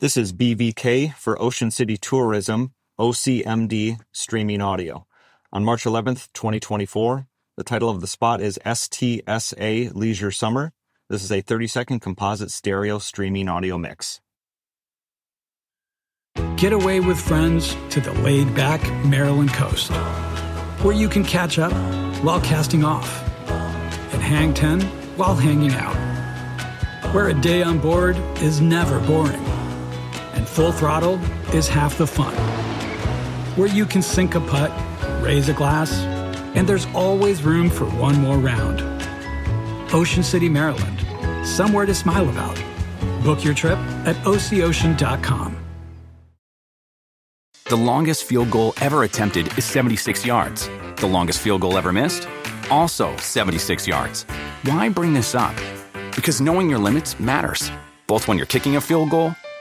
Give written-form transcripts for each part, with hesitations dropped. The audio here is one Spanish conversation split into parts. This is BVK for Ocean City Tourism, OCMD, streaming audio. On March 11th, 2024, the title of the spot is STSA Leisure Summer. This is a 30-second composite stereo streaming audio mix. Get away with friends to the laid-back Maryland coast, where you can catch up while casting off and hang 10 while hanging out, where a day on board is never boring and full throttle is half the fun, where you can sink a putt, raise a glass, and there's always room for one more round. Ocean City, Maryland, somewhere to smile about. Book your trip at OCOcean.com. The longest field goal ever attempted is 76 yards. The longest field goal ever missed? Also 76 yards. Why bring this up? Because knowing your limits matters, both when you're kicking a field goal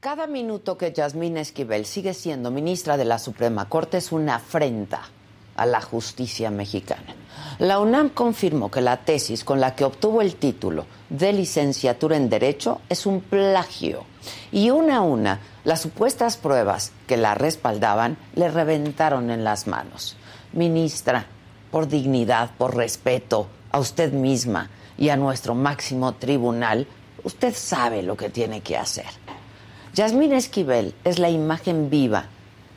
Cada minuto que Yasmína Esquivel sigue siendo ministra de la Suprema Corte es una afrenta a la justicia mexicana. La UNAM confirmó que la tesis con la que obtuvo el título de licenciatura en Derecho es un plagio. Y una a una, las supuestas pruebas que la respaldaban le reventaron en las manos. Ministra, por dignidad, por respeto a usted misma y a nuestro máximo tribunal, usted sabe lo que tiene que hacer. Yasmína Esquivel es la imagen viva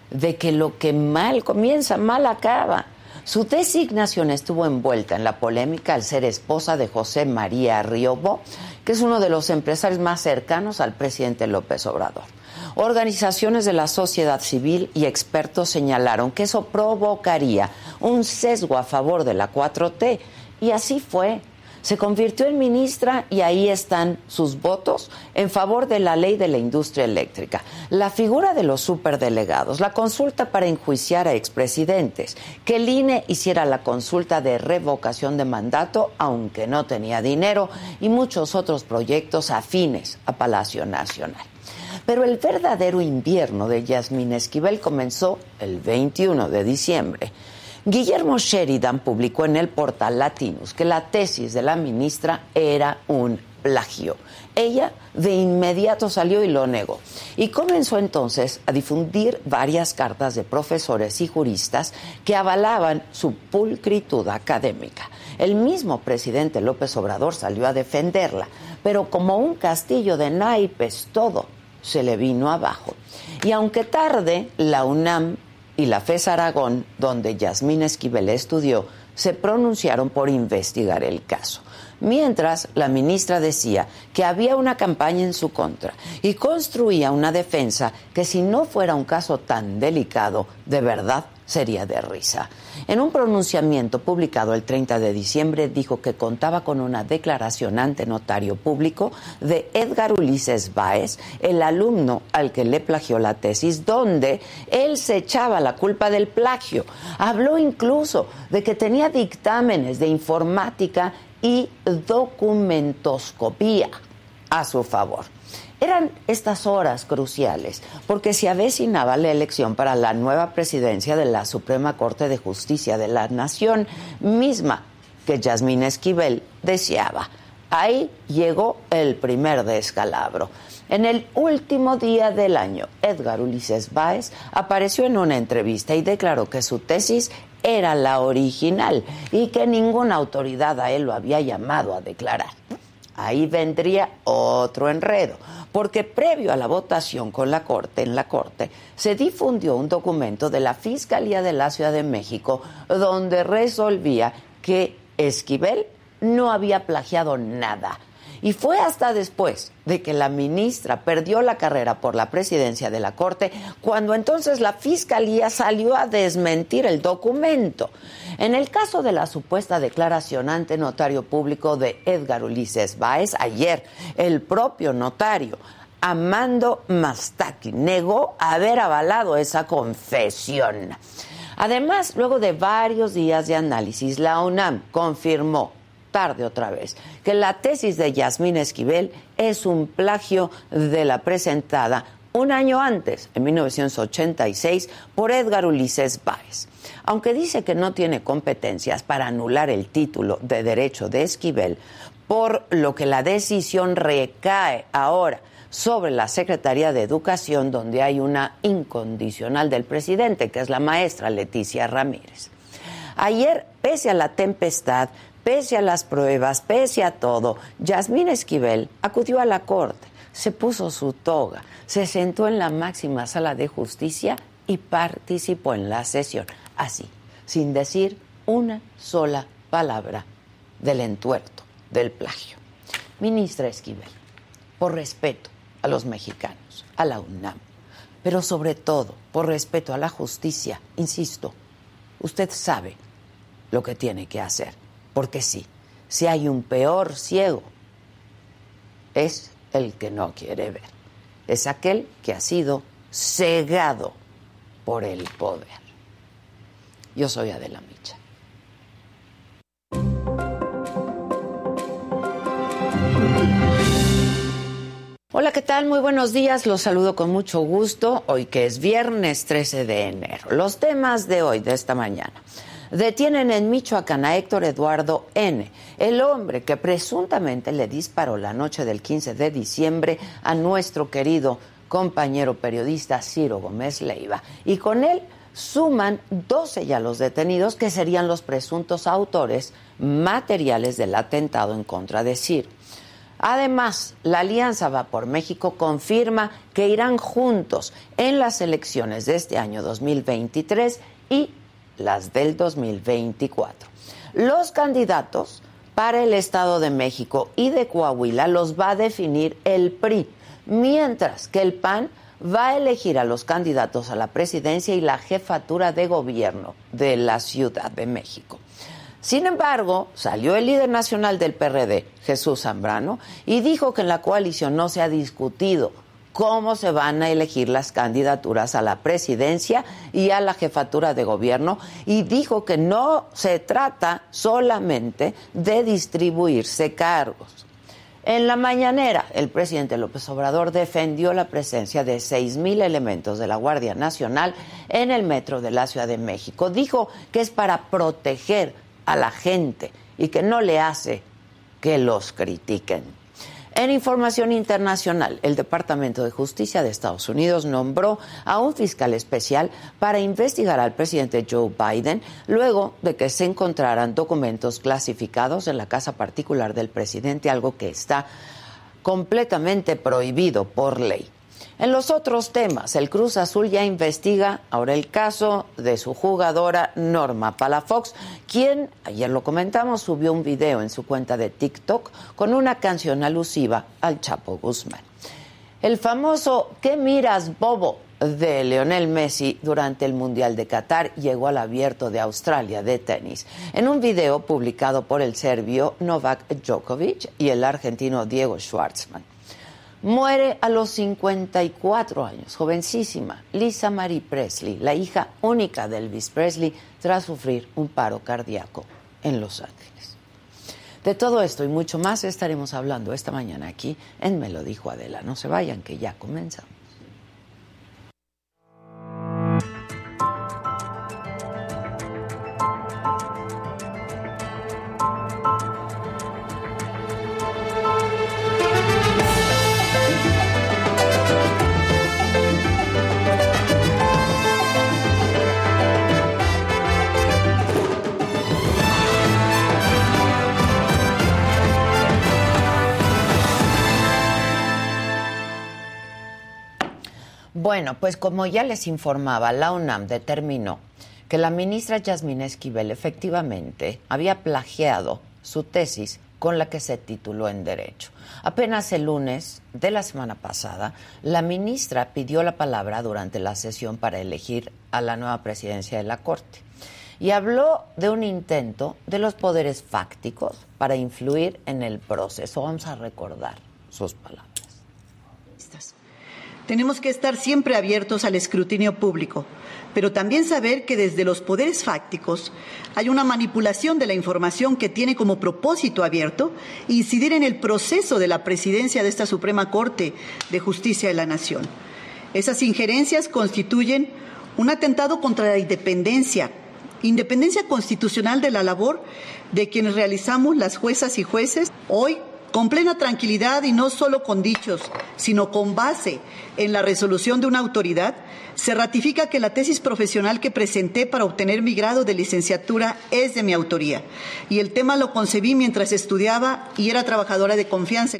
de que lo que mal comienza, mal acaba. Su designación estuvo envuelta en la polémica al ser esposa de José María Riobó, que es uno de los empresarios más cercanos al presidente López Obrador. Organizaciones de la sociedad civil y expertos señalaron que eso provocaría un sesgo a favor de la 4T, y así fue. Se convirtió en ministra y ahí están sus votos en favor de la ley de la industria eléctrica, la figura de los superdelegados, la consulta para enjuiciar a expresidentes, que el INE hiciera la consulta de revocación de mandato, aunque no tenía dinero, y muchos otros proyectos afines a Palacio Nacional. Pero el verdadero invierno de Yasmín Esquivel comenzó el 21 de diciembre. Guillermo Sheridan publicó en el portal Latinos que la tesis de la ministra era un plagio. Ella de inmediato salió y lo negó. Y comenzó entonces a difundir varias cartas de profesores y juristas que avalaban su pulcritud académica. El mismo presidente López Obrador salió a defenderla, pero como un castillo de naipes todo se le vino abajo. Y aunque tarde, la UNAM y la FES Aragón, donde Yasmín Esquivel estudió, se pronunciaron por investigar el caso. Mientras, la ministra decía que había una campaña en su contra y construía una defensa que, si no fuera un caso tan delicado, de verdad sería de risa. En un pronunciamiento publicado el 30 de diciembre, dijo que contaba con una declaración ante notario público de Edgar Ulises Báez, el alumno al que le plagió la tesis, donde él se echaba la culpa del plagio. Habló incluso de que tenía dictámenes de informática y documentoscopía a su favor. Eran estas horas cruciales porque se avecinaba la elección para la nueva presidencia de la Suprema Corte de Justicia de la Nación, misma que Yasmín Esquivel deseaba. Ahí llegó el primer descalabro. En el último día del año, Edgar Ulises Báez apareció en una entrevista y declaró que su tesis era la original y que ninguna autoridad a él lo había llamado a declarar. Ahí vendría otro enredo, porque previo a la votación con la Corte, en la Corte se difundió un documento de la Fiscalía de la Ciudad de México donde resolvía que Esquivel no había plagiado nada Y fue hasta después de que la ministra perdió la carrera por la presidencia de la Corte, cuando entonces la Fiscalía salió a desmentir el documento. En el caso de la supuesta declaración ante notario público de Edgar Ulises Báez, ayer el propio notario, Amando Mastaki, negó haber avalado esa confesión. Además, luego de varios días de análisis, la UNAM confirmó, tarde otra vez, que la tesis de Yasmína Esquivel es un plagio de la presentada un año antes, en 1986, por Edgar Ulises Báez. Aunque dice que no tiene competencias para anular el título de derecho de Esquivel, por lo que la decisión recae ahora sobre la Secretaría de Educación, donde hay una incondicional del presidente, que es la maestra Leticia Ramírez. Ayer, pese a la tempestad, pese a las pruebas, pese a todo, Yasmína Esquivel acudió a la Corte, se puso su toga, se sentó en la máxima sala de justicia y participó en la sesión, así, sin decir una sola palabra del entuerto, del plagio. Ministra Esquivel, por respeto a los mexicanos, a la UNAM, pero sobre todo por respeto a la justicia, insisto, usted sabe lo que tiene que hacer, porque sí, si hay un peor ciego, es el que no quiere ver, es aquel que ha sido cegado por el poder. Yo soy Adela Micha. Hola, ¿qué tal? Muy buenos días. Los saludo con mucho gusto hoy que es viernes 13 de enero. Los temas de hoy, de esta mañana. Detienen en Michoacán a Héctor Eduardo N., el hombre que presuntamente le disparó la noche del 15 de diciembre a nuestro querido compañero periodista Ciro Gómez Leiva. Y con él suman 12 ya los detenidos que serían los presuntos autores materiales del atentado en contra de Ciro. Además, la Alianza Va por México confirma que irán juntos en las elecciones de este año 2023 y las del 2024. Los candidatos para el Estado de México y de Coahuila los va a definir el PRI, mientras que el PAN va a elegir a los candidatos a la presidencia y la jefatura de gobierno de la Ciudad de México. Sin embargo, salió el líder nacional del PRD, Jesús Zambrano, y dijo que en la coalición no se ha discutido cómo se van a elegir las candidaturas a la presidencia y a la jefatura de gobierno, y dijo que no se trata solamente de distribuirse cargos. En la mañanera, el presidente López Obrador defendió la presencia de 6,000 elementos de la Guardia Nacional en el metro de la Ciudad de México. Dijo que es para proteger a la gente y que no le hace que los critiquen. En información internacional, el Departamento de Justicia de Estados Unidos nombró a un fiscal especial para investigar al presidente Joe Biden luego de que se encontraran documentos clasificados en la casa particular del presidente, algo que está completamente prohibido por ley. En los otros temas, el Cruz Azul ya investiga ahora el caso de su jugadora Norma Palafox, quien, ayer lo comentamos, subió un video en su cuenta de TikTok con una canción alusiva al Chapo Guzmán. El famoso ¿Qué miras, bobo? De Lionel Messi durante el Mundial de Qatar llegó al Abierto de Australia de tenis. En un video publicado por el serbio Novak Djokovic y el argentino Diego Schwartzman. Muere a los 54 años, jovencísima, Lisa Marie Presley, la hija única de Elvis Presley, tras sufrir un paro cardíaco en Los Ángeles. De todo esto y mucho más estaremos hablando esta mañana aquí en Me lo dijo Adela. No se vayan, que ya comenzamos. Bueno, pues como ya les informaba, la UNAM determinó que la ministra Yasmína Esquivel efectivamente había plagiado su tesis con la que se tituló en Derecho. Apenas el lunes de la semana pasada, la ministra pidió la palabra durante la sesión para elegir a la nueva presidencia de la Corte y habló de un intento de los poderes fácticos para influir en el proceso. Vamos a recordar sus palabras. Tenemos que estar siempre abiertos al escrutinio público, pero también saber que desde los poderes fácticos hay una manipulación de la información que tiene como propósito abierto incidir en el proceso de la presidencia de esta Suprema Corte de Justicia de la Nación. Esas injerencias constituyen un atentado contra la independencia constitucional de la labor de quienes realizamos las juezas y jueces hoy, con plena tranquilidad y no solo con dichos, sino con base en la resolución de una autoridad, se ratifica que la tesis profesional que presenté para obtener mi grado de licenciatura es de mi autoría. Y el tema lo concebí mientras estudiaba y era trabajadora de confianza.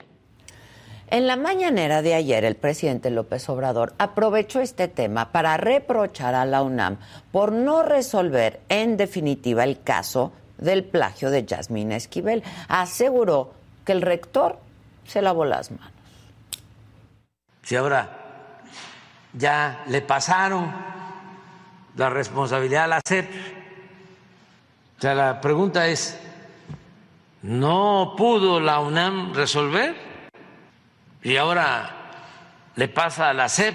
En la mañanera de ayer, el presidente López Obrador aprovechó este tema para reprochar a la UNAM por no resolver en definitiva el caso del plagio de Yasmína Esquivel. Aseguró que el rector se lavó las manos. Si ahora ya le pasaron la responsabilidad a la SEP, o sea, la pregunta es, ¿no pudo la UNAM resolver? Y ahora le pasa a la SEP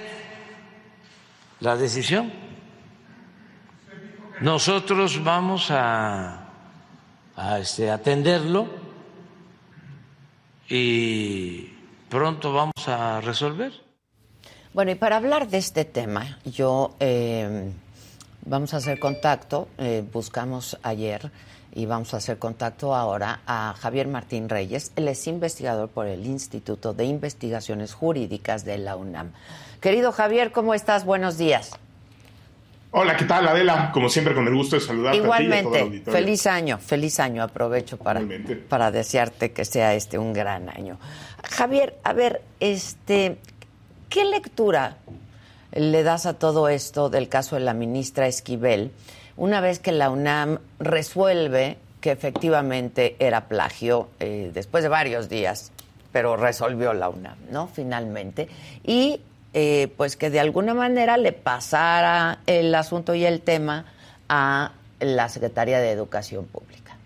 la decisión. Nosotros vamos a atenderlo y pronto vamos a resolver. Bueno, y para hablar de este tema, vamos a hacer contacto, buscamos ayer y vamos a hacer contacto ahora a Javier Martín Reyes. Él es investigador por el Instituto de Investigaciones Jurídicas de la UNAM. Querido Javier, ¿cómo estás? Buenos días. Hola, ¿qué tal, Adela? Como siempre, con el gusto de saludarte. Igualmente, a ti y a toda la feliz año. Aprovecho para desearte que sea un gran año. Javier, a ver, ¿qué lectura le das a todo esto del caso de la ministra Esquivel una vez que la UNAM resuelve que efectivamente era plagio después de varios días, pero resolvió la UNAM, ¿no? Finalmente. Y pues que de alguna manera le pasara el asunto y el tema a la Secretaría de Educación Pública.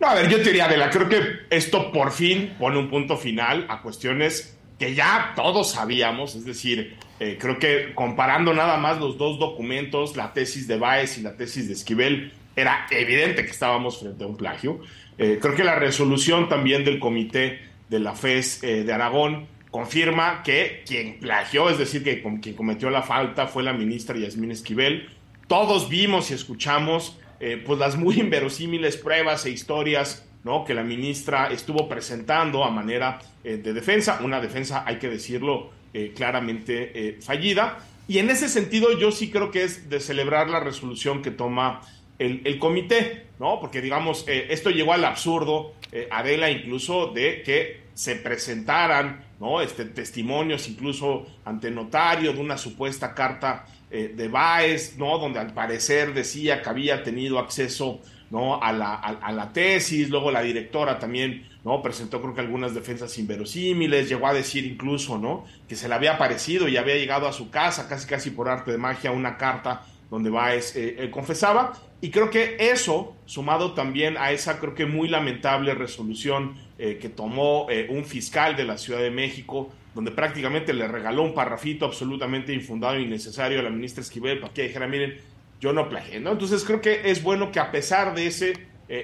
No, a ver, yo te diría, Adela, creo que esto por fin pone un punto final a cuestiones que ya todos sabíamos, es decir, creo que comparando nada más los dos documentos, la tesis de Báez y la tesis de Esquivel, era evidente que estábamos frente a un plagio. Creo que la resolución también del comité de la FES de Aragón confirma que quien plagió, es decir, que quien cometió la falta fue la ministra Yasmín Esquivel. Todos vimos y escuchamos pues las muy inverosímiles pruebas e historias, ¿no?, que la ministra estuvo presentando a manera de defensa, una defensa, hay que decirlo claramente, fallida. Y en ese sentido yo sí creo que es de celebrar la resolución que toma el comité, ¿no? Porque digamos, esto llegó al absurdo, Adela, incluso de que se presentaran, ¿no?, testimonios incluso ante notario de una supuesta carta de Báez, ¿no?, donde al parecer decía que había tenido acceso, ¿no?, a la tesis. Luego la directora también, ¿no?, presentó creo que algunas defensas inverosímiles, llegó a decir incluso, ¿no?, que se le había aparecido y había llegado a su casa casi por arte de magia una carta donde Báez confesaba. Y creo que eso, sumado también a esa creo que muy lamentable resolución que tomó un fiscal de la Ciudad de México, donde prácticamente le regaló un parrafito absolutamente infundado e innecesario a la ministra Esquivel para que dijera, miren, yo no plagié, ¿no? Entonces creo que es bueno que a pesar de ese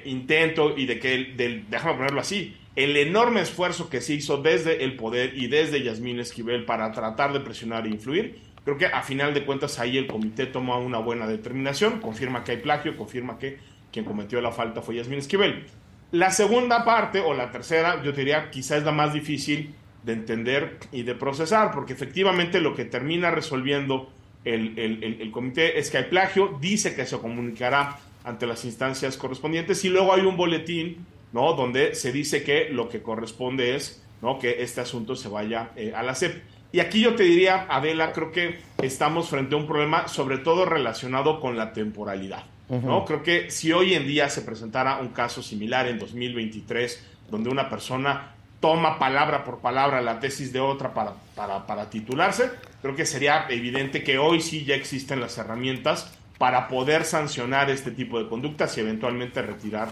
intento y de que, déjame ponerlo así, el enorme esfuerzo que se hizo desde el poder y desde Yasmín Esquivel para tratar de presionar e influir, creo que a final de cuentas ahí el comité toma una buena determinación, confirma que hay plagio, confirma que quien cometió la falta fue Yasmín Esquivel. La segunda parte, o la tercera, yo te diría, quizás es la más difícil de entender y de procesar, porque efectivamente lo que termina resolviendo el comité es que hay plagio, dice que se comunicará ante las instancias correspondientes, y luego hay un boletín, ¿no?, donde se dice que lo que corresponde es, ¿no?, que este asunto se vaya a la SEP. Y aquí yo te diría, Adela, creo que estamos frente a un problema sobre todo relacionado con la temporalidad, ¿no? Creo que si hoy en día se presentara un caso similar en 2023, donde una persona toma palabra por palabra la tesis de otra para titularse, creo que sería evidente que hoy sí ya existen las herramientas para poder sancionar este tipo de conductas y eventualmente retirar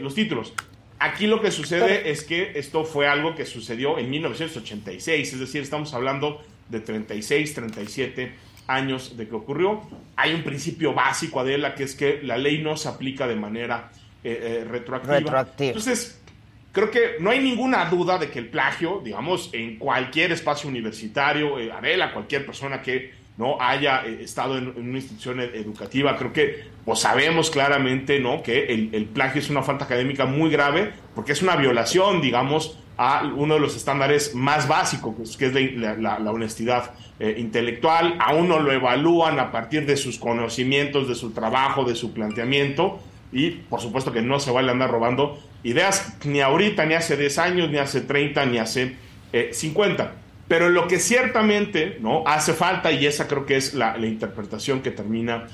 los títulos. Aquí lo que sucede es que esto fue algo que sucedió en 1986, es decir, estamos hablando de 36, 37 años de que ocurrió. Hay un principio básico, Adela, que es que la ley no se aplica de manera retroactiva. Entonces, creo que no hay ninguna duda de que el plagio, digamos, en cualquier espacio universitario, Adela, cualquier persona que no haya estado en una institución educativa, creo que pues sabemos claramente, ¿no?, que el plagio es una falta académica muy grave, porque es una violación, digamos, a uno de los estándares más básicos, que es la honestidad intelectual. A uno lo evalúan a partir de sus conocimientos, de su trabajo, de su planteamiento, y por supuesto que no se vale andar robando ideas, ni ahorita, ni hace 10 años, ni hace 30, ni hace 50. Pero lo que ciertamente, ¿no?, hace falta, y esa creo que es la interpretación que termina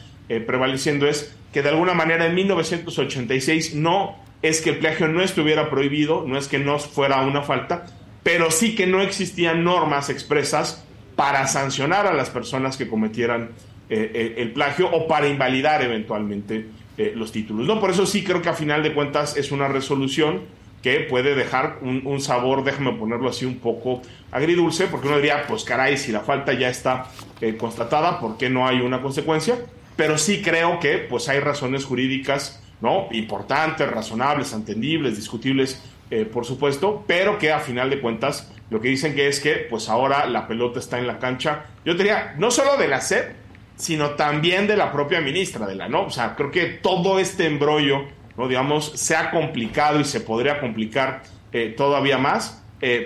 prevaleciendo, es que de alguna manera en 1986 no... es que el plagio no estuviera prohibido, no es que no fuera una falta, pero sí que no existían normas expresas para sancionar a las personas que cometieran el plagio o para invalidar eventualmente los títulos. No, por eso sí creo que a final de cuentas es una resolución que puede dejar un sabor, déjame ponerlo así, un poco agridulce, porque uno diría, pues caray, si la falta ya está constatada, ¿por qué no hay una consecuencia? Pero sí creo que pues hay razones jurídicas, ¿no?, importantes, razonables, entendibles, discutibles, por supuesto, pero que a final de cuentas lo que dicen que es que pues ahora la pelota está en la cancha, yo diría, no solo de la SEP, sino también de la propia ministra, de la, ¿no? O sea, creo que todo este embrollo, ¿no?, digamos, se ha complicado y se podría complicar todavía más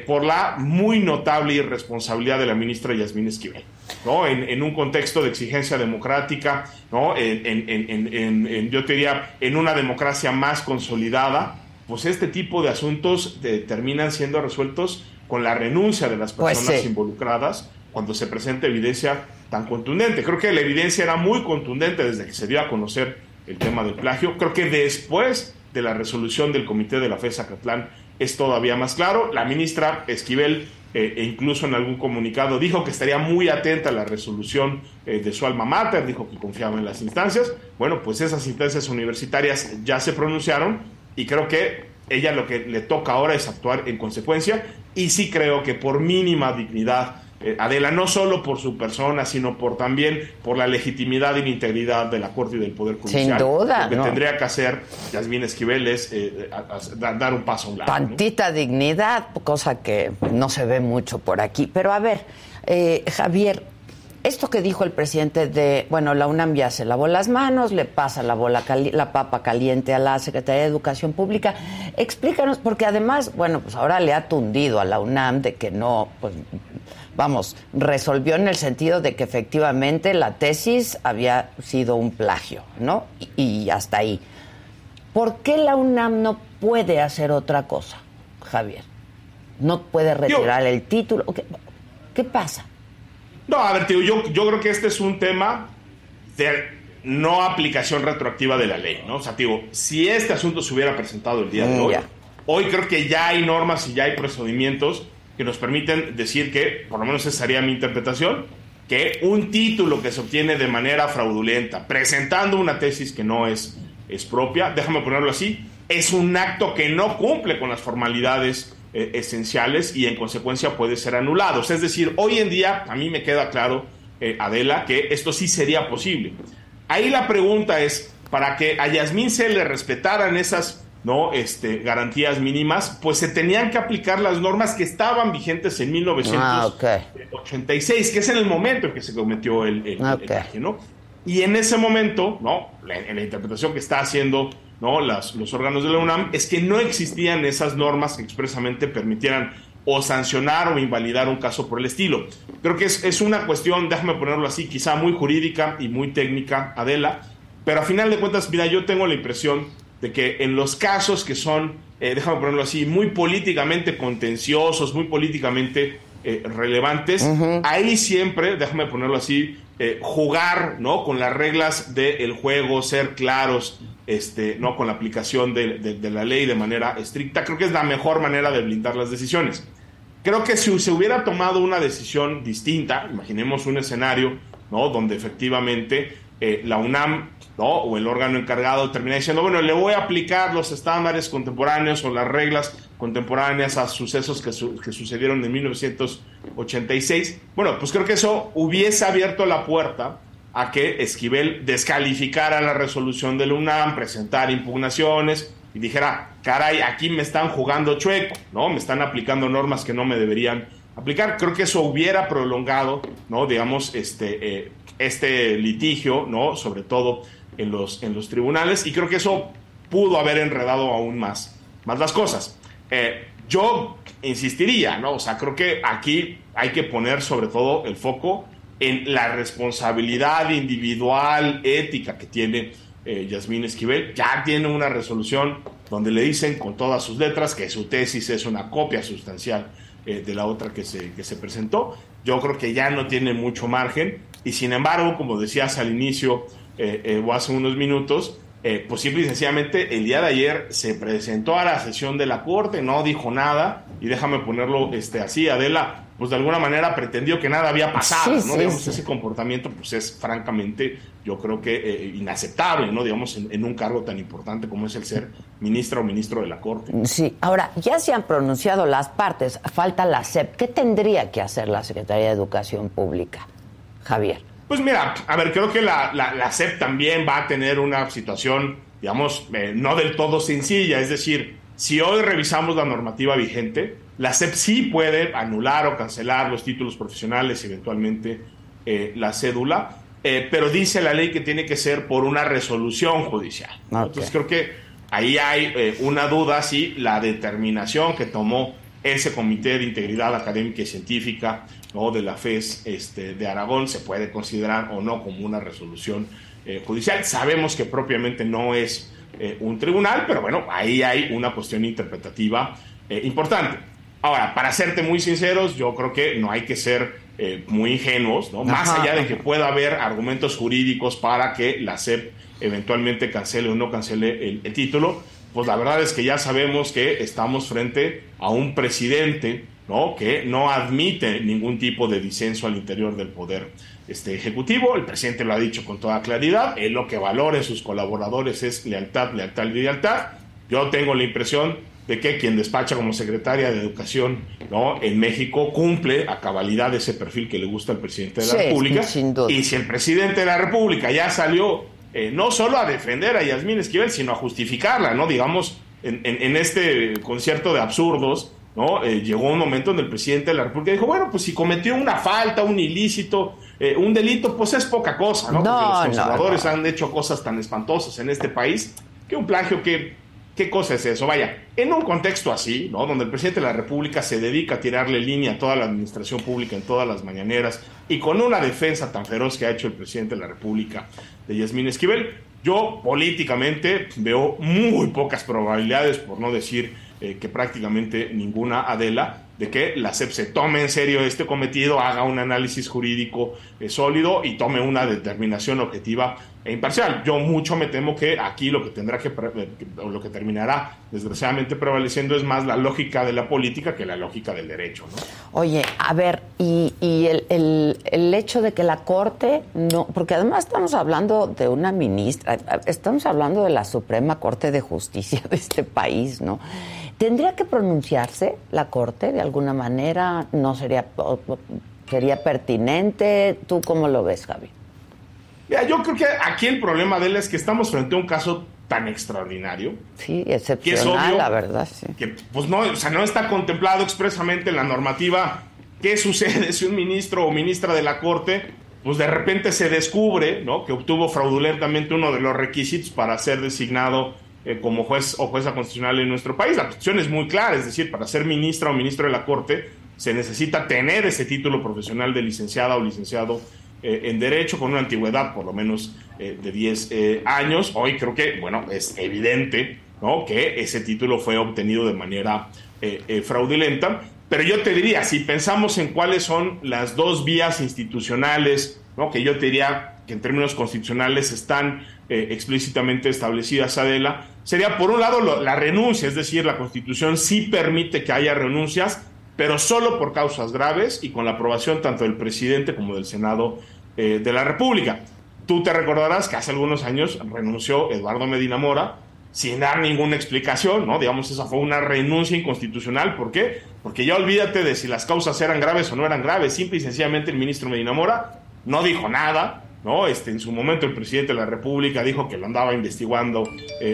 por la muy notable irresponsabilidad de la ministra Yasmína Esquivel, ¿no?, en un contexto de exigencia democrática, ¿no?, yo te diría, en una democracia más consolidada, pues este tipo de asuntos terminan siendo resueltos con la renuncia de las personas involucradas cuando se presenta evidencia tan contundente. Creo que la evidencia era muy contundente desde que se dio a conocer el tema del plagio. Creo que después de la resolución del comité de la FES Acatlán es todavía más claro. La ministra Esquivel e incluso en algún comunicado dijo que estaría muy atenta a la resolución de su alma mater, dijo que confiaba en las instancias. Bueno, pues esas instancias universitarias ya se pronunciaron y creo que ella lo que le toca ahora es actuar en consecuencia, y sí creo que por mínima dignidad, Adela, no solo por su persona, sino por también por la legitimidad y la integridad de la Corte y del Poder Judicial. Sin duda. Lo que tendría que hacer Yasmín Esquivel es dar un paso a un lado. Tantita dignidad, cosa que no se ve mucho por aquí. Pero a ver, Javier, esto que dijo el presidente de... Bueno, la UNAM ya se lavó las manos, le pasa la papa caliente a la Secretaría de Educación Pública. Explícanos, porque además, bueno, pues ahora le ha tundido a la UNAM de que no... pues, vamos, resolvió en el sentido de que efectivamente la tesis había sido un plagio, ¿no? Y hasta ahí. ¿Por qué la UNAM no puede hacer otra cosa, Javier? ¿No puede retirar el título? ¿Qué pasa? No, a ver, tío, yo creo que este es un tema de no aplicación retroactiva de la ley, ¿no? O sea, tío, si este asunto se hubiera presentado el día de hoy, hoy creo que ya hay normas y ya hay procedimientos que nos permiten decir que, por lo menos esa sería mi interpretación, que un título que se obtiene de manera fraudulenta, presentando una tesis que no es propia, déjame ponerlo así, es un acto que no cumple con las formalidades esenciales y en consecuencia puede ser anulado. O sea, es decir, hoy en día a mí me queda claro, Adela, que esto sí sería posible. Ahí la pregunta es, para que a Yasmín se le respetaran esas garantías mínimas, pues se tenían que aplicar las normas que estaban vigentes en 1986, que es en el momento en que se cometió el plagio, ¿no? Y en ese momento, ¿no?, la interpretación que está haciendo, ¿no?, los órganos de la UNAM es que no existían esas normas que expresamente permitieran o sancionar o invalidar un caso por el estilo. Creo que es una cuestión, déjame ponerlo así, quizá muy jurídica y muy técnica, Adela, pero a final de cuentas, mira, yo tengo la impresión de que en los casos que son, déjame ponerlo así, muy políticamente contenciosos, muy políticamente relevantes. Ahí siempre, déjame ponerlo así, jugar, ¿no?, con las reglas del juego, ser claros, ¿no?, con la aplicación de la ley de manera estricta. Creo que es la mejor manera de blindar las decisiones. Creo que si se hubiera tomado una decisión distinta, imaginemos un escenario, ¿no?, donde efectivamente la UNAM, ¿no?, o el órgano encargado termina diciendo, bueno, le voy a aplicar los estándares contemporáneos o las reglas contemporáneas a sucesos que sucedieron en 1986. Bueno, pues creo que eso hubiese abierto la puerta a que Esquivel descalificara la resolución de la UNAM, presentara impugnaciones y dijera, caray, aquí me están jugando chueco, ¿no?, me están aplicando normas que no me deberían aplicar. Creo que eso hubiera prolongado, ¿no?, digamos, este litigio, ¿no?, sobre todo en los tribunales, y creo que eso pudo haber enredado aún más las cosas. Yo insistiría, ¿no? O sea, creo que aquí hay que poner sobre todo el foco en la responsabilidad individual, ética que tiene Yasmína Esquivel. Ya tiene una resolución donde le dicen con todas sus letras que su tesis es una copia sustancial de la otra que se presentó. Yo creo que ya no tiene mucho margen y, sin embargo, como decías al inicio o hace unos minutos, pues simple y sencillamente el día de ayer se presentó a la sesión de la corte, no dijo nada, y déjame ponerlo así, Adela, pues de alguna manera pretendió que nada había pasado, sí, ¿no? Sí, digamos, sí. Ese comportamiento pues es francamente, yo creo que inaceptable, ¿no? Digamos, en un cargo tan importante como es el ser ministra o ministro de la corte. Sí, ahora, ya se han pronunciado las partes, falta la SEP. ¿Qué tendría que hacer la Secretaría de Educación Pública, Javier? Pues mira, a ver, creo que la SEP también va a tener una situación, digamos, no del todo sencilla. Es decir, si hoy revisamos la normativa vigente, la SEP sí puede anular o cancelar los títulos profesionales, eventualmente la cédula, pero dice la ley que tiene que ser por una resolución judicial. Okay. Entonces creo que ahí hay una duda si la determinación que tomó ese Comité de Integridad Académica y Científica, ¿no?, de la FES de Aragón se puede considerar o no como una resolución judicial. Sabemos que propiamente no es un tribunal, pero bueno, ahí hay una cuestión interpretativa importante. Ahora, para serte muy sinceros, yo creo que no hay que ser muy ingenuos, ¿no? Más allá de que pueda haber argumentos jurídicos para que la SEP eventualmente cancele o no cancele el título, pues la verdad es que ya sabemos que estamos frente a un presidente, ¿no?, que no admite ningún tipo de disenso al interior del poder ejecutivo. El presidente lo ha dicho con toda claridad. Él lo que valora en sus colaboradores es lealtad, lealtad y lealtad. Yo tengo la impresión de que quien despacha como secretaria de Educación, ¿no?, en México cumple a cabalidad ese perfil que le gusta al presidente de la República. Sin duda. Y si el presidente de la República ya salió no solo a defender a Yasmín Esquivel, sino a justificarla, ¿no?, digamos, en este concierto de absurdos, ¿no? Llegó un momento donde el presidente de la República dijo, bueno, pues si cometió una falta, un ilícito, un delito, pues es poca cosa, ¿no? Porque los conservadores han hecho cosas tan espantosas en este país, que un plagio, ¿qué cosa es eso? Vaya, en un contexto así, ¿no?, donde el presidente de la República se dedica a tirarle línea a toda la administración pública en todas las mañaneras, y con una defensa tan feroz que ha hecho el presidente de la República de Yasmín Esquivel, yo políticamente veo muy pocas probabilidades, por no decir que prácticamente ninguna, Adela, de que la SEP se tome en serio este cometido, haga un análisis jurídico sólido y tome una determinación objetiva e imparcial. Yo mucho me temo que aquí lo que tendrá lo que terminará desgraciadamente prevaleciendo es más la lógica de la política que la lógica del derecho, ¿no? Oye, a ver, y el hecho de que la Corte no, porque además estamos hablando de una ministra, estamos hablando de la Suprema Corte de Justicia de este país, ¿no? ¿Tendría que pronunciarse la Corte de alguna manera? ¿No sería pertinente? ¿Tú cómo lo ves, Javi? Mira, yo creo que aquí el problema de él es que estamos frente a un caso tan extraordinario. Sí, excepcional, que es obvio, la verdad, sí. Que, pues no, o sea, no está contemplado expresamente en la normativa qué sucede si un ministro o ministra de la Corte, pues de repente se descubre, ¿no?, que obtuvo fraudulentamente uno de los requisitos para ser designado como juez o jueza constitucional en nuestro país. La cuestión es muy clara, es decir, para ser ministra o ministro de la Corte se necesita tener ese título profesional de licenciada o licenciado en Derecho, con una antigüedad por lo menos de 10 años. Hoy creo que, bueno, es evidente, ¿no?, que ese título fue obtenido de manera fraudulenta. Pero yo te diría, si pensamos en cuáles son las dos vías institucionales, ¿no?, que yo te diría que en términos constitucionales están explícitamente establecidas, Adela, sería por un lado la renuncia, es decir, la Constitución sí permite que haya renuncias, pero solo por causas graves y con la aprobación tanto del presidente como del Senado de la República. Tú te recordarás que hace algunos años renunció Eduardo Medina Mora sin dar ninguna explicación, ¿no? Digamos, esa fue una renuncia inconstitucional. ¿Por qué? Porque ya olvídate de si las causas eran graves o no eran graves. Simple y sencillamente el ministro Medina Mora no dijo nada, ¿no? En su momento el presidente de la República dijo que lo andaba investigando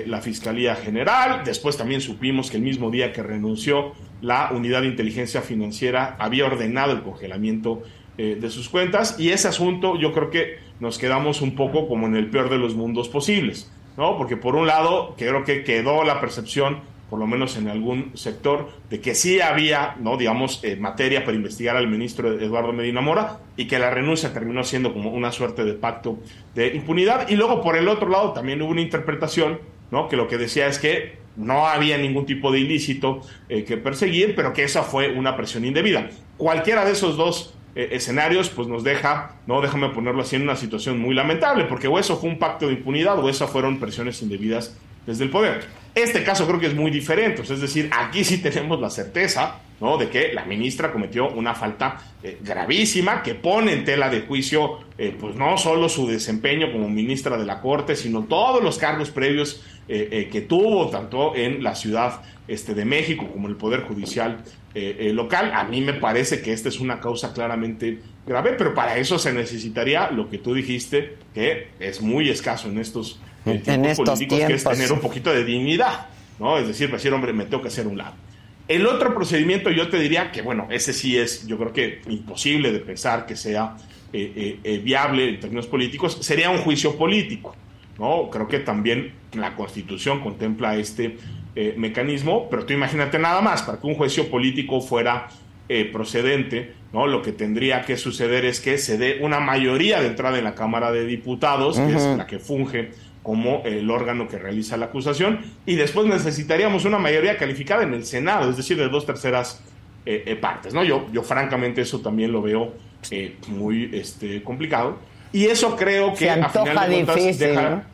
la Fiscalía General. Después también supimos que el mismo día que renunció, la Unidad de Inteligencia Financiera había ordenado el congelamiento de sus cuentas. Y ese asunto yo creo que nos quedamos un poco como en el peor de los mundos posibles, ¿no? Porque por un lado creo que quedó la percepción, por lo menos en algún sector, de que sí había, ¿no?, digamos, materia para investigar al ministro Eduardo Medina Mora, y que la renuncia terminó siendo como una suerte de pacto de impunidad. Y luego por el otro lado también hubo una interpretación, ¿no?, que lo que decía es que no había ningún tipo de ilícito que perseguir, pero que esa fue una presión indebida. Cualquiera de esos dos escenarios pues nos deja, no, déjame ponerlo así, en una situación muy lamentable, porque o eso fue un pacto de impunidad o esas fueron presiones indebidas desde el poder. Este caso creo que es muy diferente, es decir, aquí sí tenemos la certeza, ¿no?, de que la ministra cometió una falta gravísima que pone en tela de juicio pues no solo su desempeño como ministra de la Corte, sino todos los cargos previos que tuvo, tanto en la Ciudad de México como en el Poder Judicial local. A mí me parece que esta es una causa claramente grave, pero para eso se necesitaría lo que tú dijiste, que es muy escaso en estos tiempos políticos, que es tener un poquito de dignidad, ¿no? Es decir, hombre, me tengo que hacer un lado. El otro procedimiento yo te diría que, bueno, ese sí es, yo creo que imposible de pensar que sea viable en términos políticos, sería un juicio político, ¿no? Creo que también la Constitución contempla mecanismo, pero tú imagínate nada más, para que un juicio político fuera procedente, ¿no?, lo que tendría que suceder es que se dé una mayoría de entrada en la Cámara de Diputados, que es la que funge como el órgano que realiza la acusación, y después necesitaríamos una mayoría calificada en el Senado, es decir, de 2/3 partes, ¿no? Yo francamente eso también lo veo muy complicado, y eso creo que a final de cuentas deja,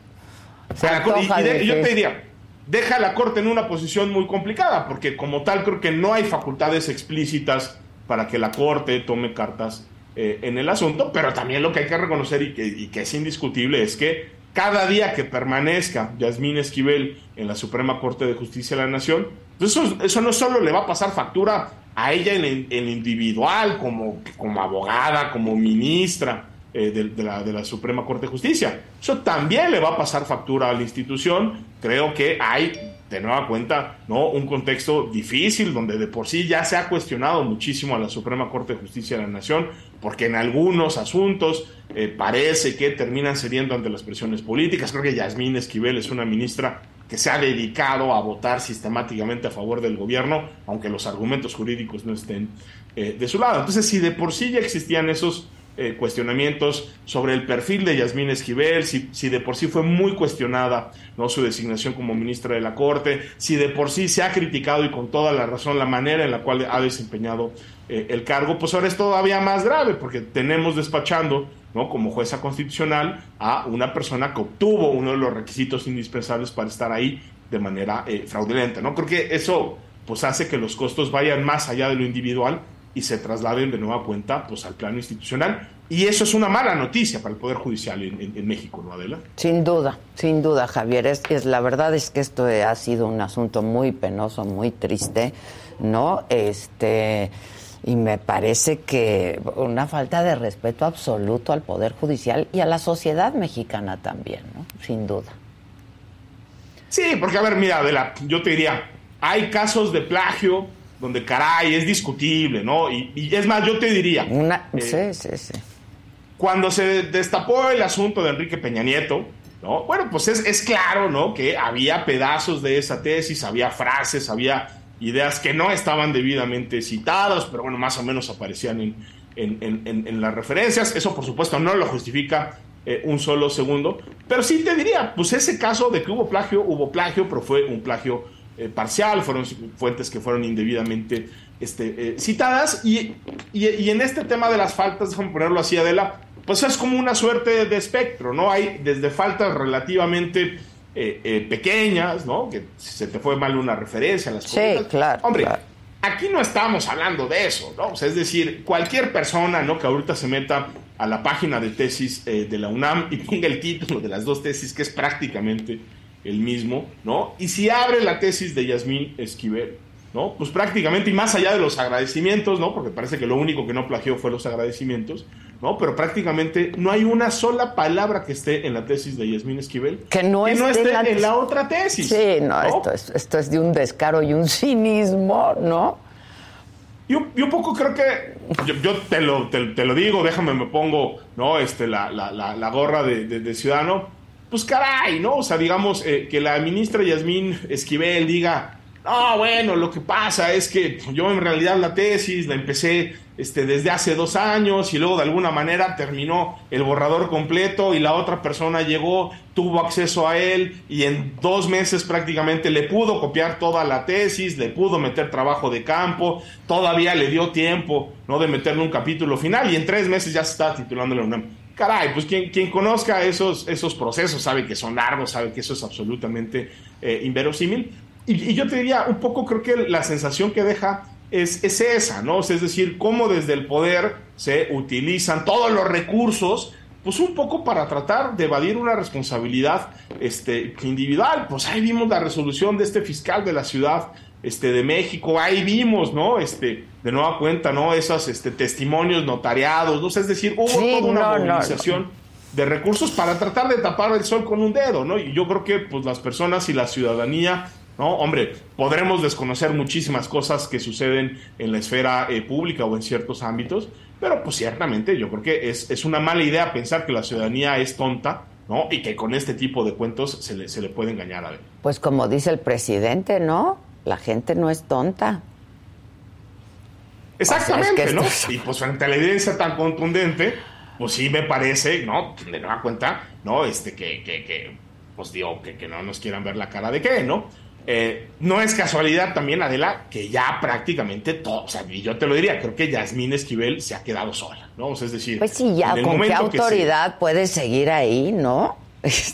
yo te diría, deja a la Corte en una posición muy complicada, porque como tal creo que no hay facultades explícitas para que la Corte tome cartas en el asunto, pero también lo que hay que reconocer y que es indiscutible es que cada día que permanezca Yasmína Esquivel en la Suprema Corte de Justicia de la Nación, eso no solo le va a pasar factura a ella en individual, como abogada, como ministra de la Suprema Corte de Justicia, eso también le va a pasar factura a la institución. Creo que hay, de nueva cuenta, ¿no?, un contexto difícil donde de por sí ya se ha cuestionado muchísimo a la Suprema Corte de Justicia de la Nación, porque en algunos asuntos parece que terminan cediendo ante las presiones políticas. Creo que Yasmín Esquivel es una ministra que se ha dedicado a votar sistemáticamente a favor del gobierno, aunque los argumentos jurídicos no estén de su lado. Entonces, si de por sí ya existían esos cuestionamientos sobre el perfil de Yasmín Esquivel, si de por sí fue muy cuestionada, ¿no?, su designación como ministra de la Corte, si de por sí se ha criticado, y con toda la razón, la manera en la cual ha desempeñado el cargo, pues ahora es todavía más grave, porque tenemos despachando, ¿no?, como jueza constitucional a una persona que obtuvo uno de los requisitos indispensables para estar ahí de manera fraudulenta, ¿no? Creo que eso pues hace que los costos vayan más allá de lo individual y se trasladen de nueva cuenta pues al plano institucional, y eso es una mala noticia para el Poder Judicial en México, ¿no, Adela? Sin duda, Javier, la verdad es que esto ha sido un asunto muy penoso, muy triste, ¿no? Y me parece que una falta de respeto absoluto al Poder Judicial y a la sociedad mexicana también, ¿no? Sin duda. Sí, porque, a ver, mira, Adela, yo te diría, hay casos de plagio donde, caray, es discutible, ¿no? Y es más, yo te diría, cuando se destapó el asunto de Enrique Peña Nieto, ¿no?, bueno, pues es claro, ¿no?, que había pedazos de esa tesis, había frases, había ideas que no estaban debidamente citadas, pero bueno, más o menos aparecían en las referencias. Eso, por supuesto, no lo justifica un solo segundo, pero sí te diría, pues ese caso de que hubo plagio, pero fue un plagio parcial, fueron fuentes que fueron indebidamente citadas, y en este tema de las faltas, déjame ponerlo así, Adela, pues es como una suerte de espectro, ¿no? Hay desde faltas relativamente pequeñas, ¿no? Que se te fue mal una referencia a las cosas. Sí, claro. Hombre, claro. Aquí no estamos hablando de eso, ¿no? O sea, es decir, cualquier persona, ¿no?, que ahorita se meta a la página de tesis de la UNAM y ponga el título de las dos tesis, que es prácticamente el mismo, ¿no? Y si abre la tesis de Yasmín Esquivel, ¿no?, pues prácticamente, y más allá de los agradecimientos, ¿no?, porque parece que lo único que no plagió fue los agradecimientos, ¿no?, pero prácticamente no hay una sola palabra que esté en la tesis de Yasmín Esquivel que no esté en la otra tesis. Sí, no, esto es de un descaro y un cinismo, ¿no? Yo un poco creo que, yo te lo digo, déjame, me pongo, ¿no?, la gorra de ciudadano, pues caray, ¿no? O sea, digamos, que la ministra Yasmín Esquivel diga, no, bueno, lo que pasa es que yo en realidad la tesis la empecé desde hace 2 años y luego de alguna manera terminó el borrador completo y la otra persona llegó, tuvo acceso a él y en 2 meses prácticamente le pudo copiar toda la tesis, le pudo meter trabajo de campo, todavía le dio tiempo, ¿no?, de meterle un capítulo final y en 3 meses ya se está titulando la UNAM. Caray, pues quien conozca esos procesos sabe que son largos, sabe que eso es absolutamente inverosímil. Y yo te diría, un poco creo que la sensación que deja es esa, ¿no? O sea, es decir, cómo desde el poder se utilizan todos los recursos, pues un poco para tratar de evadir una responsabilidad individual. Pues ahí vimos la resolución de este fiscal de la Ciudad de México, ahí vimos, ¿no?, de nueva cuenta, ¿no?, esos testimonios notariados, ¿no? O sea, es decir, hubo toda una movilización de recursos para tratar de tapar el sol con un dedo, ¿no? Y yo creo que pues las personas y la ciudadanía, ¿no?, hombre, podremos desconocer muchísimas cosas que suceden en la esfera pública o en ciertos ámbitos, pero pues ciertamente yo creo que es una mala idea pensar que la ciudadanía es tonta, ¿no?, y que con este tipo de cuentos se le puede engañar a él. Pues como dice el presidente, ¿no?, la gente no es tonta. Exactamente, o sea, es que esto, ¿no? Y pues frente a la evidencia tan contundente, pues sí me parece, ¿no?, de nueva cuenta, ¿no?, pues digo, que no nos quieran ver la cara de qué, ¿no? No es casualidad también, Adela, que ya prácticamente todo, o sea, y yo te lo diría, creo que Yasmín Esquivel se ha quedado sola, ¿no? O sea, es decir, pues sí, ya, ¿con qué autoridad puede seguir ahí, no? Sí,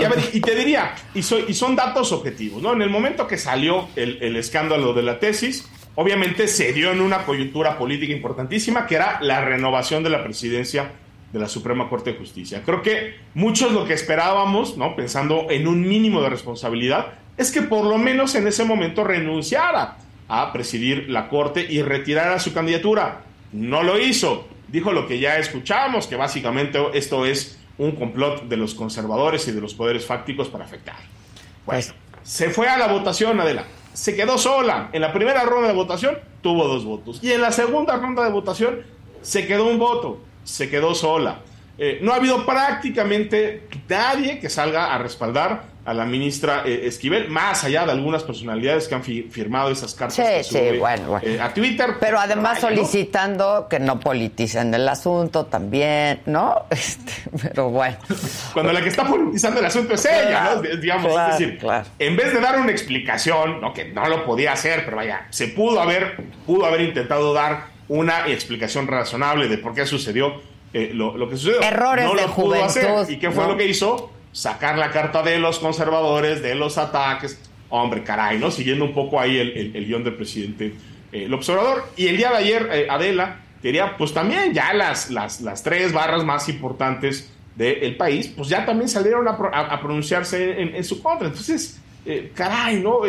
ya, y te diría, y son datos objetivos, ¿no? En el momento que salió el escándalo de la tesis, obviamente se dio en una coyuntura política importantísima, que era la renovación de la presidencia de la Suprema Corte de Justicia. Creo que muchos lo que esperábamos, ¿no?, pensando en un mínimo de responsabilidad, es que por lo menos en ese momento renunciara a presidir la Corte y retirara su candidatura. No lo hizo. Dijo lo que ya escuchamos, que básicamente esto es un complot de los conservadores y de los poderes fácticos para afectar. Bueno, se fue a la votación, Adela. Se quedó sola. En la primera ronda de votación tuvo 2 votos. Y en la segunda ronda de votación se quedó 1 voto. Se quedó sola. No ha habido prácticamente nadie que salga a respaldar a la ministra Esquivel, más allá de algunas personalidades que han firmado esas cartas a Twitter. Pero además solicitando, ¿no?, que no politicen el asunto también, ¿no? Pero bueno. Cuando la que está politizando el asunto es ella, ¿no? Digamos, claro, es decir, claro. En vez de dar una explicación, ¿no?, que no lo podía hacer, pero vaya, se pudo haber intentado dar una explicación razonable de por qué sucedió lo que sucedió. Errores no de lo pudo hacer. ¿Y qué fue lo que hizo? Sacar la carta de los conservadores, de los ataques. Hombre, caray, ¿no? Siguiendo un poco ahí el guión del presidente López Obrador. Y el día de ayer, Adela, diría, pues también ya las 3 barras más importantes del país, pues ya también salieron a pronunciarse en su contra. Entonces, caray, ¿no?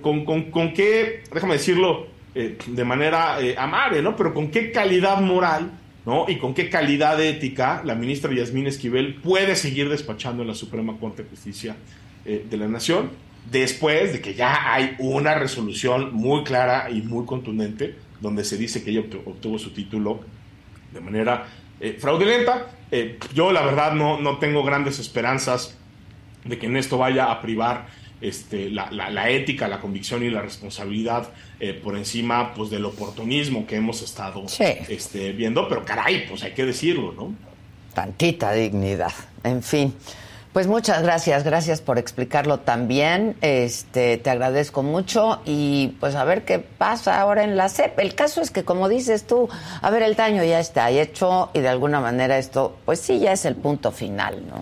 ¿Con qué, déjame decirlo, de manera amable, ¿no?, pero con qué calidad moral, ¿no?, y con qué calidad ética la ministra Yasmín Esquivel puede seguir despachando en la Suprema Corte de Justicia de la Nación después de que ya hay una resolución muy clara y muy contundente donde se dice que ella obtuvo su título de manera fraudulenta? Yo la verdad no tengo grandes esperanzas de que en esto vaya a privar la ética, la convicción y la responsabilidad por encima pues del oportunismo que hemos estado viendo, pero caray, pues hay que decirlo, ¿no? Tantita dignidad, en fin. Pues muchas gracias, gracias por explicarlo también. Te agradezco mucho y pues a ver qué pasa ahora en la SEP. El caso es que, como dices tú, a ver, el daño ya está hecho y de alguna manera esto, pues sí, ya es el punto final, ¿no?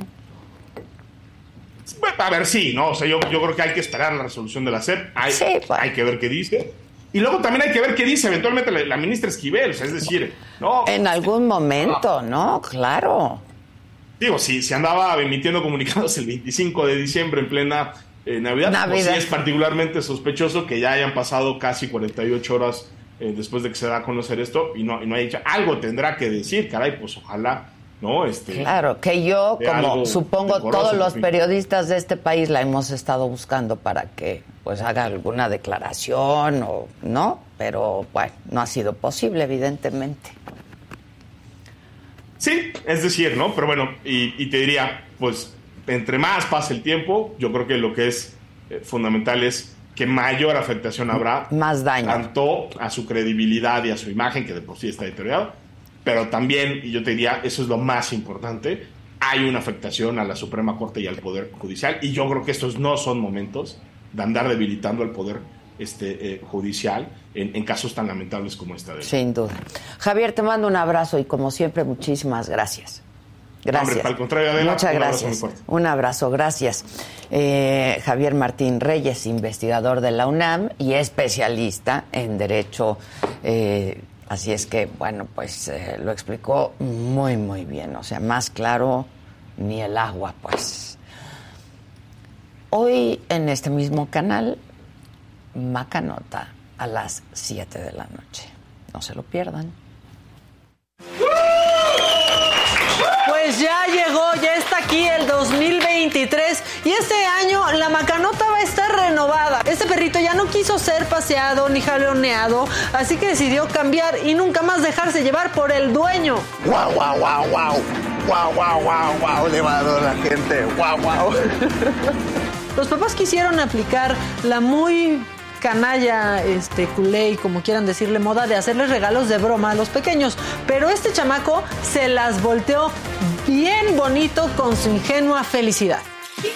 A ver, sí, ¿no? O sea, yo creo que hay que esperar la resolución de la SEP. Hay que ver qué dice. Y luego también hay que ver qué dice eventualmente la ministra Esquivel, o sea, es decir... no, en algún momento, ¿no? Claro. Digo, si andaba emitiendo comunicados el 25 de diciembre en plena Navidad. Pues sí es particularmente sospechoso que ya hayan pasado casi 48 horas después de que se da a conocer esto y no haya dicho. Algo tendrá que decir, caray, pues ojalá, ¿no? Claro, que yo, como supongo todos los periodistas de este país, la hemos estado buscando para que pues haga alguna declaración o no, pero bueno, no ha sido posible, evidentemente. Sí, es decir, ¿no? Pero bueno, y te diría, pues, entre más pase el tiempo, yo creo que lo que es fundamental es que mayor afectación habrá. Más daño. Tanto a su credibilidad y a su imagen, que de por sí está deteriorado, pero también, y yo te diría, eso es lo más importante, hay una afectación a la Suprema Corte y al Poder Judicial, y yo creo que estos no son momentos de andar debilitando al Poder judicial en casos tan lamentables como esta de... Sin duda. Javier, te mando un abrazo y como siempre, muchísimas gracias. Gracias. Hombre, para el contrario, Adela, muchas gracias. Un abrazo, gracias. Javier Martín Reyes, investigador de la UNAM y especialista en Derecho. Así es que, bueno, pues lo explicó muy, muy bien. O sea, más claro ni el agua, pues. Hoy en este mismo canal... Macanota a las 7 de la noche. No se lo pierdan. Pues ya llegó, ya está aquí el 2023 y este año la Macanota va a estar renovada. Este perrito ya no quiso ser paseado ni jaloneado, así que decidió cambiar y nunca más dejarse llevar por el dueño. ¡Guau, guau, guau, guau! ¡Guau, guau, guau, guau! Le va a dar a la gente. ¡Guau, guau! Los papás quisieron aplicar la muy canalla, culé, como quieran decirle, moda de hacerles regalos de broma a los pequeños. Pero este chamaco se las volteó bien bonito con su ingenua felicidad. ¿Qué?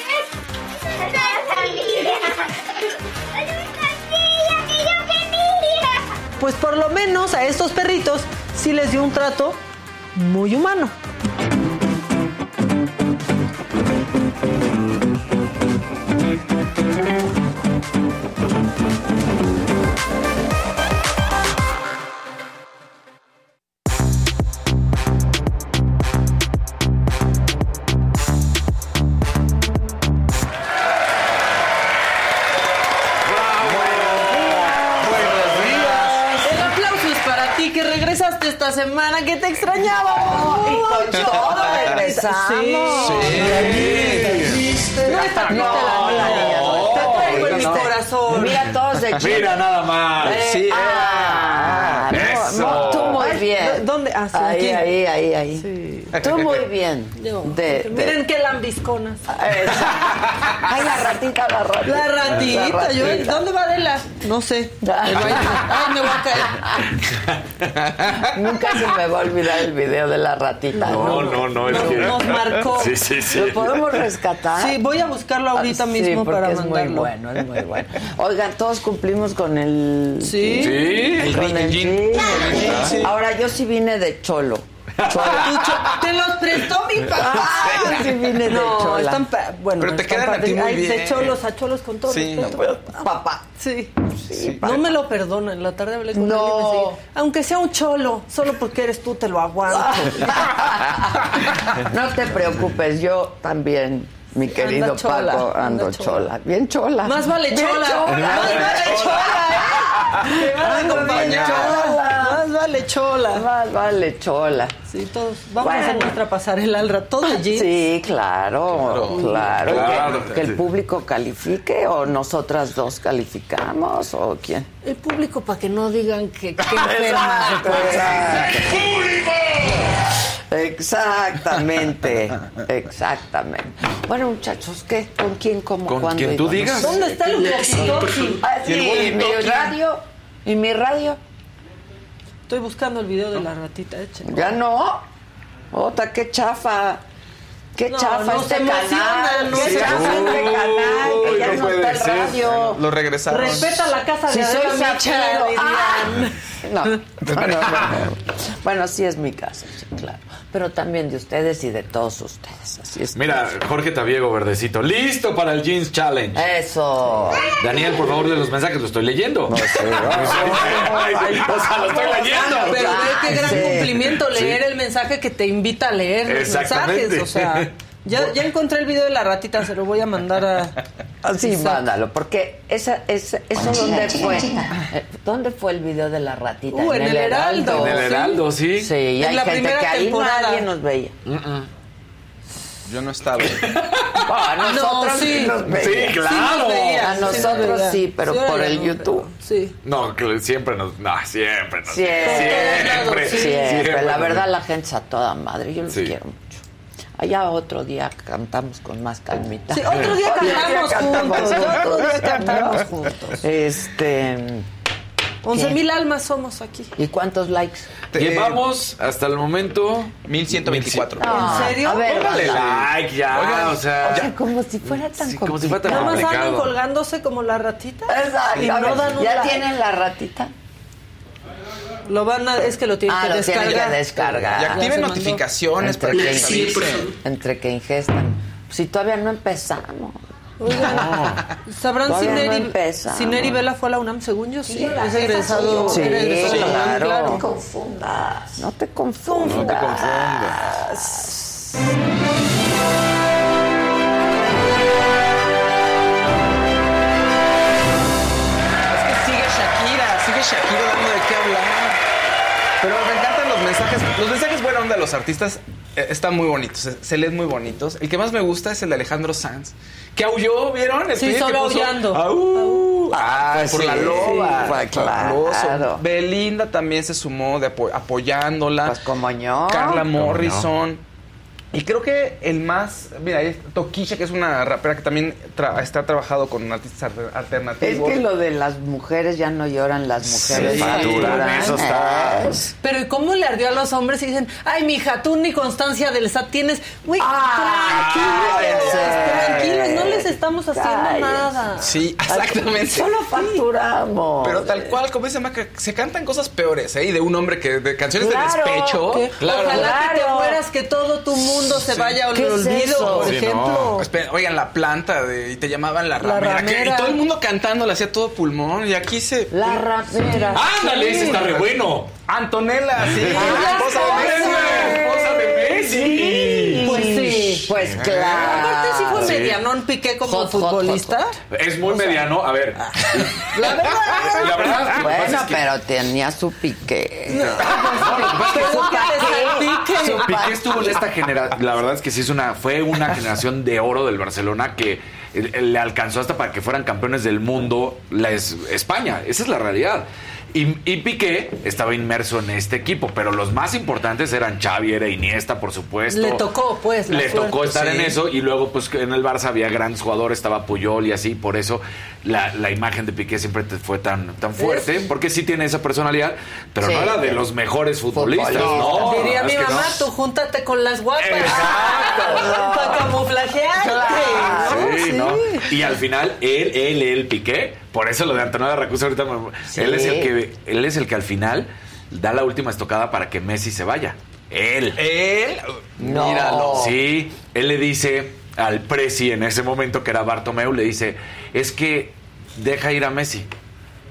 Pues por lo menos a estos perritos sí les dio un trato muy humano. Semana que te extrañaba. Oh, y con todo regresamos. Sí. No está triste la niña. Está en mi corazón. Mira, todos de aquí. Mira, nada más. Sí. Eso. Tú muy bien. ¿Dónde? Ahí. Sí. Tú muy bien. Miren qué lambisconas. Ay, la ratita. ¿Dónde va Adela? No sé. Ay, me voy a caer. Nunca se me va a olvidar el video de la ratita. No. Nos marcó. Sí. ¿Lo podemos rescatar? Sí, voy a buscarlo ahorita mismo para mandarlo. Es muy bueno. Oigan, todos cumplimos con el... Sí. Con el jean. Ahora, yo sí vine de cholo. Te los prestó mi papá. Sí, vine de chola. Bueno, pero te quedan a ti muy bien. De cholos a cholos con todo. Sí, no puedo. Papá. Sí. No me lo perdonan. La tarde hablé con él y me seguí. Aunque sea un cholo, solo porque eres tú te lo aguanto. No te preocupes, yo también. Mi querido anda chola, Paco, ando chola. Bien chola. Más vale chola. Más vale chola. Sí, todos. Vamos a hacer nuestra pasarela al rato de jeans. Sí, claro. Que el público califique o nosotras dos calificamos o quién. El público para que no digan que enferma. ¡Público! Exactamente. Bueno, muchachos, ¿qué? ¿Con quién, cómo, cuándo? Con quien tú digas. ¿Dónde está el walkie-talkie? ¿Y mi radio? Estoy buscando el video de la ratita. ¿Ya no? Ota, qué chafa. Qué chafa este canal. Qué chafa este canal. Que ya no está el radio. Lo regresaron. Respeta la casa de Adela Micha. No. Bueno, sí es mi casa, sí, claro. Pero también de ustedes y de todos ustedes. Así es. Mira, Jorge Tabiego Verdecito, listo para el Jeans Challenge. Eso. Daniel, por favor, de los mensajes, lo estoy leyendo. No sé. O sea, lo estoy leyendo. Pero qué gran cumplimiento leer el mensaje que te invita a leer los mensajes. O sea, ya encontré el video de la ratita, se lo voy a mandar a... Sí, mándalo, porque eso ¿dónde fue? ¿Dónde fue el video de la ratita? En el Heraldo. En el Heraldo, sí. Sí, y hay gente que ahí nadie nos veía. Yo no estaba. A nosotros sí nos veía. Sí, claro. A nosotros sí, pero por el YouTube. Sí. No, siempre nos... No, siempre nos... Siempre. La verdad, la gente es a toda madre. Yo los quiero mucho. Allá otro día cantamos con más calmita. Sí, otro día cantamos juntos. 11,000 almas somos aquí. ¿Y cuántos likes? Llevamos hasta el momento 1,124. No, ¿en serio? A ver, póngale like ya. Oigan, o sea, como si fuera tan complicado. Como si fuera tan complicado. Nada más andan colgándose como la ratita. Exacto. Y no dan un like. ¿Ya tienen la ratita? Lo van a, es que lo tienen que descargar. Y activen notificaciones para que avisen. Entre que ingestan. Si todavía no empezamos. Oigan, ¿sabrán si Neri Vela fue a la UNAM? Según yo, sí. Es egresado. Sí, claro. No te confundas. Es que sigue Shakira dando de qué hablar. Pero me encantan los mensajes. Los mensajes buena onda de los artistas están muy bonitos, se leen muy bonitos. El que más me gusta es el de Alejandro Sanz, que aulló, ¿vieron? El sí, solo aullando. Por la loba. Sí, claro. Belinda también se sumó de apoyándola. Pues como yo. Carla Morrison. Y creo que el más... Mira, es Toquilla, que es una rapera que también está trabajado con artistas alternativos. Es que lo de las mujeres, ya no lloran las mujeres. Sí, maduran, eso está. Pero ¿y cómo le ardió a los hombres y dicen, ay, mija, tú ni constancia del SAT tienes? Güey, tranquilos, no les estamos haciendo nada. Sí, exactamente. Solo facturamos. Pero tal cual, como dice Maca, se cantan cosas peores, ¿eh? Y de un hombre que... de canciones de despecho. Ojalá que te mueras, que todo tu mundo se vaya al olvido, por ejemplo. No. Oigan, la planta y te llamaban la ramera. Y todo el mundo cantando, le hacía todo pulmón. Y aquí se... La ramera. ¡Ándale! Ese está re bueno. Antonella, sí. La esposa de Messi. Pues claro. Aparte sí fue medianón Piqué como futbolista. Es muy mediano, a ver. La verdad. Bueno, pero tenía su Piqué. Piqué estuvo en esta generación. La verdad es que sí fue una generación de oro del Barcelona que le alcanzó hasta para que fueran campeones del mundo España. Esa es la realidad. Y Piqué estaba inmerso en este equipo, pero los más importantes eran Xavi, era Iniesta, por supuesto. Le tocó, pues. Le tocó estar en eso, y luego, pues, en el Barça había grandes jugadores, estaba Puyol y así, por eso la imagen de Piqué siempre fue tan fuerte, porque sí tiene esa personalidad, pero no era de los mejores futbolistas. No, diría mi mamá, tú júntate con las guapas. Exacto. Para camuflajearte. Claro. Sí. Y al final, él, Piqué, por eso lo de Antonella Racusa ahorita, él es el que al final da la última estocada para que Messi se vaya. Él, no. Míralo. Sí, él le dice al Presi en ese momento, que era Bartomeu, le dice, es que deja ir a Messi.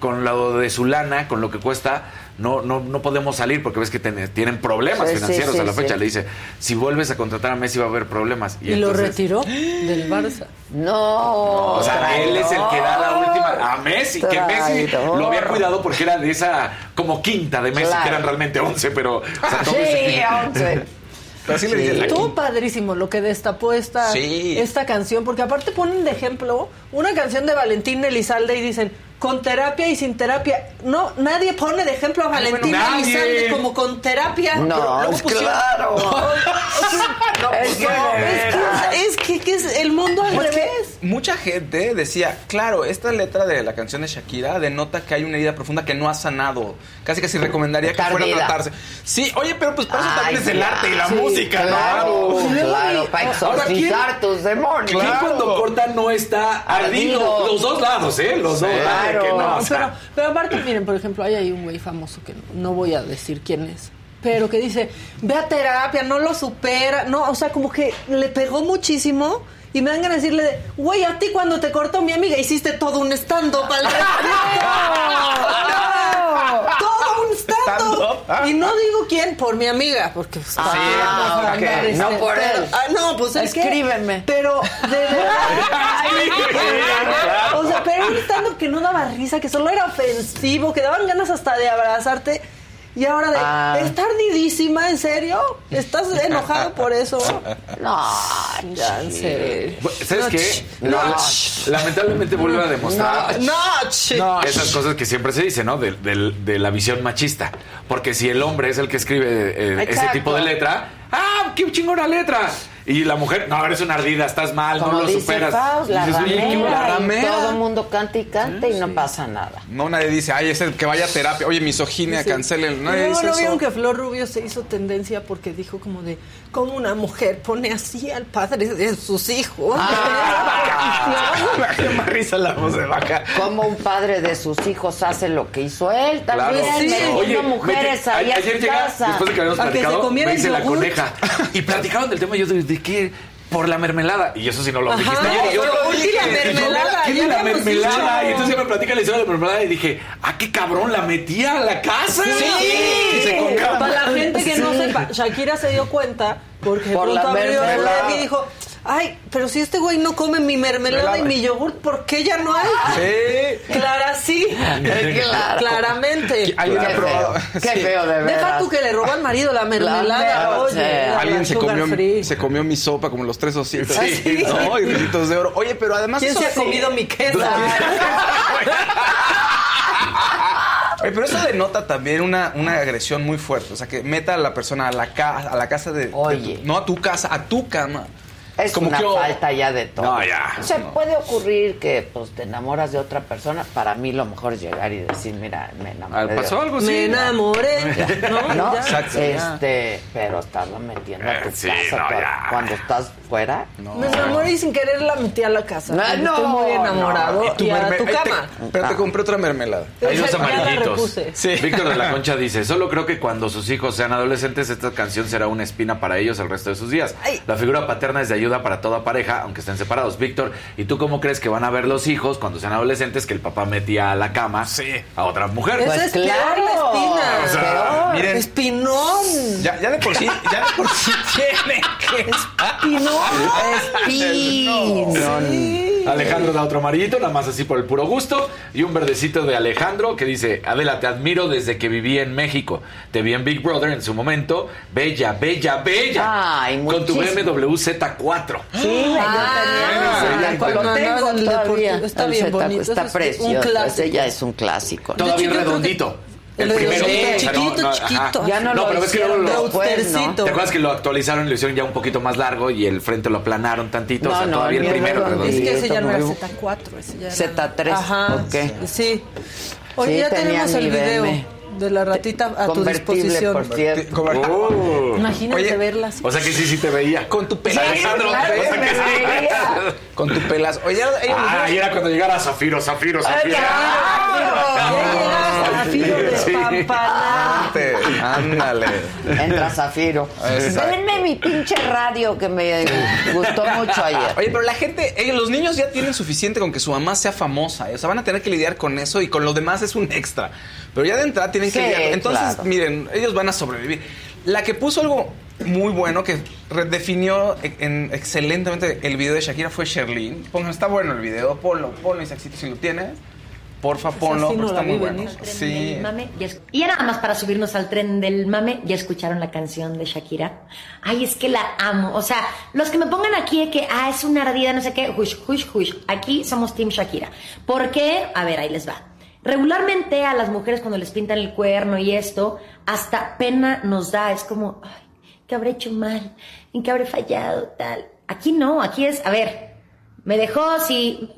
Con lo de su lana, con lo que cuesta, no podemos salir, porque ves que tienen problemas financieros a la fecha. Le dice, si vuelves a contratar a Messi va a haber problemas. Y entonces... lo retiró del Barça. No. O sea, él es el que da la última a Messi, que Messi lo había cuidado porque era de esa como quinta de Messi, que eran realmente 11, pero... O sea, 11. Estuvo padrísimo lo que destapó esta canción, porque aparte ponen de ejemplo una canción de Valentín Elizalde y dicen, con terapia y sin terapia. No, nadie pone de ejemplo a Valentín Elizalde como con terapia. No, claro. Es que es el mundo al revés. Mucha gente decía, claro, esta letra de la canción de Shakira denota que hay una herida profunda que no ha sanado. Casi que se recomendaría que fuera a tratarse. Sí, oye, pero pues para eso también es el arte y la música, ¿no? Claro, para exorcizar tus demonios. ¿Quién cuando corta no está ardido? Los dos lados, ¿eh? Los dos lados. Pero aparte, miren, por ejemplo, hay ahí un güey famoso que no voy a decir quién es, pero que dice, ve a terapia, no lo supera, no, o sea, como que le pegó muchísimo y me van a decirle, güey, a ti cuando te cortó mi amiga hiciste todo un stand-up al respecto. Todo un stand-up. Y no digo quién, por mi amiga, porque no por él. No, pues es que escríbenme. Pero de verdad, o sea, pero un stand-up que no daba risa, que solo era ofensivo, que daban ganas hasta de abrazarte. Y ahora está ardidísima, ¿en serio? ¿Estás enojado por eso? No, ya, en serio. ¿Sabes qué? Lamentablemente vuelve a demostrar esas cosas que siempre se dice, ¿no? De la visión machista. Porque si el hombre es el que escribe ese tipo de letra, ¡ah, qué chingona letra! Y la mujer, no, eres una ardida, estás mal, como no lo dice, superas. Paus, la dices, ramera, y todo el mundo canta y canta y no pasa nada. No, nadie dice, ay, es el que vaya a terapia. Oye, misoginia, cancelen. No vieron que Flor Rubio se hizo tendencia porque dijo como de, ¿cómo una mujer pone así al padre de sus hijos? ¡Qué más risa la voz de vaca! ¿Cómo un padre de sus hijos hace lo que hizo él? También metió mujeres ahí a su casa. Después de que habíamos platicado, me hice la coneja. Y platicaron del tema, yo ¿de qué? Por la mermelada. Y eso sí no lo dijiste ayer. Y entonces me platica la historia de la mermelada y dije, ¡ah, qué cabrón! La metía a la casa. Sí. Para la gente que no sepa, Shakira se dio cuenta porque por la mermelada y dijo, ay, pero si este güey no come mi mermelada y mi yogurt, ¿por qué ya no hay? Sí. Clara, sí. Claro. Claramente. Alguien ha probado. Qué feo, de verdad. Deja tú que le robó al marido la mermelada. Oye, alguien se comió mi sopa como los 3 ositos. Sí. No, y risitos de oro. Oye, pero además... ¿Quién se ha comido mi queso? Pero eso denota también una agresión muy fuerte. O sea, que meta a la persona a la casa de... Oye. No a tu casa, a tu cama. Es como una falta ya de todo. No, ya. O sea, puede ocurrir que pues te enamoras de otra persona. Para mí lo mejor es llegar y decir, mira, me enamoré. ¿Pasó algo? Sí. Me enamoré. Ya. No, exacto. Pero estarla metiendo a tu casa cuando estás fuera. No. Me enamoré y sin querer la metí a la casa. No. Estoy muy enamorado. Y a tu cama. Pero te compré otra mermelada. Hay unos amarillitos. Sí. Víctor de la Concha dice, solo creo que cuando sus hijos sean adolescentes, esta canción será una espina para ellos el resto de sus días. Ay. La figura paterna es de ayuda para toda pareja, aunque estén separados. Víctor, ¿y tú cómo crees que van a ver los hijos cuando sean adolescentes que el papá metía a la cama a otra mujer? Eso pues es claro. Espina. O sea, miren, espinón. Ya de por sí tiene que... Espinón. Sí. Alejandro da otro amarillito, nada más así por el puro gusto. Y un verdecito de Alejandro que dice, Adela, te admiro desde que viví en México. Te vi en Big Brother en su momento. Bella. Ay, con tu BMW Z4. Sí, lo tengo todavía. Está bien bonito. Está precioso. Ese ya es un clásico. Todavía redondito. El primero. Chiquito. Ya no, pero ves que luego lo ¿no? ¿Te acuerdas que lo actualizaron y lo hicieron ya un poquito más largo y el frente lo aplanaron tantito? No, o sea, todavía el primero redondito. Es que ese ya no era Z4, ese ya era Z3. Ajá. Sí. Hoy ya tenemos el video. De la ratita a tu disposición. Por cierto. Imagínate verlas. O sea que sí te veía. Con tu pelazo. Alejandro, con tu pelazo. Y era cuando llegara Zafiro. Zafiro despampanante. Ándale. Entra Zafiro. Denme mi pinche radio que me gustó mucho ayer. Oye, pero la gente, los niños ya tienen suficiente con que su mamá sea famosa. O sea, van a tener que lidiar con eso y con lo demás es un extra. Pero ya de entrada tienen que lidiar. Entonces, miren, ellos van a sobrevivir. La que puso algo muy bueno, que redefinió excelentemente el video de Shakira, fue Sherlyn. Está bueno el video, ponlo, Isaacito, si lo tienes. Porfa, ponlo, sí, no, está muy bueno. Sí. Y ya nada más para subirnos al tren del mame, ya escucharon la canción de Shakira. Ay, es que la amo. O sea, los que me pongan aquí que es una ardida, no sé qué, hush. Aquí somos team Shakira. ¿Por qué? A ver, ahí les va. Regularmente a las mujeres cuando les pintan el cuerno y esto, hasta pena nos da. Es como, ay, ¿qué habré hecho mal? ¿En qué habré fallado? Tal. Aquí no, aquí es, a ver, me dejó, sí,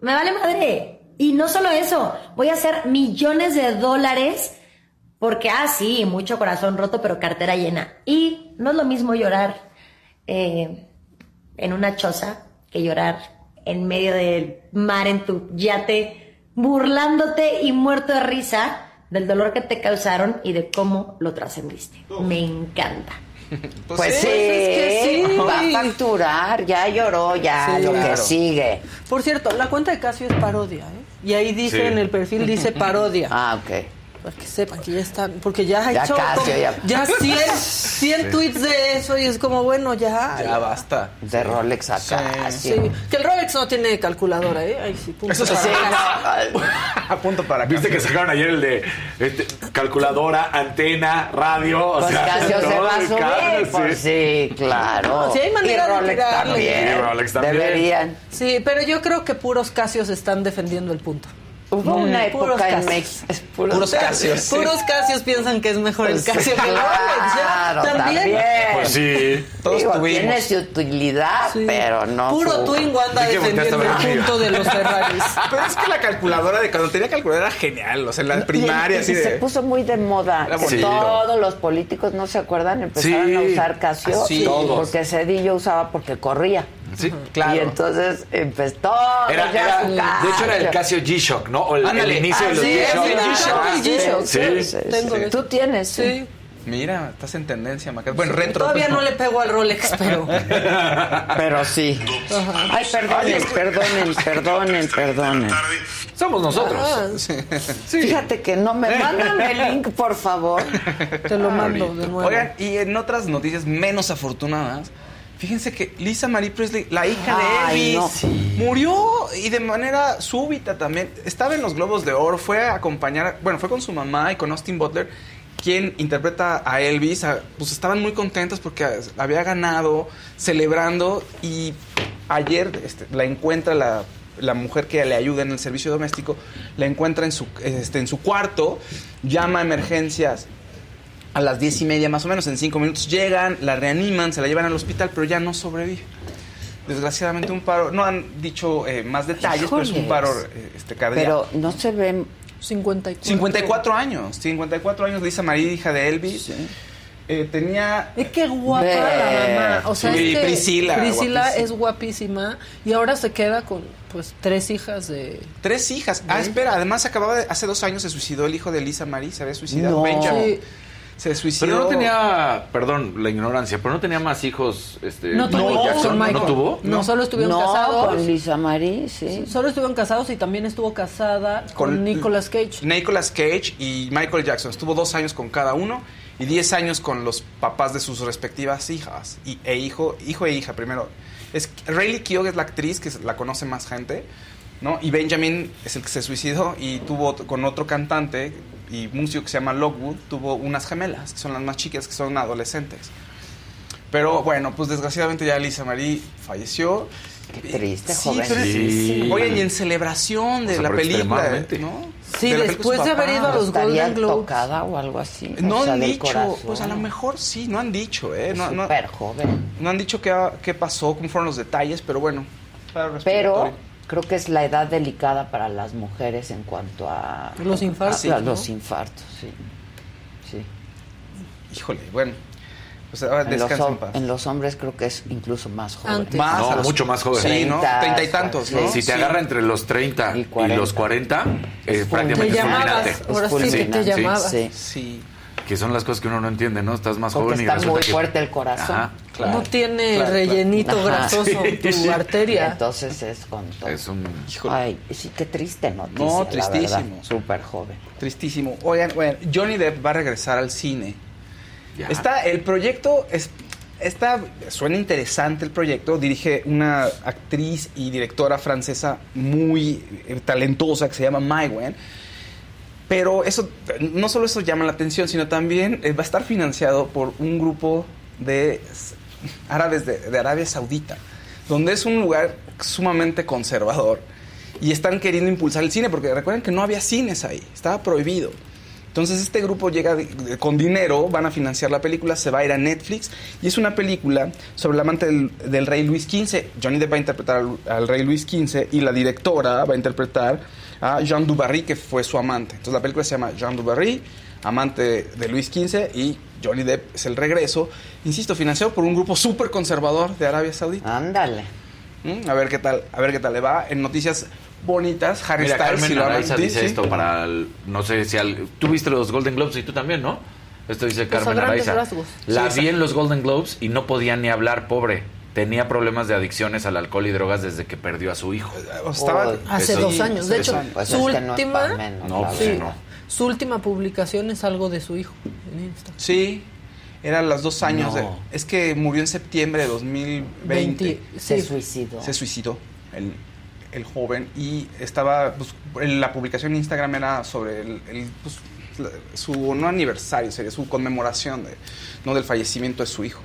me vale madre. Y no solo eso, voy a hacer millones de dólares porque, ah, sí, mucho corazón roto, pero cartera llena. Y no es lo mismo llorar en una choza que llorar en medio del mar en tu yate, burlándote y muerto de risa del dolor que te causaron y de cómo lo trascendiste. Me encanta. Pues sí, es que sí, va a facturar, ya lloró, ya sí, lo claro. que sigue. Por cierto, la cuenta de Casio es parodia, ¿eh? Y ahí dice, sí. en el perfil dice parodia. Ah, ok. Para que sepan que ya están, porque ya ha hecho Casio, ya 100 tweets de eso y es como, bueno, ya basta. De Rolex a Casio. Sí. Que el Rolex no tiene calculadora, ¿eh? Ay, sí, punto. Eso sí, no. A punto para Casio. Viste que sacaron ayer el de calculadora, antena, radio. Pues o sea, Casio se va a subir. Pues sí, claro. No, si hay manera de tirarle. Y Rolex también. Deberían. Sí, pero yo creo que puros Casios están defendiendo el punto. Hubo una época en México. Puros Casios. Sí. Puros Casios piensan que es mejor pues el Casio que el Rolex. Claro, ¿también? Pues sí. Todos digo, tuvimos. Tiene su utilidad, sí. pero no. Puro Twingo anda defendiendo el punto de los Ferraris. Pero es que la calculadora de cuando tenía calculadora era genial. O sea, en la primaria. Y se puso muy de moda. Todos los políticos, no se acuerdan, empezaron a usar Casio. Sí, todos. Porque Cedillo usaba porque corría. Sí, claro. Y entonces empezó. De hecho, era el Casio G-Shock, ¿no? O el inicio de los G-Shock. Sí. Tú tienes. Sí. Mira, estás en tendencia, Maca. Bueno, retro. Todavía no le pego al Rolex, pero. Pero sí. Ajá. Ay, perdonen. Somos nosotros. Ah, sí. Sí. Fíjate que no me mandan el link, por favor. Te lo mando de nuevo. Oigan, y en otras noticias menos afortunadas. Fíjense que Lisa Marie Presley, la hija de Elvis, murió y de manera súbita también. Estaba en los Globos de Oro, fue a acompañar, bueno, fue con su mamá y con Austin Butler, quien interpreta a Elvis. Pues estaban muy contentos porque había ganado, celebrando, y ayer la encuentra la mujer que le ayuda en el servicio doméstico, la encuentra en su cuarto, llama a emergencias. A las 10:30 más o menos, en 5 minutos llegan, la reaniman, se la llevan al hospital, pero ya no sobrevive. Desgraciadamente un paro, no han dicho más detalles, pero es un paro cardíaco. Pero no se ven 54 años, Lisa Marie, hija de Elvis. Sí. Tenía... Es que guapa la mamá. O sea, sí, Priscila es guapísima y ahora se queda con pues 3 hijas de... 3 hijas. Ah, espera, además hace 2 años se suicidó el hijo de Lisa Marie, se había suicidado. No. Benjamin. Sí. Se suicidó. Pero no tenía, perdón, la ignorancia, pero no tenía más hijos. ¿No tuvo? No, solo estuvieron casados. Con Lisa Marie, sí. Solo estuvieron casados y también estuvo casada con Nicolas Cage. Nicolas Cage y Michael Jackson. Estuvo 2 años con cada uno y 10 años con los papás de sus respectivas hijas hijo e hija primero. Es Rayleigh Keogh es la actriz que la conoce más gente, ¿no? Y Benjamin es el que se suicidó y tuvo con otro cantante y músico que se llama Lockwood, tuvo unas gemelas, que son las más chicas, que son adolescentes. Pero bueno, pues desgraciadamente ya Lisa Marie falleció. Qué triste, joven. Sí. Oye, y en celebración de la película, ¿no? Sí, de después de haber ido a los Golden Globes. ¿Tocada o algo así? No han dicho, pues a lo mejor sí, no han dicho, ¿eh? No, súper joven. No han dicho qué pasó, cómo fueron los detalles, pero bueno. Pero... creo que es la edad delicada para las mujeres en cuanto a... los infartos, ¿no? Los infartos, sí. Híjole, bueno. Pues ahora descansa en paz. En los hombres creo que es incluso más joven. Antes. Mucho más joven. 30, sí, ¿no? 30 y tantos, ¿no? Si te agarra entre los 30 y los 40, prácticamente es fulminante. Ahora sí que te llamabas. Sí. Que son las cosas que uno no entiende, ¿no? Estás más porque joven y está muy fuerte el corazón. Ajá, claro, no tiene rellenito grasoso tu arteria. Y entonces es con todo. Es un... Ay, sí, qué triste noticia. No, tristísimo. Súper joven. Tristísimo. Oigan, Johnny Depp va a regresar al cine. Ya. Suena interesante el proyecto. Dirige una actriz y directora francesa muy talentosa que se llama Mai Wen. Pero eso, no solo eso llama la atención, sino también va a estar financiado por un grupo de árabes de Arabia Saudita, donde es un lugar sumamente conservador. Y están queriendo impulsar el cine, porque recuerden que no había cines ahí, estaba prohibido. Entonces este grupo llega con dinero, van a financiar la película, se va a ir a Netflix, y es una película sobre el amante del rey Luis XV. Johnny Depp va a interpretar al rey Luis XV y la directora va a interpretar a Jean Du Barry, que fue su amante. Entonces la película se llama Jean Du Barry, amante de Luis XV, y Johnny Depp es el regreso, insisto, financiado por un grupo súper conservador de Arabia Saudita. Ándale. A ver qué tal le va. En noticias bonitas, Harry Styles. Carmen Araiza dice esto para el, no sé si tú viste los Golden Globes y tú también, ¿no? Esto dice pues Carmen Araiza. La vi en los Golden Globes y no podía ni hablar, pobre. Tenía problemas de adicciones al alcohol y drogas desde que perdió a su hijo. Hace 2 años. De hecho, pues su última... Su última publicación es algo de su hijo en Insta. Sí. Eran los 2 años. No. Es que murió en septiembre de 2020. Se suicidó. El joven. Y estaba... Pues, la publicación en Instagram era sobre su no aniversario, sería su conmemoración del fallecimiento de su hijo.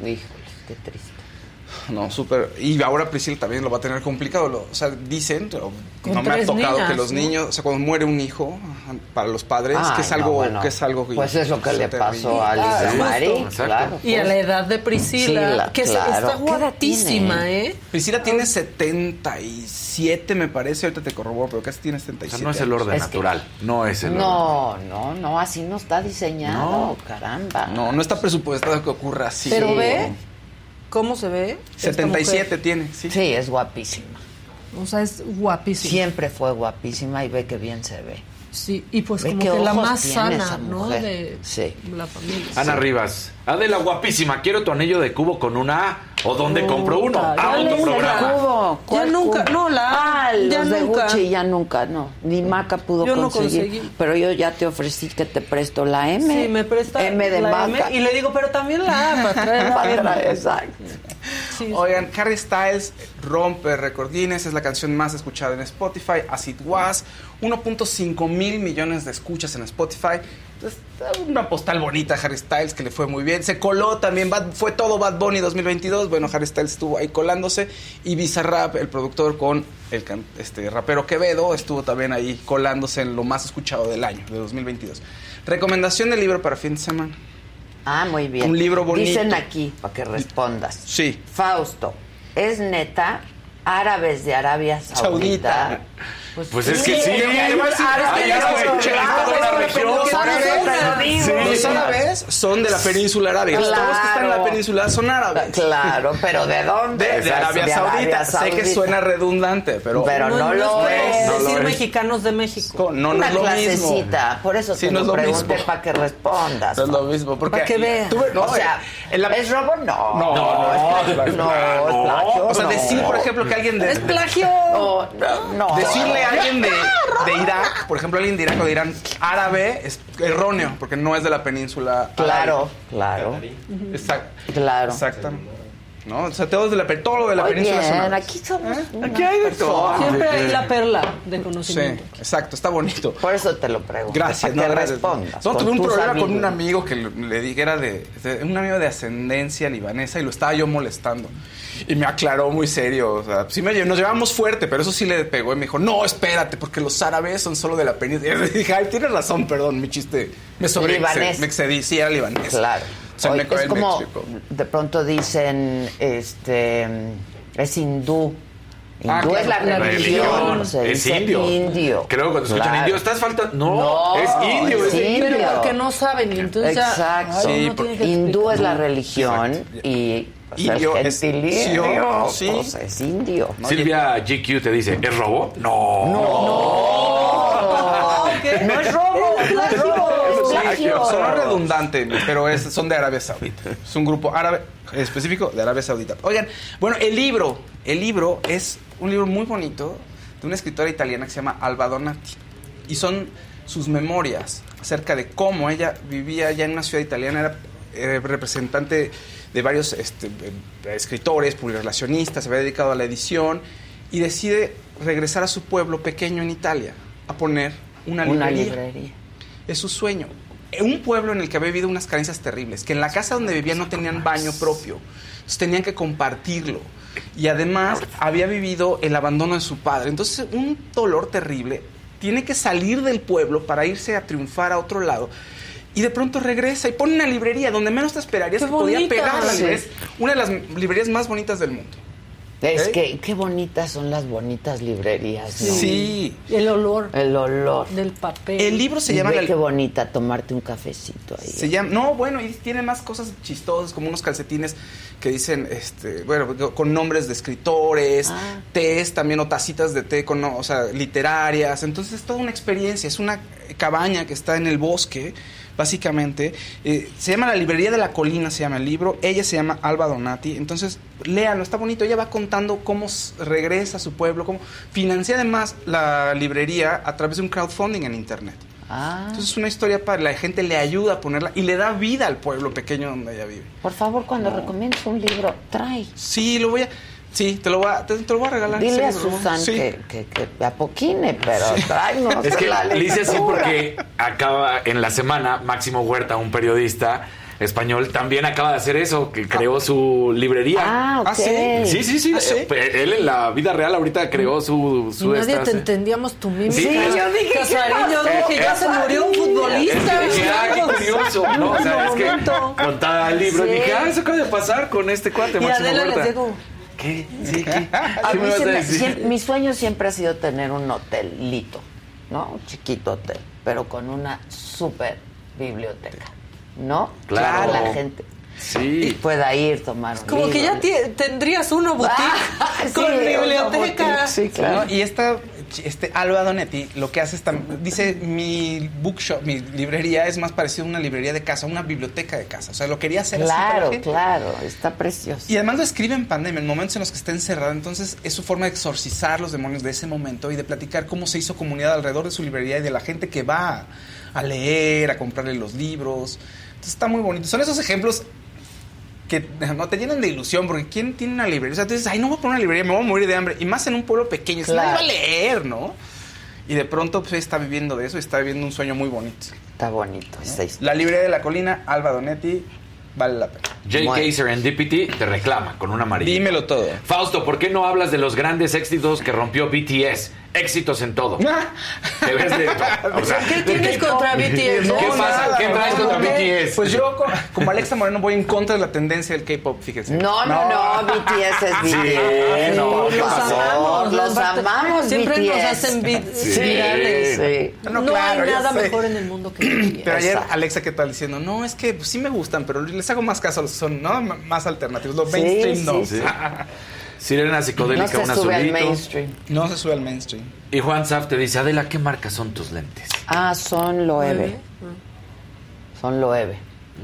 Híjole, qué triste. No, súper. Y ahora Priscila también lo va a tener complicado. Dicen, no me ha tocado niñas, que los niños, ¿no? O sea, cuando muere un hijo, para los padres, que es algo... Pues es lo que le pasó a Lisa Marie, claro. Y a la edad de Priscila, que está guapísima, ¿eh? Priscila tiene 77, me parece, ahorita te corroboro, pero casi tiene 77. O sea, no es el orden natural, no es el orden. No, así no está diseñado, caramba. No está presupuestado que ocurra así. Pero ve... ¿Cómo se ve? 77 tiene, sí. Sí, es guapísima. O sea, es guapísima. Siempre fue guapísima y ve que bien se ve. Sí, y pues ve como que la más sana, ¿no? De la familia. Ana Rivas. Adela, guapísima, quiero tu anillo de cubo con una A. ¿O dónde compró uno? Amo tu programa. Cubo. ¿Cuál ya nunca, cubo? No, la A. Los de Gucci ya nunca, no. Ni Maca pudo conseguir. Pero yo ya te ofrecí que te presto la M. Sí, me presta M de Maca. Y le digo, pero también la A para traer la M. Exacto. Sí. Oigan, Harry Styles rompe récord Guinness, es la canción más escuchada en Spotify, As It Was, 1.5 mil millones de escuchas en Spotify. Entonces, una postal bonita a Harry Styles, que le fue muy bien. Se coló también, fue todo Bad Bunny 2022. Bueno, Harry Styles estuvo ahí colándose. Y Bizarrap, el productor, con el rapero Quevedo, estuvo también ahí colándose en lo más escuchado del año, de 2022. Recomendación de libro para fin de semana. Ah, muy bien. Un libro bonito. Dicen aquí, para que respondas. Sí. Fausto, ¿es neta? Árabes de Arabia Saudita. Pues es que sí. Los árabes son de la península arábiga. Claro. Todos los que están en la península son árabes. Claro, pero ¿de dónde? De Arabia Saudita. Sé que suena redundante, pero no lo es. No decir mexicanos de México. No, no es lo mismo. Por eso te lo pregunté, para que respondas. No es lo mismo. Para que veas. O sea, ¿es robo? No. No. O sea, decir, por ejemplo, que alguien de... ¡Es plagio! No. Decirle a alguien de Irak, por ejemplo, alguien de Irak o de Irán, árabe, es erróneo, porque no es de la península. Claro. Exacto. Claro. Exactamente. ¿No? O sea, todo lo de la península. Bien, aquí somos. Aquí hay de todo. Siempre hay la perla de conocimiento. Sí, exacto, está bonito. Por eso te lo pregunto. Gracias, no respondas. No, tuve un problema con un amigo que le dije, era un amigo de ascendencia libanesa y lo estaba yo molestando. Y me aclaró muy serio. O sea, sí nos llevamos fuerte, pero eso sí le pegó. Y me dijo, no, espérate, porque los árabes son solo de la península. Y le dije, ay, tienes razón, perdón, mi chiste. Me excedí, sí, era libanés. Claro. Es como, de pronto dicen, es hindú. Hindú es la religión. Es indio. Creo que cuando escuchan indio, estás faltando. No, es indio. Es indio. Pero porque no saben. Entonces, exacto. Ay, hindú es la religión. Exacto. Y... Indio, es indio. Sí. Es indio. Silvia GQ te dice, ¿es robo? No. No es robo. Son redundante, pero son de Arabia Saudita. Es un grupo árabe específico de Arabia Saudita. Oigan, bueno, el libro es un libro muy bonito de una escritora italiana que se llama Alba Donati. Y son sus memorias acerca de cómo ella vivía allá en una ciudad italiana, era representante de varios escritores, publicrelacionistas, se había dedicado a la edición y decide regresar a su pueblo pequeño en Italia a poner una librería. Es su sueño. Un pueblo en el que había vivido unas carencias terribles, que en la casa donde vivía no tenían baño propio, entonces tenían que compartirlo. Y además había vivido el abandono de su padre, entonces un dolor terrible. tiene que salir del pueblo para irse a triunfar a otro lado. Y de pronto regresa y pone una librería donde menos te esperarías que podía pegarse. Sí. Una de las librerías más bonitas del mundo. Es que qué bonitas son las bonitas librerías, ¿no? Sí. El olor. El olor. Del papel. El libro se llama... Qué bonita tomarte un cafecito ahí. Se llama... No, bueno, y tiene más cosas chistosas, como unos calcetines que dicen, bueno, con nombres de escritores, tés también, o tacitas de té, con, o sea, literarias. Entonces es toda una experiencia. Es una cabaña que está en el bosque, básicamente. Se llama La Librería de la Colina, se llama el libro. Ella se llama Alba Donati. Entonces, léanlo, está bonito. Ella va contando cómo regresa a su pueblo, cómo financia además la librería a través de un crowdfunding en internet. Entonces es una historia para la gente, le ayuda a ponerla y le da vida al pueblo pequeño donde ella vive. Por favor, cuando recomiendes un libro, trae. Sí, lo voy a... Sí, te lo voy a regalar. Dile a Susan que apoquine, pero tráenos. Es que le hice así porque acaba en la semana Máximo Huerta, un periodista español, también acaba de hacer eso, que creó su librería. Okay. Sí. Él en la vida real ahorita creó su y nadie te entendíamos tu mimo. Sí, yo dije, Casarín, ya se murió un futbolista. Qué curioso, ¿no? O sea, es que contaba el libro y dije, eso acaba de pasar con este cuate, Máximo Huerta. ¿Qué? Sí, ¿qué? A mí mi sueño siempre ha sido tener un hotelito, ¿no? Un chiquito hotel, pero con una súper biblioteca, ¿no? Claro. La gente pueda ir, tomar un como libro, que ya tendrías uno boutique con biblioteca. Sí, claro. ¿No? Y Alba Donati lo que hace es dice, mi bookshop, mi librería es más parecida a una librería de casa, una biblioteca de casa. O sea, lo quería hacer así para la gente. Claro, está precioso. Y además lo escribe en pandemia, en momentos en los que está encerrado. Entonces es su forma de exorcizar los demonios de ese momento y de platicar cómo se hizo comunidad alrededor de su librería y de la gente que va a leer, a comprarle los libros. Entonces está muy bonito. Son esos ejemplos que no te llenan de ilusión, porque ¿quién tiene una librería? O sea, tú dices, no voy a poner una librería, me voy a morir de hambre. Y más en un pueblo pequeño, nadie va a leer, ¿no? Y de pronto, pues, está viviendo de eso, está viviendo un sueño muy bonito. Está bonito, ¿no? La Librería de la Colina, Alba Donati, vale la pena. J.K. Serendipity te reclama con una amarilla. Dímelo todo. Fausto, ¿por qué no hablas de los grandes éxitos que rompió BTS? Éxitos en todo. ¿Qué tienes contra BTS? ¿Qué pasa? ¿Qué traes contra BTS? Pues yo, como Alexa Moreno, voy en contra de la tendencia del K-pop, fíjense. No, BTS es BTS. Sí, no, los amamos. Los amamos, siempre BTS. Nos hacen virales. Sí. No, claro, hay nada mejor en el mundo que BTS. Pero ayer Alexa, ¿qué tal? Diciendo, no, es que sí me gustan, pero les hago más caso a los que son más alternativos. Los mainstream no. Sí. Sirena psicodélica, un azulito. No se sube al mainstream. Y Juan Saf te dice, Adela, ¿qué marca son tus lentes? Son Loewe. Son Loewe.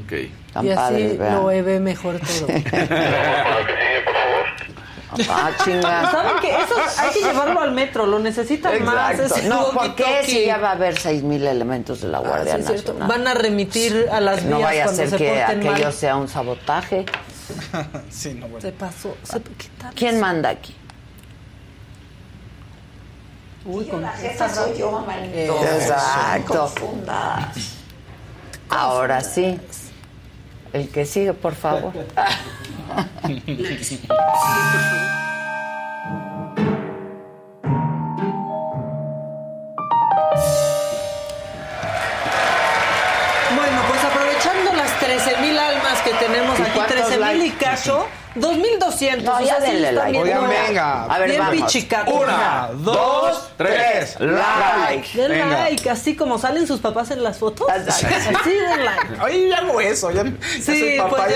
Ok. Tan y padres, así vean. Loewe mejor todo. Chingada. ¿Saben qué? Eso hay que llevarlo al metro, lo necesitan. Exacto. Más. Porque si ya va a haber 6,000 elementos de la Guardia Nacional. Van a remitir a las vías cuando se porten mal. No vaya a ser que aquello sea un sabotaje. Sí, no, bueno. Se pasó. ¿Quién manda aquí? Uy, con esta soy yo, mamá. Exacto. Ahora sí. El que sigue, por favor. Tenemos aquí 13,000 y cacho, 2,200. No, ya denle like. Oigan, venga. A ver, bien pichicato. 1, 2, 3. Like. Den like. Así como salen sus papás en las fotos. Así den like. Oye, ya hago eso. Ya soy papá. Pues,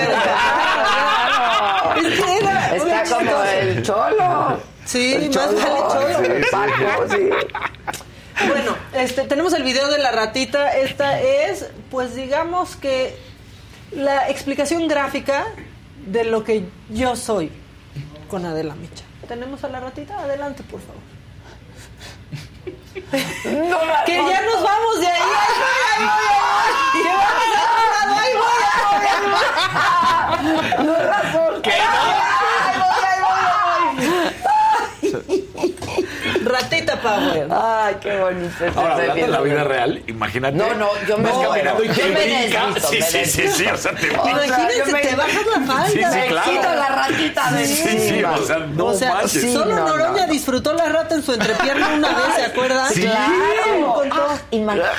ya. Está como el cholo. Sí, el más vale cholo. Sí. Bueno, tenemos el video de la ratita. Esta es, pues digamos que la explicación gráfica de lo que yo soy con Adela Micha. ¿Tenemos a la ratita? Adelante, por favor. Que ya nos vamos de ahí. Ratita Power. Ay, qué bonito. Ahora, hablando de la vida real, imagínate. No, yo me caminando y te brinca. Sí, o sea, te brinca. Imagínense, te bajas la falda. Sí, claro. Quito la vaquita de encima. Sí, solo Noroña disfrutó la rata en su entrepierna una vez, ¿se acuerdan? Sí. Claro.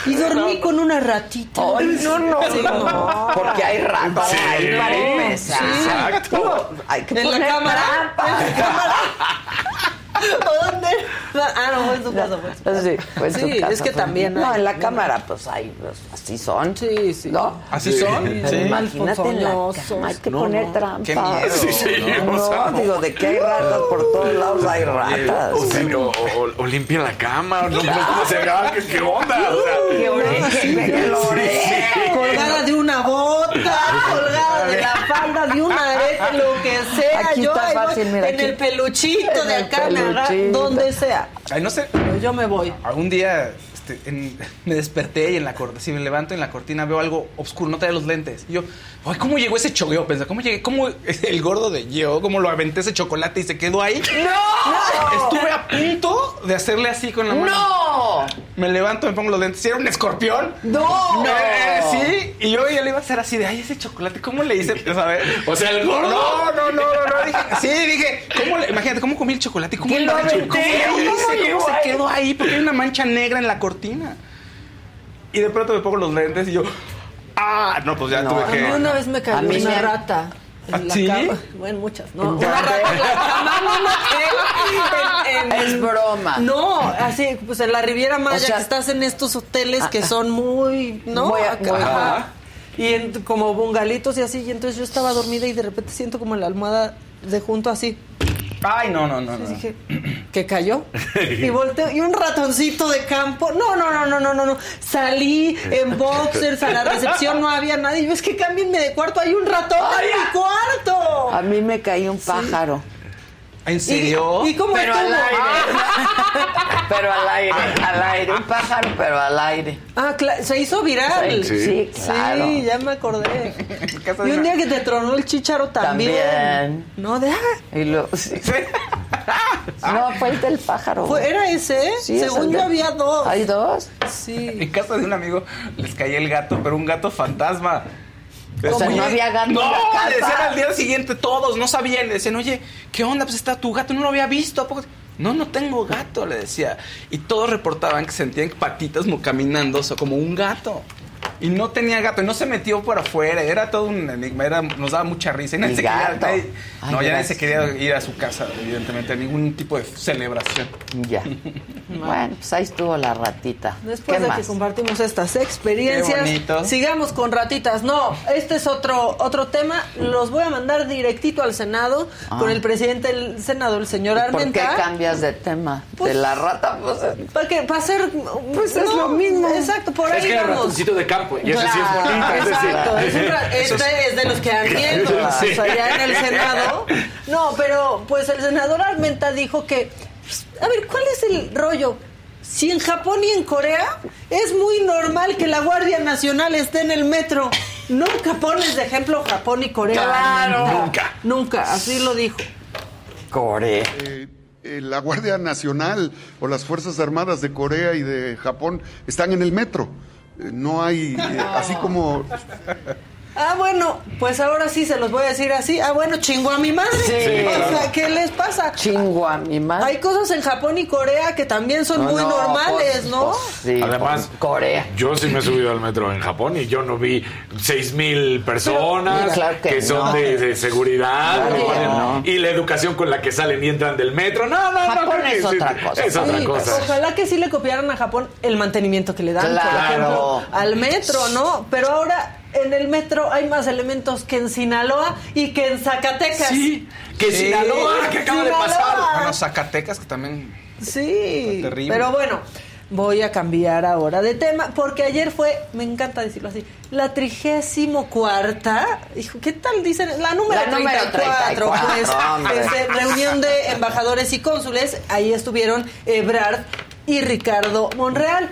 Y dormí con una ratita. Ay, no. Porque hay ratas. Sí. Hay paredes. Sí. Exacto. Hay que poner en la cámara. ¿O dónde? Ah, no, fue en tu casa. Pues, sí, es que también. No, en la cámara, pues hay. Pues, así son. Sí. ¿No? ¿Así son? Sí. Imagínate en la cama, hay que poner trampa. Qué miedo. No, digo, de que hay ratas por todos lados, hay ratas. O limpia la cama, no se haga. ¿Qué onda? Que oreje. Colgada de una bota, colgada de la falda, de una areja, lo que sea. Yo en el peluchito de acá. Donde sea. Ay, no sé. Pero yo me voy. Algún día me desperté y si me levanto en la cortina veo algo oscuro, no traía los lentes. Y yo, ay, ¿cómo llegó ese chogueo? Pensé, ¿cómo el gordo de yo? ¿Cómo lo aventé ese chocolate y se quedó ahí? ¡No! Estuve a punto de hacerle así con la mano. ¡No! Me levanto, me pongo los lentes. ¿Sí era un escorpión? ¡No! Sí, y yo ya le iba a hacer así de, ay, ese chocolate, ¿cómo le hice? Pues, a ver, o sea, el gordo. No. Dije, imagínate, ¿cómo comí el chocolate? ¿Cómo lo aventé? ¿Cómo se quedó ahí? Porque hay una mancha negra en la cortina. Y de pronto me pongo los lentes y yo... ¡Ah! No, pues ya tuve que... A mí una vez me cayó una rata en la cama. Bueno, muchas, ¿no? Una rata en la cama. Es broma. No, así, pues en la Riviera Maya, o sea, que estás en estos hoteles que son muy... ¿no? Muy y como bungalitos y así. Y entonces yo estaba dormida y de repente siento como en la almohada de junto así... Ay, no. Dije, ¿qué cayó? Y volteo, y un ratoncito de campo. No. Salí en boxers a la recepción, no había nadie. Yo, es que cámbienme de cuarto, hay un ratón en mi cuarto. A mí me cayó un pájaro. ¿En serio? ¿Y cómo pero estuvo? Al aire. Pero al aire. Un pájaro, pero al aire. Ah, claro. Se hizo viral. Sí, claro. Sí, ya me acordé. Y un día que te tronó el chícharo también. No, deja. Y luego, sí. No, fue el del pájaro. ¿Era ese? Sí, según yo había dos. ¿Hay dos? Sí. En casa de un amigo les cayó el gato, pero un gato fantasma. O sea, no había gato en la casa. No, decían al día siguiente todos, no sabían. Le decían, oye, ¿qué onda? Pues está tu gato, no lo había visto. ¿A poco? No tengo gato, le decía. Y todos reportaban que sentían patitas caminando, o sea, como un gato. Y no tenía gato, y no se metió por afuera. Era todo un enigma, nos daba mucha risa. Y nadie se quería ir a su casa, evidentemente, a ningún tipo de celebración. Ya. Bueno, pues ahí estuvo la ratita. Después de que compartimos estas experiencias, sigamos con ratitas. No, este es otro tema. Los voy a mandar directito al Senado con el presidente del Senado, el señor Armenta. ¿Por qué cambias de tema? Pues, de la rata, pues. Para hacer. Pues es lo mismo. Exacto, por ahí vamos. Es ratoncito de campo. Y claro, eso sí es bonito. Exacto. Es de los que dan miedo. Sí. O sea, ya en el Senado. No, pero pues el senador Armenta dijo que... A ver, ¿cuál es el rollo? Si en Japón y en Corea es muy normal que la Guardia Nacional esté en el metro. Nunca pones de ejemplo Japón y Corea. Claro. Nunca. Así lo dijo. Corea. La Guardia Nacional o las Fuerzas Armadas de Corea y de Japón están en el metro. No hay, así como... Ah, bueno, pues ahora sí se los voy a decir así. Ah, bueno, chingo a mi madre. Sí. O sea, ¿qué les pasa? Chingo a mi madre. Hay cosas en Japón y Corea que también son muy normales, ¿no? Sí, además, Corea. Yo sí me he subido al metro en Japón y yo no vi 6,000 personas. Pero, claro que son de seguridad. Claro, no. Y la educación con la que salen y entran del metro. Japón es otra cosa. Ojalá que sí le copiaran a Japón el mantenimiento que le dan, por ejemplo, al metro, ¿no? Pero ahora... En el metro hay más elementos que en Sinaloa y que en Zacatecas. Sí, que Sinaloa, que acaba de pasar. Bueno, Zacatecas, que también. Sí, terrible. Pero bueno, voy a cambiar ahora de tema, porque ayer fue, me encanta decirlo así, la 34ª, hijo, ¿qué tal dicen? La número 34, pues, reunión de embajadores y cónsules. Ahí estuvieron Ebrard y Ricardo Monreal.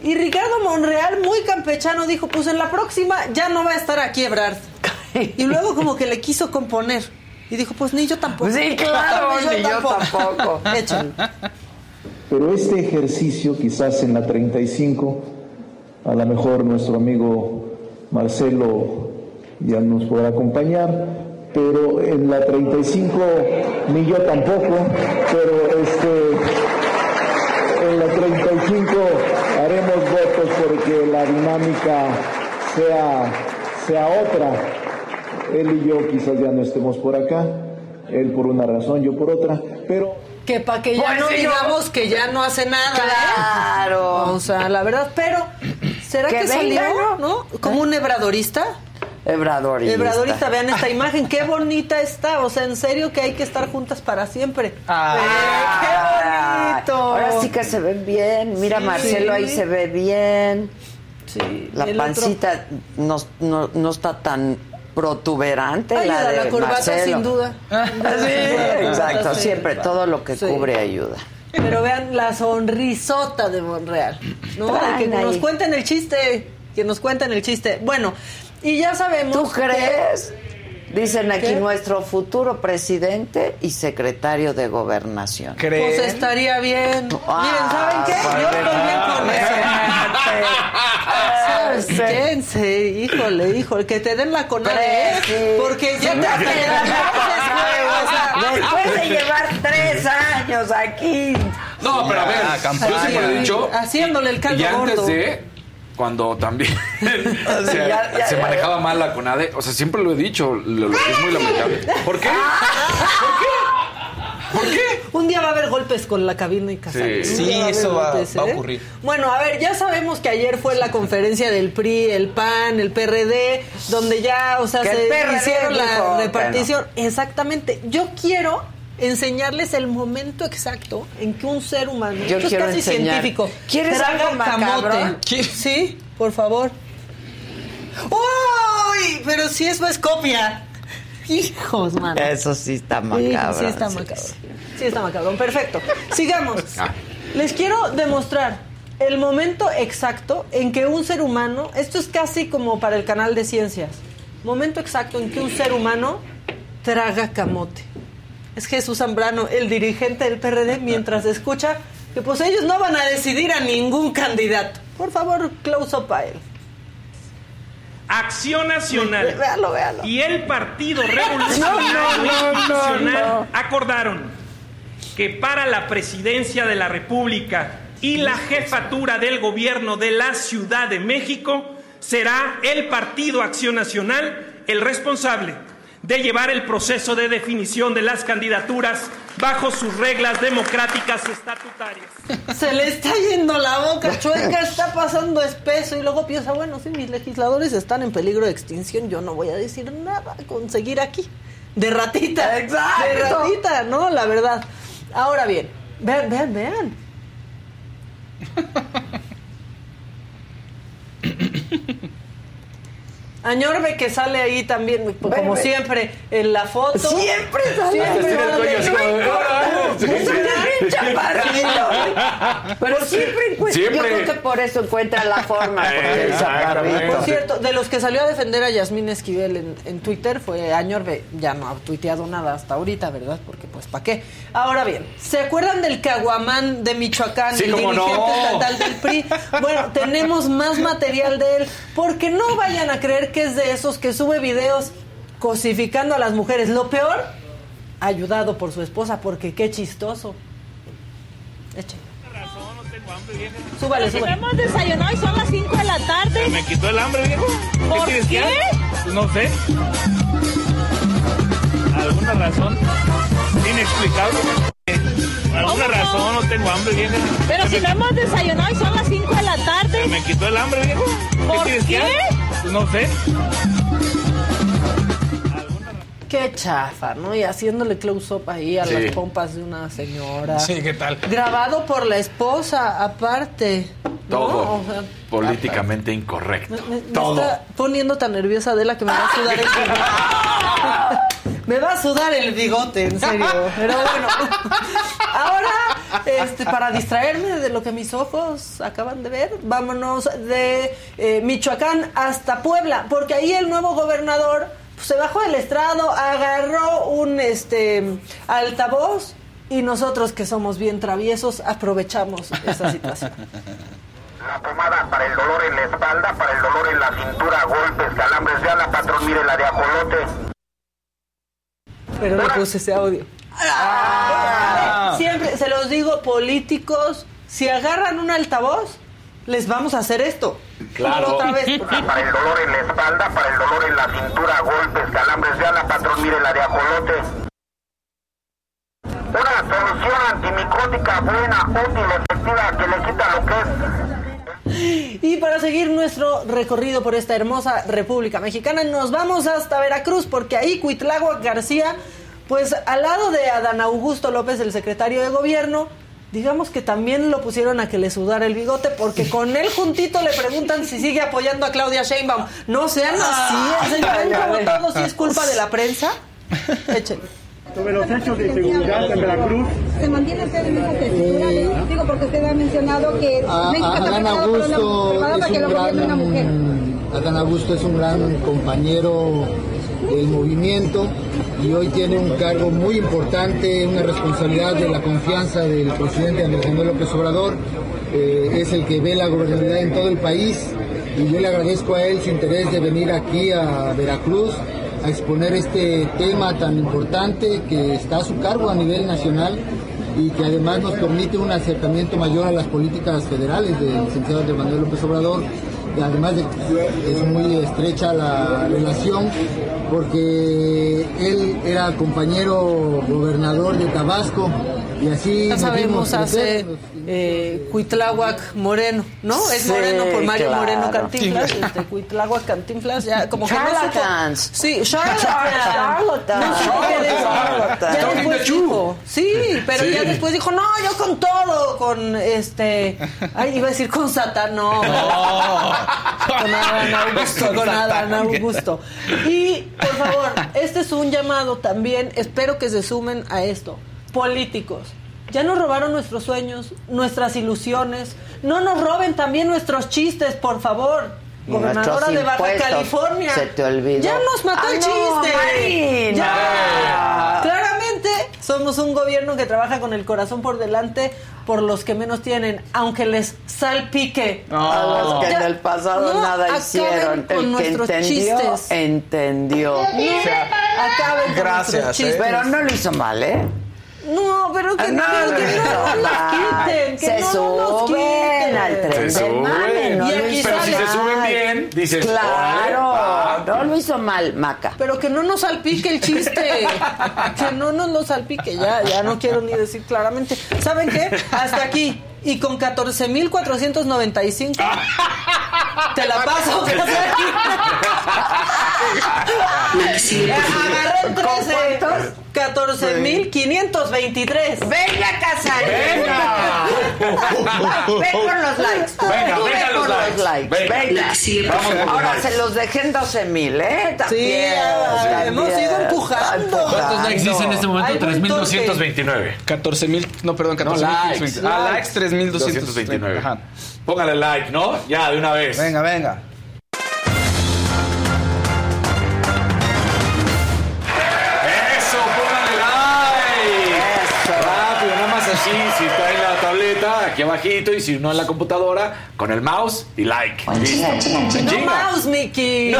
Y Ricardo Monreal, muy campechano, dijo, pues en la próxima ya no va a estar aquí Ebrard. Y luego como que le quiso componer. Y dijo, pues ni yo tampoco. Sí, claro, ni yo tampoco. Échale. Pero este ejercicio, quizás en la 35, a lo mejor nuestro amigo Marcelo ya nos podrá acompañar, pero en la 35 ni yo tampoco, pero en la 35 haremos votos porque la dinámica sea otra. Él y yo quizás ya no estemos por acá, él por una razón, yo por otra, pero... Que para que ya bueno, no digamos yo... que ya no hace nada. Claro. O sea, la verdad, pero... ¿Será que salió, no? Como un ebradorista. Ebradorista, vean esta imagen, qué bonita está, o sea, en serio que hay que estar juntas para siempre. ¡Qué bonito! Ahora sí que se ven bien, mira sí, Marcelo ahí se ve bien. Sí. La pancita no está tan protuberante. Ay, la de la corbata Marcelo. Sin duda. Sí, exacto, siempre todo lo que cubre ayuda. Pero vean la sonrisota de Monreal, ¿no? De que nos cuenten el chiste, Bueno, y ya sabemos. ¿Tú crees? Que... Dicen aquí nuestro futuro presidente y secretario de Gobernación. ¿Crees? Pues estaría bien. Miren, ¿saben qué? Yo estoy bien con eso. Quédense, híjole, que te den la CONADE, porque ya te dan la CONADE. Después de llevar 3 años aquí. No, pero a ver, yo siempre lo he dicho. Haciéndole el caldo gordo. Y antes de... Cuando también se manejaba mal la CONADE. O sea, siempre lo he dicho, lo que es muy lamentable. ¿Por qué? Un día va a haber golpes con la cabina y Casio. Sí, eso va a ocurrir. Bueno, a ver, ya sabemos que ayer fue la conferencia del PRI, el PAN, el PRD, donde ya, o sea, se hicieron la repartición. Bueno. Exactamente. Yo quiero enseñarles el momento exacto en que un ser humano, yo esto es casi científico, ¿quieres algo macabro? Sí, por favor. ¡Uy! Pero si eso es copia. Hijos, mano. Eso sí está macabro. Sí está macabro. Perfecto. Sigamos. Les quiero demostrar el momento exacto en que un ser humano, esto es casi como para el canal de ciencias, momento exacto en que un ser humano traga camote. Es Jesús Zambrano, el dirigente del PRD, mientras escucha que pues ellos no van a decidir a ningún candidato. Por favor, close up a él. Acción Nacional véalo. Y el Partido Revolucionario Nacional acordaron que para la presidencia de la República y la jefatura del gobierno de la Ciudad de México será el Partido Acción Nacional el responsable de llevar el proceso de definición de las candidaturas bajo sus reglas democráticas estatutarias. Se le está yendo la boca chueca, está pasando espeso y luego piensa, bueno, si mis legisladores están en peligro de extinción, yo no voy a decir nada a conseguir aquí. De ratita. Exacto. De ratita, ¿no? La verdad. Ahora bien, vean. Añorbe que sale ahí también, como siempre, en la foto. Siempre sale. Pero siempre encuentra. Yo creo que por eso encuentra la forma. Por cierto, de los que salió a defender a Yasmína Esquivel en Twitter fue Añorbe. Ya no ha tuiteado nada hasta ahorita, ¿verdad? Porque pues ¿para qué? Ahora bien, ¿se acuerdan del Caguamán de Michoacán? Sí, el dirigente estatal del PRI. Bueno, tenemos más material de él, porque no vayan a creer que es de esos que sube videos cosificando a las mujeres. Lo peor, ayudado por su esposa, porque qué chistoso. Échale. Súbale. Hemos desayunado y son las 5 de la tarde. Me quitó el hambre, viejo. ¿Por qué? No sé. ¿Alguna razón? Inexplicable. ¿Alguna razón? No tengo hambre, viejo. Pero si no hemos desayunado y son las 5 de la tarde. Me quitó el hambre, viejo. ¿Por qué? No sé. Qué chafa, ¿no? Y haciéndole close-up ahí a las pompas de una señora. Sí, ¿qué tal? Grabado por la esposa, aparte. Todo. ¿No? O sea, políticamente incorrecto. Me todo. Está poniendo tan nerviosa Adela que me va a sudar el bigote. Me va a sudar el bigote, en serio. Pero bueno. Ahora, para distraerme de lo que mis ojos acaban de ver, vámonos de Michoacán hasta Puebla, porque ahí el nuevo gobernador se bajó del estrado, agarró un altavoz y nosotros que somos bien traviesos aprovechamos esa situación. La pomada para el dolor en la espalda, para el dolor en la cintura, golpes, calambres, ya la patrón, mire la de ajolote. Pero no puse ese audio. Siempre, se los digo, políticos, si agarran un altavoz, les vamos a hacer esto. Claro. Otra vez. Para el dolor en la espalda, para el dolor en la cintura, golpes, calambres de ala, patrón, mire la de ajolote. Una solución antimicótica buena, útil, efectiva, que le quita lo que es. Y para seguir nuestro recorrido por esta hermosa República Mexicana, nos vamos hasta Veracruz, porque ahí Cuitláhuac García, pues al lado de Adán Augusto López, el secretario de Gobierno, digamos que también lo pusieron a que le sudara el bigote, porque con él juntito le preguntan si sigue apoyando a Claudia Sheinbaum. No sean así, se encuentran todos si es culpa de la prensa. Échenle. Sobre los hechos de inseguridad en Veracruz. ¿Se mantiene usted en mismo testimonio? Digo, porque usted ha mencionado que México está preparado para que lo gobierne una mujer. Adán Augusto es un gran compañero del movimiento y hoy tiene un cargo muy importante, una responsabilidad de la confianza del presidente Andrés Manuel López Obrador, es el que ve la gobernabilidad en todo el país, y yo le agradezco a él su interés de venir aquí a Veracruz a exponer este tema tan importante que está a su cargo a nivel nacional y que además nos permite un acercamiento mayor a las políticas federales del licenciado Andrés Manuel López Obrador. Además de que es muy estrecha la relación, porque él era compañero gobernador de Tabasco y así... Ya sabemos, hace Cuitláhuac Moreno, ¿no? Sí, es Moreno por Mario, claro. Moreno Cantinflas, Cuitláhuac Cantinflas, ya como que no se... Sí, Charlotte. Sí, pero sí. Ya después dijo, no, yo con todo, con iba a decir con Satán, no. Con Adán Augusto. Y, por favor, este es un llamado también, espero que se sumen a esto. Políticos, ya nos robaron nuestros sueños, nuestras ilusiones, no nos roben también nuestros chistes, por favor. Gobernadora de Baja California. Se te olvidó. Ya nos mató el chiste. Ya. Claramente somos un gobierno que trabaja con el corazón por delante por los que menos tienen, aunque les salpique. A los que en el pasado nada hicieron. El que entendió. O sea, acaben con nuestros chistes. Pero no lo hizo mal, ¿eh? No, pero que no nos quiten. Se suben al tren. Se suben. Pero si se suben bien, dices... Claro, no lo hizo mal, Maca. Pero que no nos salpique el chiste. Que no nos lo salpique. Ya no quiero ni decir claramente. ¿Saben qué? Hasta aquí. Y con 14,495 te la paso. Agarré 13. 14,523. ¡Venga, Casarín! ¡Venga! Ven con los likes. Venga, vamos. Ahora se los dejé en 12,000, ¿eh? También, sí, hemos ido empujando. ¿Cuántos likes dice en este momento? 3,229. 14,000. No, perdón, 14,000. No, likes 3,229. Póngale like, ¿no? Ya, de una vez. Venga. Si traen la tableta, aquí abajito, y si no en la computadora, con el mouse y like. No mouse, Mickey.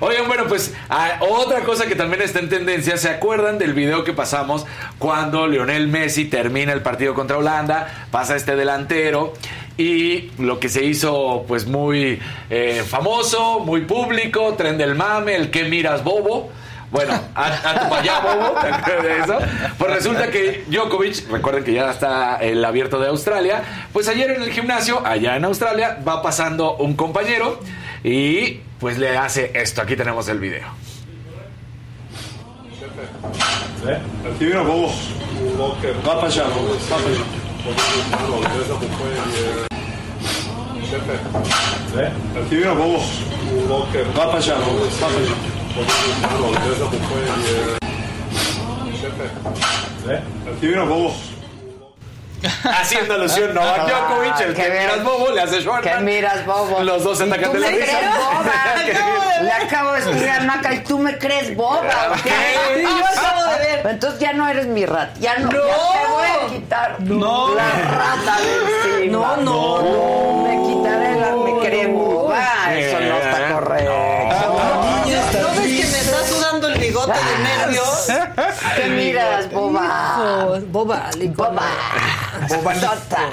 Oigan, bueno, pues otra cosa que también está en tendencia, ¿se acuerdan del video que pasamos cuando Lionel Messi termina el partido contra Holanda? Pasa este delantero y lo que se hizo pues muy famoso, muy público, tren del mame, el que miras, bobo. Bueno, a tu payá, bobo, ¿te acuerdas de eso? Pues resulta que Djokovic, recuerden que ya está el Abierto de Australia, pues ayer en el gimnasio, allá en Australia, va pasando un compañero y pues le hace esto. Aquí tenemos el video. Aquí viene bobo. Va para allá, bobo. Va para allá. Aquí viene bobo. Va para allá, bobo. Va para allá. Haciendo alusión Novak Djokovic, el que miras bobo, le hace short. Que miras bobo. Los dos se atacan de la risa. Le acabo de estudiar, Maca, y tú me crees boba. Sí, yo acabo de ver. Entonces ya no eres mi rat. Ya no. Ya te voy a quitar la rata de encima. No. Me quitaré la me cree boba. Eso no está correcto. bote de nervios. ¿Qué miras, boba? Boba, boba. Boba sota.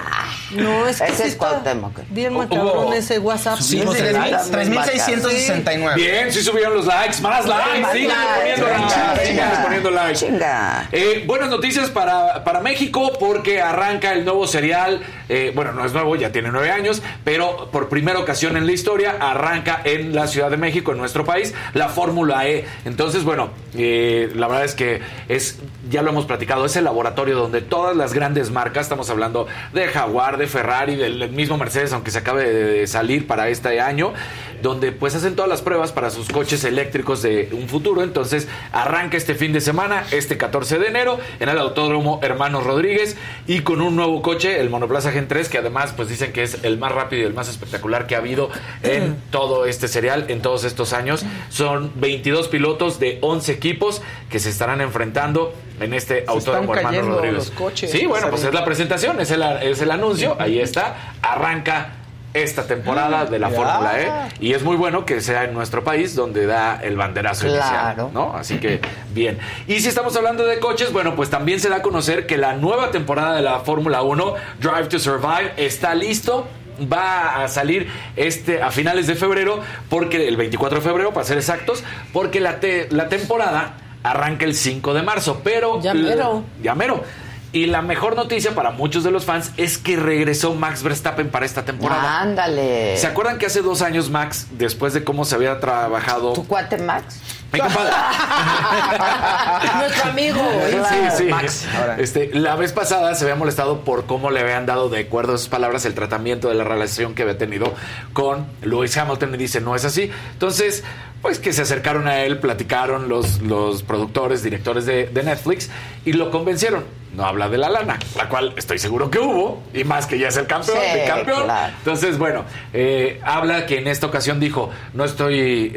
No, es que ese sí es Cuauhtémoc. Bien macabrón ese WhatsApp. Sí, 3,669. Bien, sí subieron los likes. Más likes. Sigan poniendo likes. Buenas noticias para México, porque arranca el nuevo serial. Bueno, no es nuevo, ya tiene 9 años, pero por primera ocasión en la historia arranca en la Ciudad de México, en nuestro país, la Fórmula E. Entonces, bueno, la verdad es que es, ya lo hemos platicado, es el laboratorio donde todas las grandes marcas, estamos hablando de Jaguar, de Ferrari, del mismo Mercedes, aunque se acabe de salir para este año, donde pues hacen todas las pruebas para sus coches eléctricos de un futuro. Entonces arranca este fin de semana, este 14 de enero, en el Autódromo Hermanos Rodríguez, y con un nuevo coche, el Monoplaza Gen 3, que además pues dicen que es el más rápido y el más espectacular que ha habido en todo este serial, en todos estos años. Son 22 pilotos de 11 equipos que se estarán enfrentando en este Autódromo Hermanos Rodríguez. Sí, bueno, pues es la presentación, es el anuncio, ahí está, arranca esta temporada de la Fórmula E, y es muy bueno que sea en nuestro país donde da el banderazo inicial, ¿no? Así que bien. Y si estamos hablando de coches, bueno, pues también se da a conocer que la nueva temporada de la Fórmula 1, Drive to Survive, está listo. Va a salir a finales de febrero, porque el 24 de febrero, para ser exactos, porque la temporada arranca el 5 de marzo, pero ya mero. Y la mejor noticia para muchos de los fans es que regresó Max Verstappen para esta temporada. ¡Ándale! ¿Se acuerdan que hace 2 años Max, después de cómo se había trabajado... ¿Tu cuate Max? Mi compadre. Nuestro amigo. Sí. Max. La vez pasada se había molestado por cómo le habían dado, de acuerdo a sus palabras, el tratamiento de la relación que había tenido con Lewis Hamilton, y dice, no es así. Entonces, pues que se acercaron a él, platicaron los productores, directores de Netflix, y lo convencieron. No habla de la lana, la cual estoy seguro que hubo, y más que ya es el campeón, bicampeón. Claro. Entonces, bueno, habla que en esta ocasión dijo, no estoy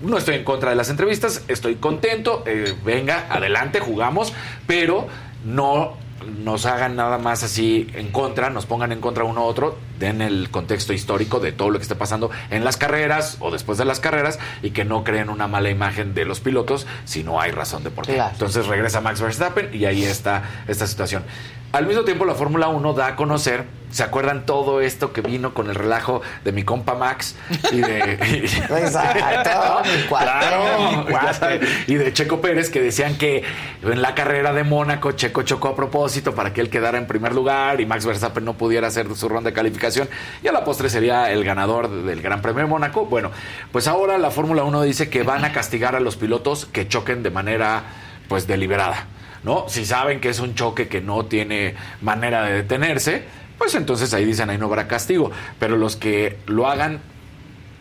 en contra de las entrevistas, estoy contento, venga, adelante, jugamos, pero no nos hagan nada más así en contra, nos pongan en contra uno a otro, den el contexto histórico de todo lo que está pasando en las carreras o después de las carreras, y que no creen una mala imagen de los pilotos si no hay razón de por qué. Claro. Entonces regresa Max Verstappen y ahí está esta situación. Al mismo tiempo, la Fórmula 1 da a conocer, ¿se acuerdan todo esto que vino con el relajo de mi compa Max? Exacto, mi cuate. Y de Checo Pérez, que decían que en la carrera de Mónaco, Checo chocó a propósito para que él quedara en primer lugar y Max Verstappen no pudiera hacer su ronda de calificación, y a la postre sería el ganador del Gran Premio de Mónaco. Bueno, pues ahora la Fórmula 1 dice que van a castigar a los pilotos que choquen de manera, pues, deliberada, ¿no? Si saben que es un choque que no tiene manera de detenerse, pues entonces ahí dicen, ahí no habrá castigo. Pero los que lo hagan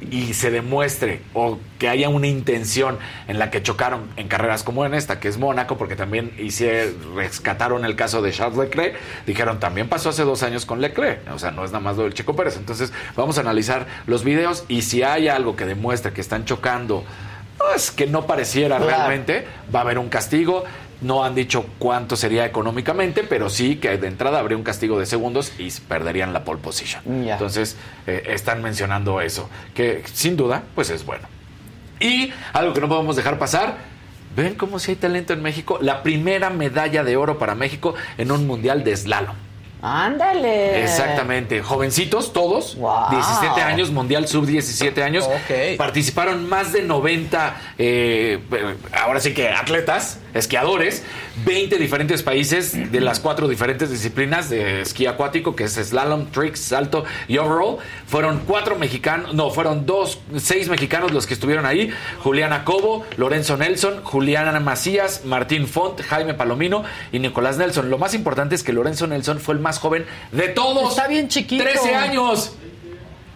y se demuestre, o que haya una intención en la que chocaron en carreras como en esta, que es Mónaco, porque también rescataron el caso de Charles Leclerc, dijeron, también pasó hace 2 años con Leclerc, o sea, no es nada más lo del Checo Pérez. Entonces vamos a analizar los videos, y si hay algo que demuestre que están chocando, pues que no pareciera realmente, va a haber un castigo. No han dicho cuánto sería económicamente, pero sí que de entrada habría un castigo de segundos y perderían la pole position. Yeah. Entonces, están mencionando eso, que sin duda, pues es bueno. Y algo que no podemos dejar pasar, ¿ven cómo si hay talento en México? La primera medalla de oro para México en un mundial de slalom. ¡Ándale! Exactamente. Jovencitos, todos. Wow. 17 años, mundial sub-17 años. Okay. Participaron más de 90, ahora sí que atletas, esquiadores, 20 diferentes países de las 4 diferentes disciplinas de esquí acuático, que es slalom, tricks, salto y overall. Fueron 6 mexicanos los que estuvieron ahí: Juliana Cobo, Lorenzo Nelson, Juliana Macías, Martín Font, Jaime Palomino y Nicolás Nelson. Lo más importante es que Lorenzo Nelson fue el más joven de todos. Está bien chiquito. 13 años.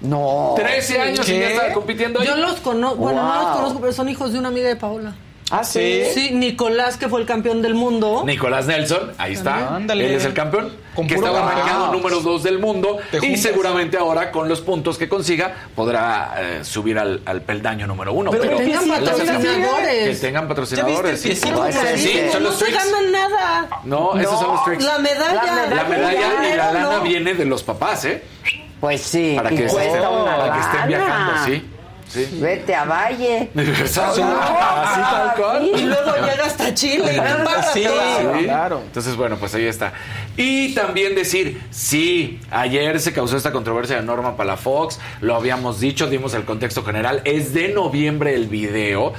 No. 13 años y ya está compitiendo ahí. Yo los conozco. Bueno, no los conozco, pero son hijos de una amiga de Paola. ¿Ah, sí? Sí, Nicolás, que fue el campeón del mundo. Nicolás Nelson, ahí está. Ándale. Él es el campeón. Que estaba rankeado número 2 del mundo. Y seguramente ahora, con los puntos que consiga, podrá subir al peldaño número 1. Pero que tengan patrocinadores. Sí, son los tricks. No se ganan nada. No, esos son los tricks. La medalla y la lana viene de los papás, ¿eh? Pues sí. Para que estén viajando, sí. Sí. Vete a Valle. Así tal cual. Y luego llega hasta Chile. Sí, claro. Entonces, bueno, pues ahí está. Y también decir, sí, ayer se causó esta controversia de Norma Palafox, lo habíamos dicho, dimos el contexto general, es de noviembre el video,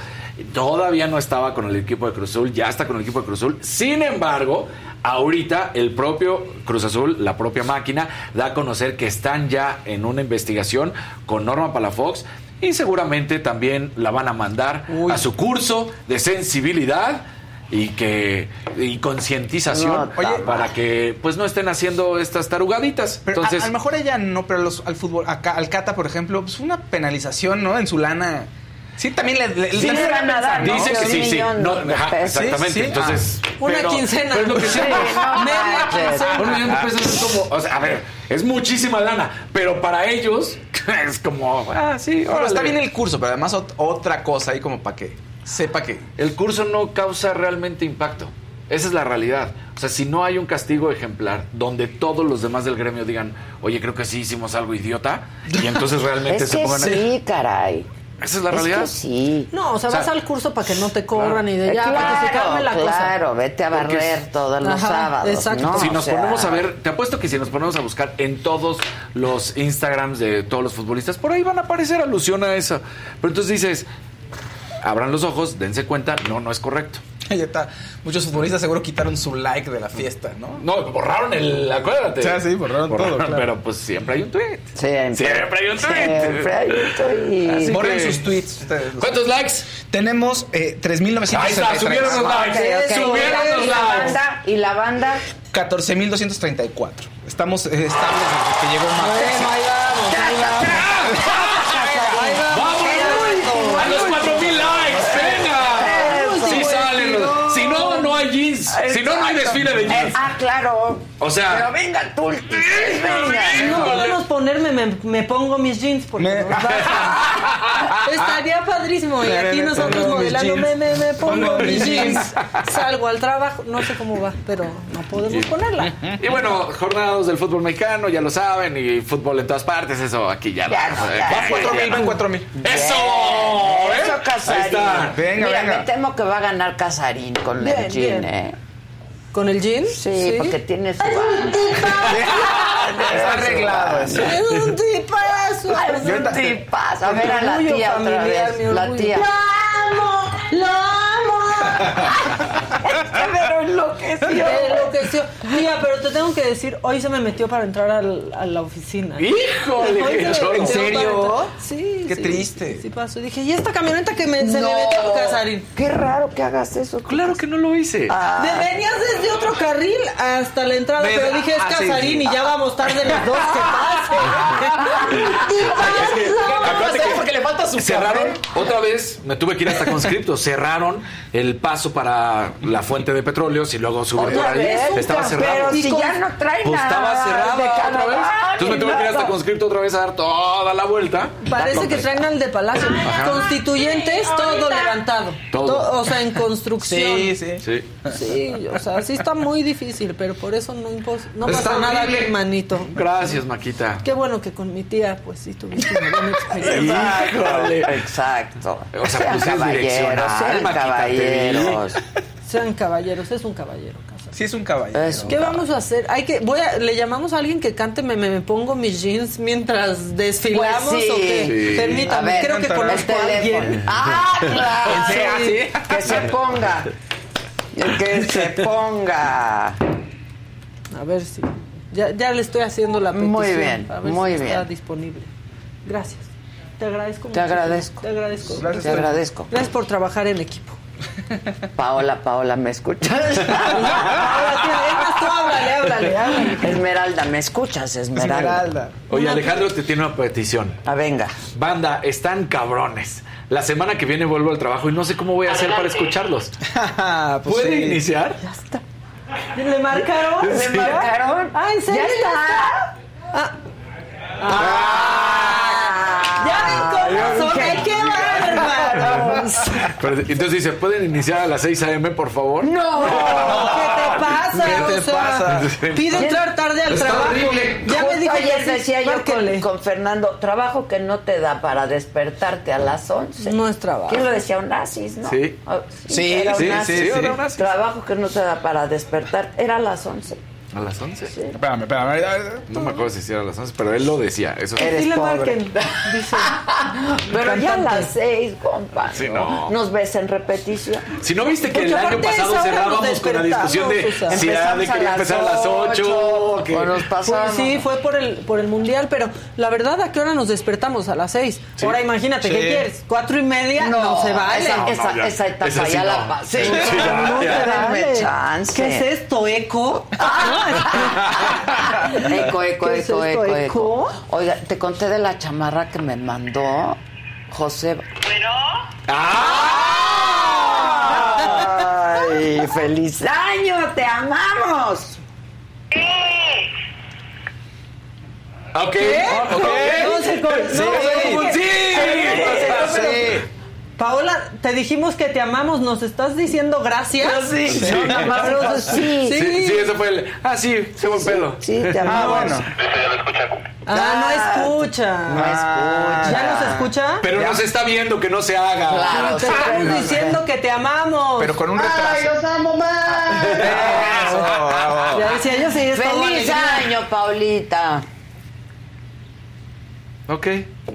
todavía no estaba con el equipo de Cruz Azul, ya está con el equipo de Cruz Azul, sin embargo, ahorita el propio Cruz Azul, la propia máquina, da a conocer que están ya en una investigación con Norma Palafox y seguramente también la van a mandar a su curso de sensibilidad y concientización para que pues no estén haciendo estas tarugaditas. Pero entonces a lo mejor ella no, pero al fútbol, al Cata, por ejemplo, pues una penalización, ¿no? En su lana. Sí, también le van a dar, ¿no? Dice que sí, sí. No, ajá, exactamente. Sí, sí. Entonces, una quincena. Pero es lo que sí, no, media quincena. $1,000,000 es como, o sea, a ver, es muchísima lana, pero para ellos es como, sí. Ahora está bien el curso, pero además otra cosa ahí como para que sepa que el curso no causa realmente impacto. Esa es la realidad. O sea, si no hay un castigo ejemplar donde todos los demás del gremio digan, oye, creo que sí hicimos algo idiota, y entonces realmente se pongan... Sí, caray. Esa es la realidad. Que sí. No, o sea, vas al curso para que no te corran y de ya, para que se calme la cosa. Claro, vete a barrer todos los sábados. Exacto. No, si nos ponemos a ver, te apuesto que si nos ponemos a buscar en todos los Instagrams de todos los futbolistas, por ahí van a aparecer alusión a eso. Pero entonces dices, abran los ojos, dense cuenta, no es correcto. Ya está. Muchos futbolistas seguro quitaron su like de la fiesta, ¿no? No, borraron acuérdate. Ya, sí, borraron todo, claro. Pero pues siempre hay un tweet. Siempre hay un tweet. Siempre hay un tweet. Borren sus tweets. ¿Cuántos likes? Tenemos 3,973. Ahí está, subieron los likes. Okay. Subieron los likes. ¿Y la banda? 14,234. Estamos desde que llegó más. Bueno, ahí vamos. ¡Vámonos! ¡A los 4,000 likes! ¡Venga! Sí salen. Si no hay jeans. Si no hay desfile de jeans. Claro. O sea. Pero venga tú. Si no podemos ponerme, me pongo mis jeans porque nos basta. Estaría padrísimo. Y aquí nosotros modelando, me pongo mis jeans. Salgo al trabajo. No sé cómo va, pero no podemos ponerla. Y bueno, jornadas del fútbol mexicano, ya lo saben. Y fútbol en todas partes, eso aquí ya. Van 4,000. ¡Eso! ¡Eso, Casarín! Ahí está. Venga. Me temo que va a ganar Casarín con el jean, ¿Con el jean? Sí, porque tiene su... Está arreglado. Es un tipazo. A ver a la tía otra vez. La tía. ¡Lo amo! Pero enloqueció. Mira, pero te tengo que decir, hoy se me metió para entrar a la oficina. ¡Híjole! ¿En serio? Sí. Qué triste. Sí pasó. Dije, ¿y esta camioneta que se me metió a Casarín? Qué raro que hagas eso. Claro que no lo hice. Venías desde otro carril hasta la entrada, pero dije, es Casarín y ya vamos tarde las dos, que pase. Acuérdate que porque le falta su... Cerraron, otra vez, me tuve que ir hasta Conscripto, cerraron el paso para la fuente de petróleos y luego subir por ahí. Estaba cerrado. Pero si ya no trae pues nada. Estaba cerrado otra vez. Entonces me tuve que ir hasta Conscripto otra vez a dar toda la vuelta. Parece que traen al de Palacio. Constituyentes, todo levantado. Todo. O sea, en construcción. Sí, o sea, sí está muy difícil, pero por eso no pasa nada, hermanito. Gracias, Maquita. Qué bueno que con mi tía, pues sí tuviste una buena experiencia. Exacto. O sea, pues es direccional, Maquita. Sean caballeros, es un caballero, Casas. Sí, es un caballero. ¿Qué vamos a hacer? Le llamamos a alguien que cante me pongo mis jeans mientras desfilamos, pues sí, o qué. Sí. Permítame, ver, creo que conozco a alguien. Claro. Sí, que se ponga. Que se ponga. A ver si. Ya le estoy haciendo la petición. Muy bien, a ver muy si bien. Está disponible. Gracias. Te agradezco mucho. Te agradezco. Gracias por trabajar en equipo. Paola, ¿me escuchas? Háblale. Esmeralda, ¿me escuchas, Esmeralda? Oye, Alejandro te tiene una petición. Venga. Banda, están cabrones. La semana que viene vuelvo al trabajo y no sé cómo voy a hacer para escucharlos. Pues ¿puede iniciar? Ya está. ¿Le marcaron? Ah, ¿en serio? ¿Ya está? ¡Ya ven con razón! ¡Qué bárbaro! bárbaros. Pero, entonces dice, ¿pueden iniciar a las 6 a.m., por favor? ¡No! ¿Qué te pasa? Pide entrar tarde al trabajo. Horrible. Ya me dijo, ayer decía yo con Fernando, trabajo que no te da para despertarte a las 11. No es trabajo. ¿Quién lo decía? Un nazis, ¿no? Sí. Sí, era un nazis. Trabajo que no te da para despertar. Era a las 11. ¿A las 11? Sí. Espérame. No me acuerdo si era a las 11, pero él lo decía. Eso eres sí. Pobre. Dice, pero ya a las 6, compa. Sí, no. Nos ves en repetición. Si no viste que el año pasado cerrábamos con la discusión de si era de querer empezar a las 8. Que nos pasamos. Pues sí, fue por el mundial, pero la verdad, ¿a qué hora nos despertamos? A las 6. Sí. Ahora imagínate, sí. ¿Qué quieres? 4:30, no se vale. Esa etapa esa sí ya no. La pasé. Sí, no te dame chance. ¿Qué es esto, eco? Eco. Oiga, te conté de la chamarra que me mandó José. ¿Bueno? ¡Ah! ¡Ay, feliz año! ¡Te amamos! Sí. Okay. Paola, te dijimos que te amamos, ¿nos estás diciendo gracias? Sí. Sí, eso fue el... Ah, sí, se fue el pelo. Sí, te amamos. Ah, bueno. No escucha. ¿Ya nos escucha? Pero ya. Nos está viendo que no se haga. Claro, te estamos diciendo que te amamos. Pero con un retraso. ¡Ay, los amo más! Eso. Ya decía yo, sí, ¡feliz año, Paulita! Ok,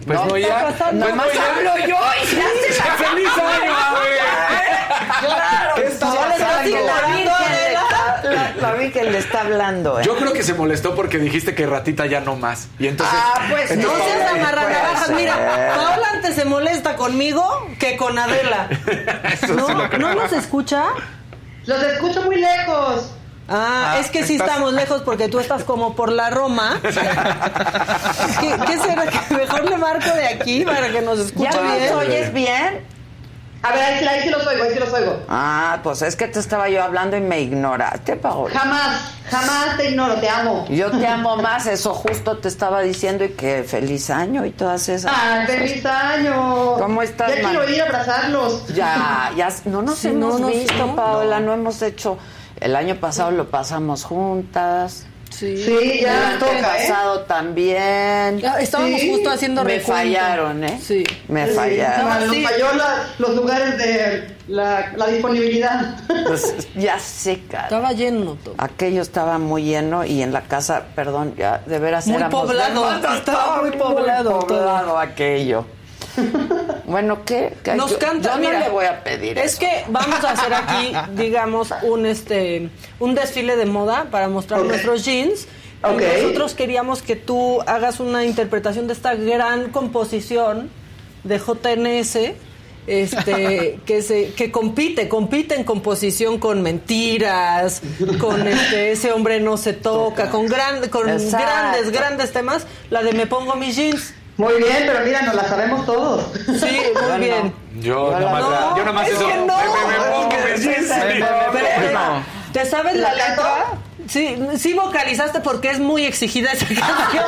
pues no ya. Nomás hablo yo y se hace la ¡feliz año, güey! ¡Claro! ¿Qué está pasando? La Virgen le está hablando, Yo creo que se molestó porque dijiste que ratita ya no más. Y entonces... Ah, pues entonces, no seas amarranabajas. Mira, Paola antes se molesta conmigo que con Adela. ¿No nos escucha? Los escucho muy lejos. Ah, es que sí estamos lejos porque tú estás como por la Roma. ¿Qué será? ¿Que mejor le marco de aquí para que nos escuche bien? ¿Ya nos oyes bien? A ver, ahí sí los oigo. Ah, pues es que te estaba yo hablando y me ignoraste, Paola. Jamás te ignoro, te amo. Yo te amo más, eso justo te estaba diciendo, y que feliz año y todas esas cosas. ¡Feliz año! ¿Cómo estás, ya quiero ir a abrazarlos. Ya, no nos hemos visto, Paola, no hemos hecho... El año pasado lo pasamos juntas. Sí, ya toca. El año pasado también. Ya, estábamos justo haciendo recuento. Me fallaron. Nos falló los lugares de la disponibilidad. Pues, ya sé, cara. Estaba lleno todo. Aquello estaba muy lleno y en la casa, perdón, ya de veras muy éramos... Estaba muy poblado aquello. Bueno, ¿qué? Nos canta. Yo mira, no le voy a pedir es eso. Que vamos a hacer aquí, digamos, un desfile de moda para mostrar nuestros jeans. Okay. Nosotros queríamos que tú hagas una interpretación de esta gran composición de JNS, que compite en composición con Mentiras, con Ese hombre no se toca, con grandes temas, la de Me pongo mis jeans. Muy bien, pero mira, nos la sabemos todos. Sí, muy bien. ¿Te sabes la letra? Sí, vocalizaste porque es muy exigida esa canción.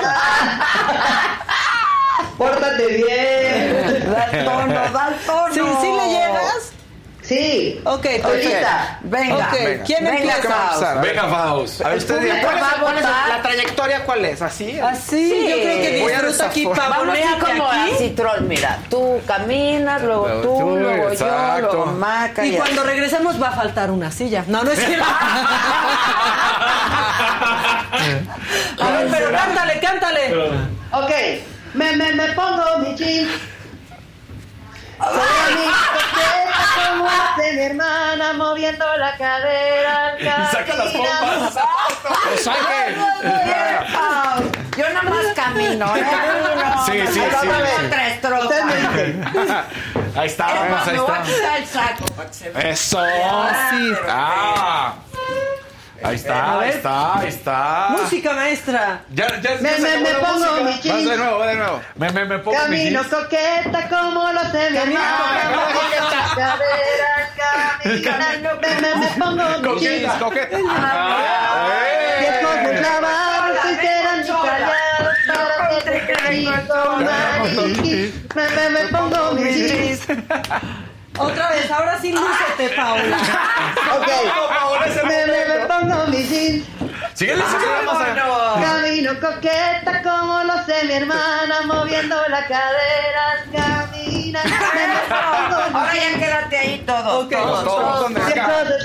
Pórtate bien. Da el tono. ¿Sí le llegas? Sí. Ok, Paulita. Venga. Okay. ¿Quién empieza? Venga, Faust. A ver, usted ¿cuál es la trayectoria? ¿Cuál es? ¿Así? Sí, yo creo que disfruto aquí. Vamos a como a Citrón, mira. Tú caminas, luego tú, luego yo, luego Maca. Y cuando regresemos va a faltar una silla. No es cierto. A ver, pero cántale. Ok. Me pongo mi jeans. Soy amistad como de mi hermana, moviendo la cadera. Y saca las pompas. Yo nada más camino. Sí. Tres trozas. Ahí está. Me voy a quitar el saco. Eso. Ahí está. Música maestra. Ya me pongo mi jeans. Vas de nuevo. Me pongo mi jeans. Camino coqueta como lo sé mi amigo. Me pongo mi jeans. Coqueta. Pies con clavados y quedan callados para Entre que recuerdo me pongo mis jeans. Otra vez, ahora sí lúcete, Paola. Ok. Me pongo mis jeans. Síguele, camino coqueta como lo sé mi hermana, moviendo las caderas, camina. Ahora ya quédate ahí todos. Todos. Entonces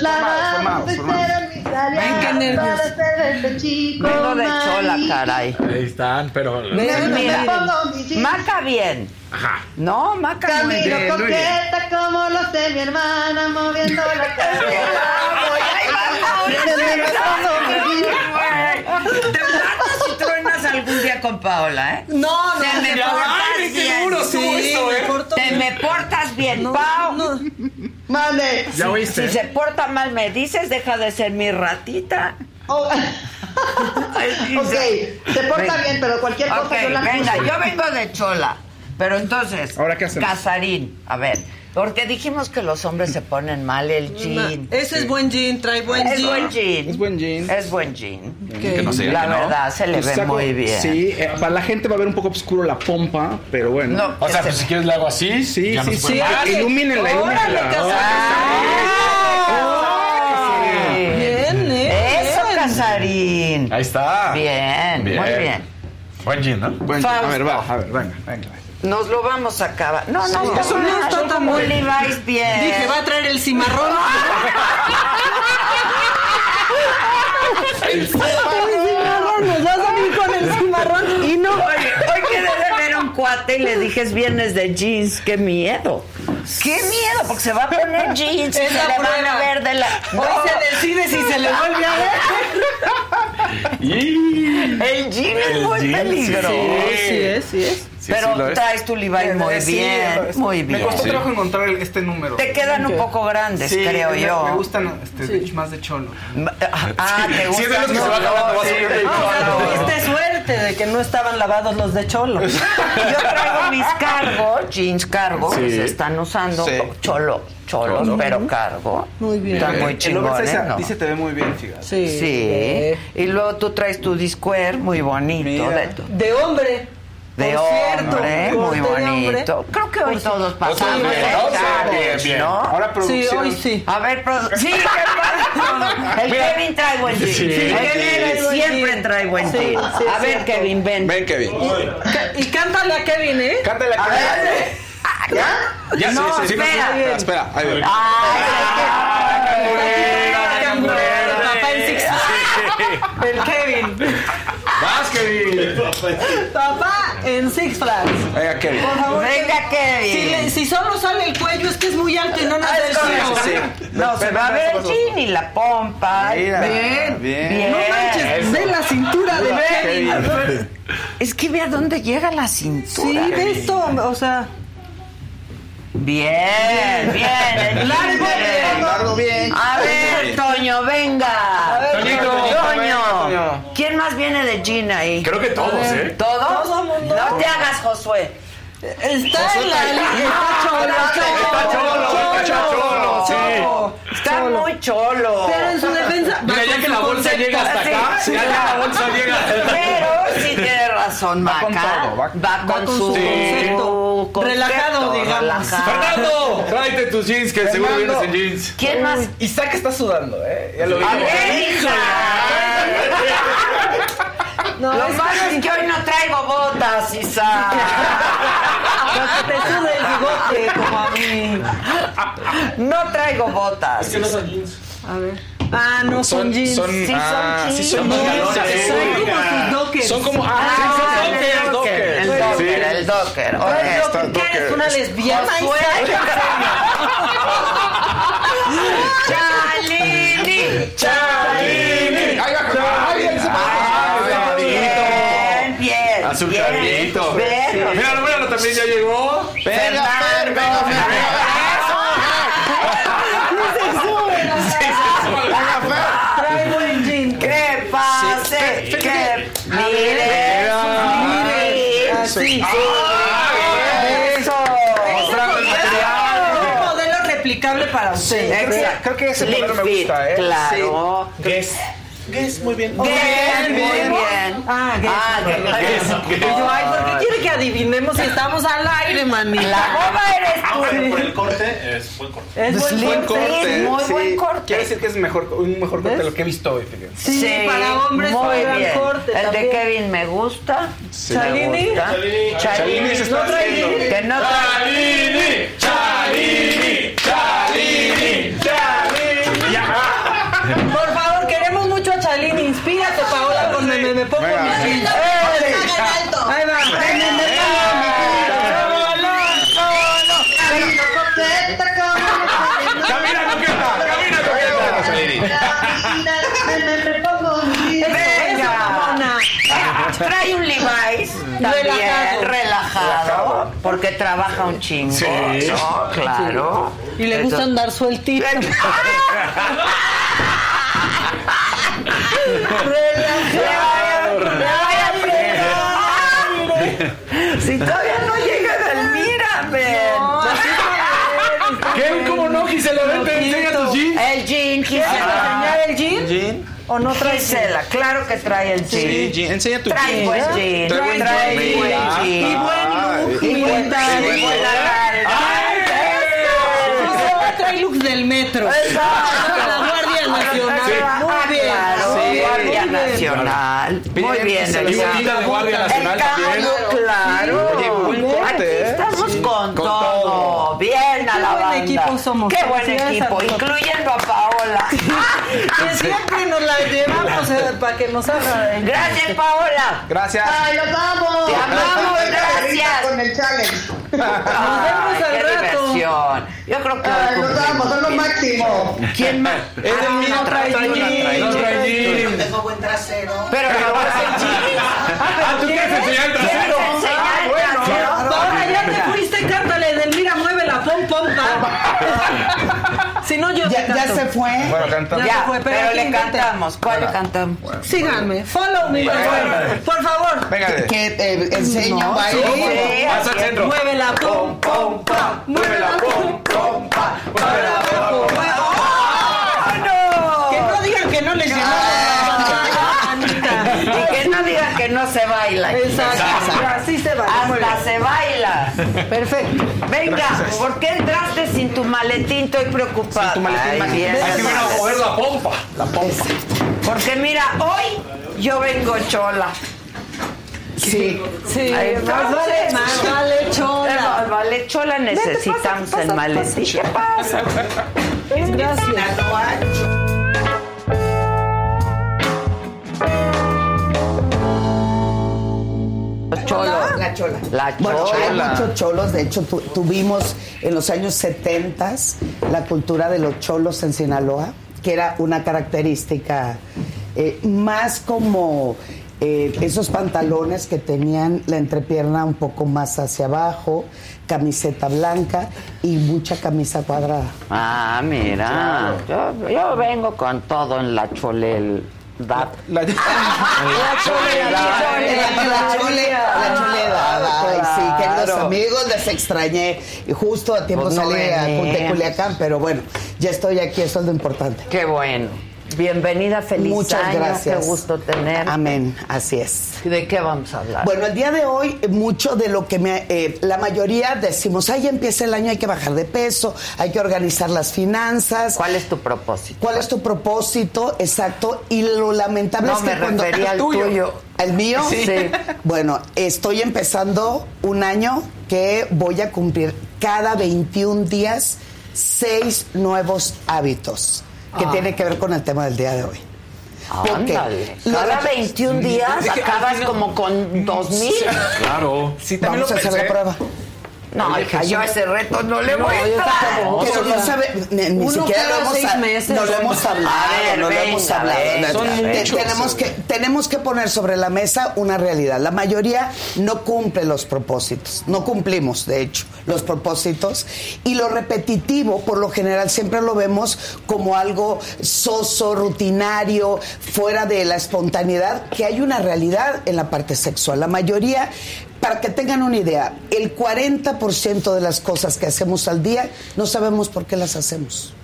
la ven, qué nervios. Vengo de Chola, caray. Ahí están, pero... Mira, maca bien. Ajá. No, maca bien. Camino coqueta como lo sé mi hermana, moviendo la cadera. Te matas y truenas algún día con Paola, ¿eh? No, no. Te me portas bien. Sí, te me portas bien, Pao. Mande. ¿Ya oíste? Si se porta mal me dices, deja de ser mi ratita. Oh. Ok, se porta bien, pero cualquier cosa okay, yo la venga, uso. Yo vengo de Chola, pero entonces, ¿ahora qué hacemos? Casarín, a ver, porque dijimos que los hombres se ponen mal el jean. Ese es buen jean, trae buen jean. Es buen jean. Okay. Que no se la verdad, no. Se le pues ve saco, muy bien. Sí, para la gente va a ver un poco oscuro la pompa, pero bueno. No, o sea, pues si quieres le hago así. Sí, ya sí, sí. Vale. Ilumínenla, ilumínenla. Casarín. Ahí está. Bien, muy bien. Buen jean, ¿no? Buen jean. A ver, venga. Nos lo vamos a acabar. No, eso no está tan muy Levi's bien. Dije, va a traer el cimarrón. El cimarrón, nos vas a ir con el cimarrón. Y no, hoy quedé de ver un cuate y le dije, es viernes de jeans, qué miedo. ¡Qué miedo! Porque se va a poner jeans y se le van a ver de la... No. Hoy se decide si se le vuelve a ver. El jean es muy peligroso. Sí es. Pero traes tu Levi's muy bien. Me costó trabajo encontrar este número. Te quedan un poco grandes, creo yo. Me gustan más de cholo. Te gustan. Si es de los que se va acabando, tuviste suerte de que no estaban lavados los de cholo. Yo traigo mis jeans cargo, que se están usando cholos, pero cargo. Muy bien. Está muy chingón, ¿no? Dice te ve muy bien, fíjate. Sí. Y luego tú traes tu Disquare muy bonito. De hombre. De hombre, muy bonito. Creo que hoy todos pasamos. Bien. ¿No? Ahora producción. Sí, hoy sí. A ver, producción. Sí, que el Kevin trae buen jean. Sí, siempre trae buen jean. Sí, a ver, cierto. Kevin, ven. Ven, Kevin. Y cántale a Kevin, ¿eh? Cántale a Kevin. ¿Ya? No, sí, espera. Ahí voy. ¡Ay, papá en six! El Kevin. ¡Vas, Kevin! Papá en Six Flags. Venga, Kevin. Por favor. Venga, Kevin. Si solo sale el cuello, es que es muy alto y no nos da el cielo. No, se va a ver el jean y la pompa. Bien. No manches, ve la cintura de Kevin. Es que ve a dónde llega la cintura. Sí, ve esto, o sea... Bien. Largo bien. A ver, Toño, venga. A ver, Toño. ¿Quién más viene de jean ahí? Creo que todos, ¿eh? ¿Todos? No te hagas, Josué. Está en la Está cholo. Está muy cholo. Pero en su defensa... Mira, ya que la bolsa llega hasta acá. Pero sí tiene razón, Maca. Va con su... Relajado, digamos. Fernando, tráete tus jeans, que seguro vienes en jeans. ¿Quién más? Isaac está sudando, ¿eh? Ya lo vi. No, lo malo es que hoy no traigo botas, Isaac. Porque te sube el bigote como a mí. No traigo botas. Es que no son jeans. A ver. Ah, no son jeans. Sí son jeans. Son como... Docker. ¿Qué eres? ¿Una lesbiana? ¡Chalini! ¡Bien! ¡Azulcadito! ¡Míralo! ¡También ya llegó! ¡Venga, sí! ¡Eso! Un modelo replicable para usted. Creo que ese modelo me gusta, ¿eh? Claro. Guess, muy bien. Guess, muy bien. Ah, guess. Ay, ¿por qué quiere que adivinemos si estamos al aire, manila? La boba eres tú. Pero por el corte, es buen corte. Es muy buen corte. Quiere decir que es un mejor corte de lo que he visto hoy, Filipe. Sí, para hombres muy bien. Corte el también. De Kevin me gusta. Sí, Chalini. Chalini se está haciendo. Chalini. Por favor, queremos mucho a Chalini. Inspírate, Paola, con me pongo mis filas. Ahí va. Camina coqueta, camina coqueta, Chalini. Me pongo mis filas. Trae un Levi's también relajado porque trabaja un chingo, sí, ¿no? Claro. Y le gusta andar sueltito. Relajado. Si todavía no llegan al mírame. ¿Qué? ¿Cómo no? Gisela, ven, te enseña tus jeans. El jean, Gisela. ¿Enseñar el jean? Jean. ¿O no trae Gisela? Claro que trae el jean. Sí, jean. Enseña tu jean. Trae jean. Y buen look. Ay, trae looks del metro. Exacto. La Guardia Nacional. Sí. Muy bien. Claro, sí. Guardia Nacional. Muy bien. Y bonita de Guardia Nacional también. Claro. Aquí estamos con todo. Bien a la banda. Qué buen equipo somos. Qué buen equipo. Incluyendo a Paola. Que siempre nos la llevamos para que nos hagan. Gracias, Paola. Gracias. Ay, los amo. Te amamos, gracias. Con el challenge. Nos vemos al rato. Yo creo que los amo, son lo máximo. ¿Quién más? Es el mío, traidín. No tengo buen trasero. Pero no vas a decir. Ah, tú quieres enseñar el trasero. Ah, bueno. Paola, ya te fuiste, cántale del mira, mueve la pom pom. Si no, yo ya se fue. Bueno, cantamos. Pero le cantamos. ¿Cuál le cantamos? Bueno, síganme. Follow me. Bueno. Por favor. Venga. Que enseño a bailar. Pasa al centro. Mueve la pom pom pa. Mueve la pom pom pa. Mueve la pom pom pa. Que no digan que no les llegó. Y que no digan que no se baila. Exacto. Así se baila. Hasta se baila. Perfecto. Venga, gracias. ¿Por qué entraste sin tu maletín? Estoy preocupada. Sin tu maletín. Ay, bien. Hay que venir a mover la pompa. La pompa. Porque mira, hoy yo vengo chola. Sí. Más vale chola necesitamos el maletín. ¿Qué pasa? Gracias. Cholos. La chola. Bueno, hay muchos cholos. De hecho, tuvimos en los años 70 la cultura de los cholos en Sinaloa, que era una característica más como esos pantalones que tenían la entrepierna un poco más hacia abajo, camiseta blanca y mucha camisa cuadrada. Ah, mira. Yo vengo con todo en la cholel. La choledad. Sí, que los amigos les extrañé. Y justo a tiempo salí a Culiacán, pero bueno, ya estoy aquí, eso es lo importante. Qué bueno. Bienvenida, feliz muchas año, gracias. Qué gusto tenerte. Amén, así es. ¿De qué vamos a hablar? Bueno, el día de hoy, mucho de lo que la mayoría decimos, ay, empieza el año, hay que bajar de peso, hay que organizar las finanzas. ¿Cuál es tu propósito? Exacto. Y lo lamentable es que cuando... No, me refería al tuyo. ¿El mío? Sí. Bueno, estoy empezando un año que voy a cumplir cada 21 días 6 nuevos hábitos. Que tiene que ver con el tema del día de hoy. Ándale. Cada 21 días acabas como con 2,000. Claro. Sí, también vamos a hacer la prueba. No, hija, yo a ese reto no le voy a entrar. Pero no sabe, ni siquiera lo hemos hablado. Tenemos que poner sobre la mesa una realidad. La mayoría no cumple los propósitos. No cumplimos, de hecho, los propósitos. Y lo repetitivo, por lo general, siempre lo vemos como algo soso, rutinario, fuera de la espontaneidad, que hay una realidad en la parte sexual. La mayoría... Para que tengan una idea, el 40% de las cosas que hacemos al día no sabemos por qué las hacemos.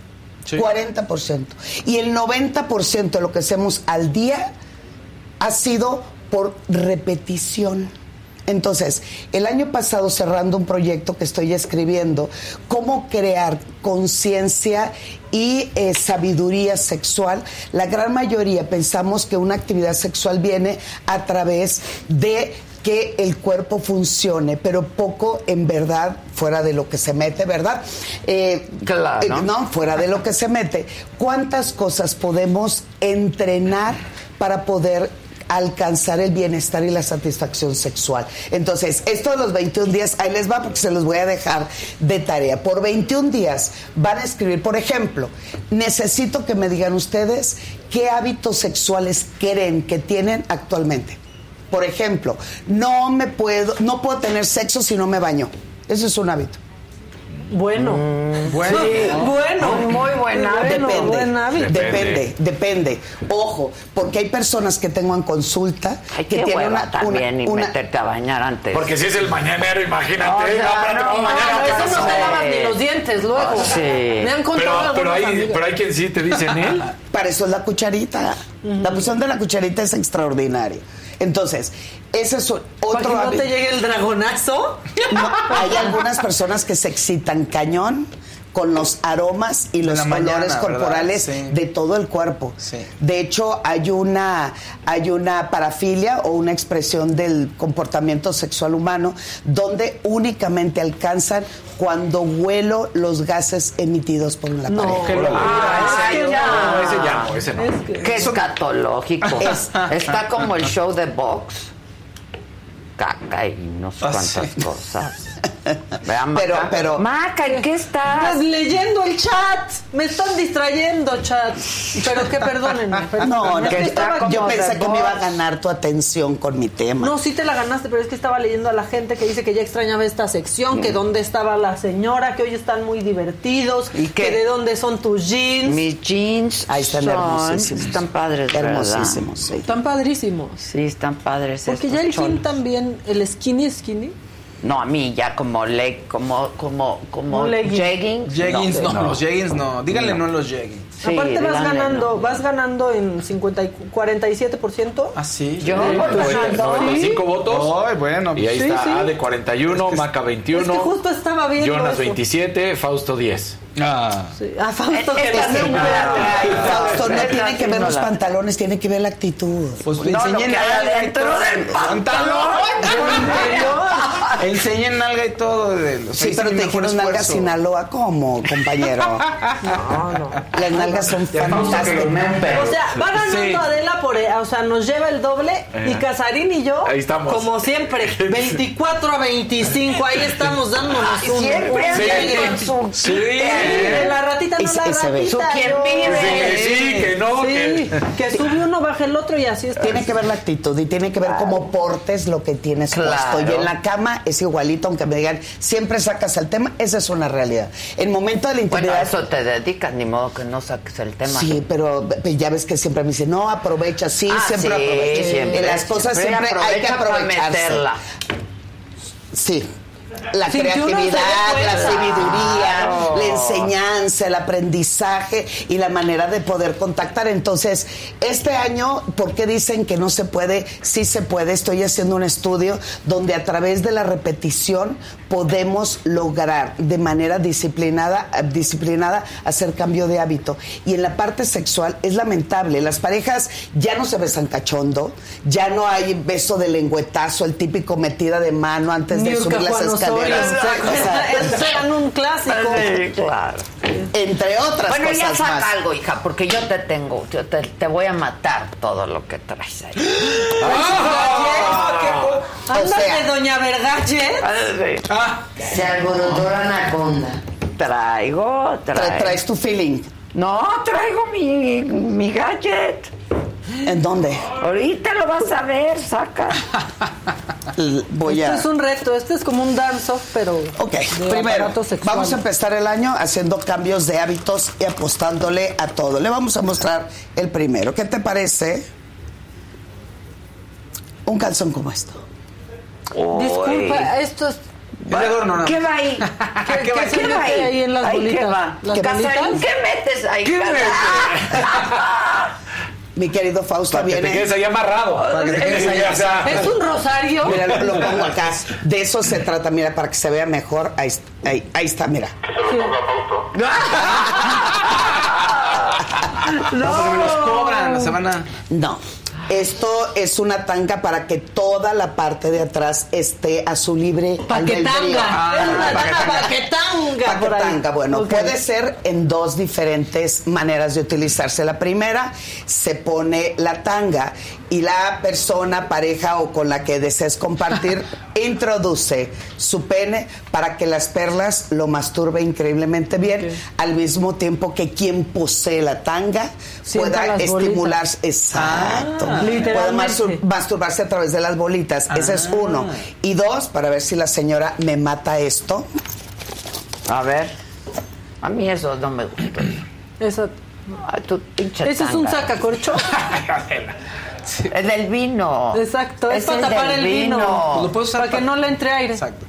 Sí. 40%. Y el 90% de lo que hacemos al día ha sido por repetición. Entonces, el año pasado, cerrando un proyecto que estoy escribiendo, cómo crear conciencia y sabiduría sexual, la gran mayoría pensamos que una actividad sexual viene a través de que el cuerpo funcione, pero poco en verdad, fuera de lo que se mete, ¿verdad? Claro. No, fuera de lo que se mete. ¿Cuántas cosas podemos entrenar para poder alcanzar el bienestar y la satisfacción sexual? Entonces, esto de los 21 días, ahí les va porque se los voy a dejar de tarea. Por 21 días van a escribir, por ejemplo, necesito que me digan ustedes qué hábitos sexuales creen que tienen actualmente. Por ejemplo, no puedo tener sexo si no me baño. Eso es un hábito. Bueno. Bueno. Sí. Bueno. Muy buena. Depende. Ojo, porque hay personas que tengo en consulta. Ay, que tienen una meterte a bañar antes. Porque si es el mañanero, imagínate. No, eso no te lavan ni los dientes luego. Oh, sí. Me han contado. Pero hay quien sí te dice en él. Para eso es la cucharita. La posición de la cucharita es extraordinaria. Entonces, ese es otro hábito. ¿Para que no te llegue el dragonazo? No, hay algunas personas que se excitan cañón con los aromas y los olores corporales, sí, de todo el cuerpo. Sí. De hecho, hay una parafilia o una expresión del comportamiento sexual humano donde únicamente alcanzan cuando huelo los gases emitidos por la pareja. No, que lo... ese no. Es escatológico. Está como el show de box. Caca y no sé cuántas cosas. Pero Maca, ¿en qué estás? Estás leyendo el chat. Me están distrayendo, chat. Pero que perdónenme. No, que estaba... Yo pensé que me iba a ganar tu atención con mi tema. No, sí te la ganaste, pero es que estaba leyendo a la gente que dice que ya extrañaba esta sección, que dónde estaba la señora, que hoy están muy divertidos, ¿y que de dónde son tus jeans? Mis jeans ahí están hermosísimos. Están padres, hermosísimos. Sí. Están padrísimos. Sí, están padres. Porque ya el jean también, el skinny. No, a mí ya como leggings. Jeggings no, los jeggings no. Díganle no a los jeggings. Sí, aparte vas ganando en 47%. Ah, sí. Yo voy ganando 95 votos. Ay, bueno. Y ahí está Ade 41, Maca 21. Es que justo estaba viendo Jonas eso. 27, Fausto 10. Ah, Fausto que Fausto no tiene que ver los pantalones, tiene que ver la actitud. Pues enseñen algo dentro del pantalón. Enseñen nalga y todo. Sí, pero te dijeron nalga Sinaloa, ¿cómo, compañero? No. Las nalgas son fantásticas. O sea, va ganando Adela nos lleva el doble y Casarín y yo, ahí estamos, como siempre, 24-25, ahí estamos dándonos un... Siempre de la ratita, no la ratita. ¿Quién vive? Sí, que no. Sí, que sube uno, baja el otro y así es. Tiene que ver la actitud y tiene que ver cómo portes lo que tienes puesto. Y en la cama es igualito, aunque me digan, siempre sacas el tema, esa es una realidad. En momento de la intimidad... Bueno, eso te dedicas, ni modo que no saques el tema. Sí, pero ya ves que siempre me dicen, no, aprovecha, siempre aprovecha. Siempre, las cosas siempre hay que aprovecharse. Sí. La creatividad, la sabiduría, la enseñanza, el aprendizaje y la manera de poder contactar. Entonces, este año, ¿por qué dicen que no se puede? Sí se puede. Estoy haciendo un estudio donde a través de la repetición podemos lograr de manera disciplinada hacer cambio de hábito. Y en la parte sexual es lamentable. Las parejas ya no se besan cachondo, ya no hay beso de lengüetazo, el típico metida de mano antes de subir las escaleras. Eran un clásico. Sí, claro. Entre otras cosas ya saca más. Algo, hija, porque yo te voy a matar todo lo que traes ahí. Ándale, doña Vergache. Se alborotó la anaconda. Traes tu feeling. No, traigo mi gadget. ¿En dónde? Ahorita lo vas a ver, saca. Esto es un reto, esto es como un dance-off, pero... Ok, primero, vamos a empezar el año haciendo cambios de hábitos y apostándole a todo. Le vamos a mostrar el primero. ¿Qué te parece un calzón como esto? Disculpa, esto es... Adorno, no. ¿Qué va ahí? ¿Qué va ahí? Ahí en las bolitas. ¿Qué va? ¿Las bolitas? ¿Qué metes ahí? ¿Qué metes? Mi querido Fausto, para que viene. Te quedes ahí amarrado. Es un rosario. Mira, lo pongo acá. De eso se trata, mira, para que se vea mejor. Ahí está, mira. Que se lo ponga Fausto. No. Pero me los cobran la semana. No. Esto es una tanga para que toda la parte de atrás esté a su libre albedrío. Paquetanga. Paquetanga, bueno, okay. Puede ser en dos diferentes maneras de utilizarse. La primera, se pone la tanga y la persona, pareja o con la que desees compartir, introduce su pene para que las perlas lo masturbe increíblemente bien, okay, al mismo tiempo que quien posee la tanga pueda estimularse. Bolitas. Exacto. Ah, puede masturbarse a través de las bolitas. Ah. Ese es uno. Y dos, para ver si la señora me mata esto. A ver. A mí eso no me gusta. Eso. Ay, tu pinche tanga. ¿Eso es un sacacorcho? Sí. Es del vino. Exacto, es para tapar el vino. Lo puedes usar para que no le entre aire. Exacto.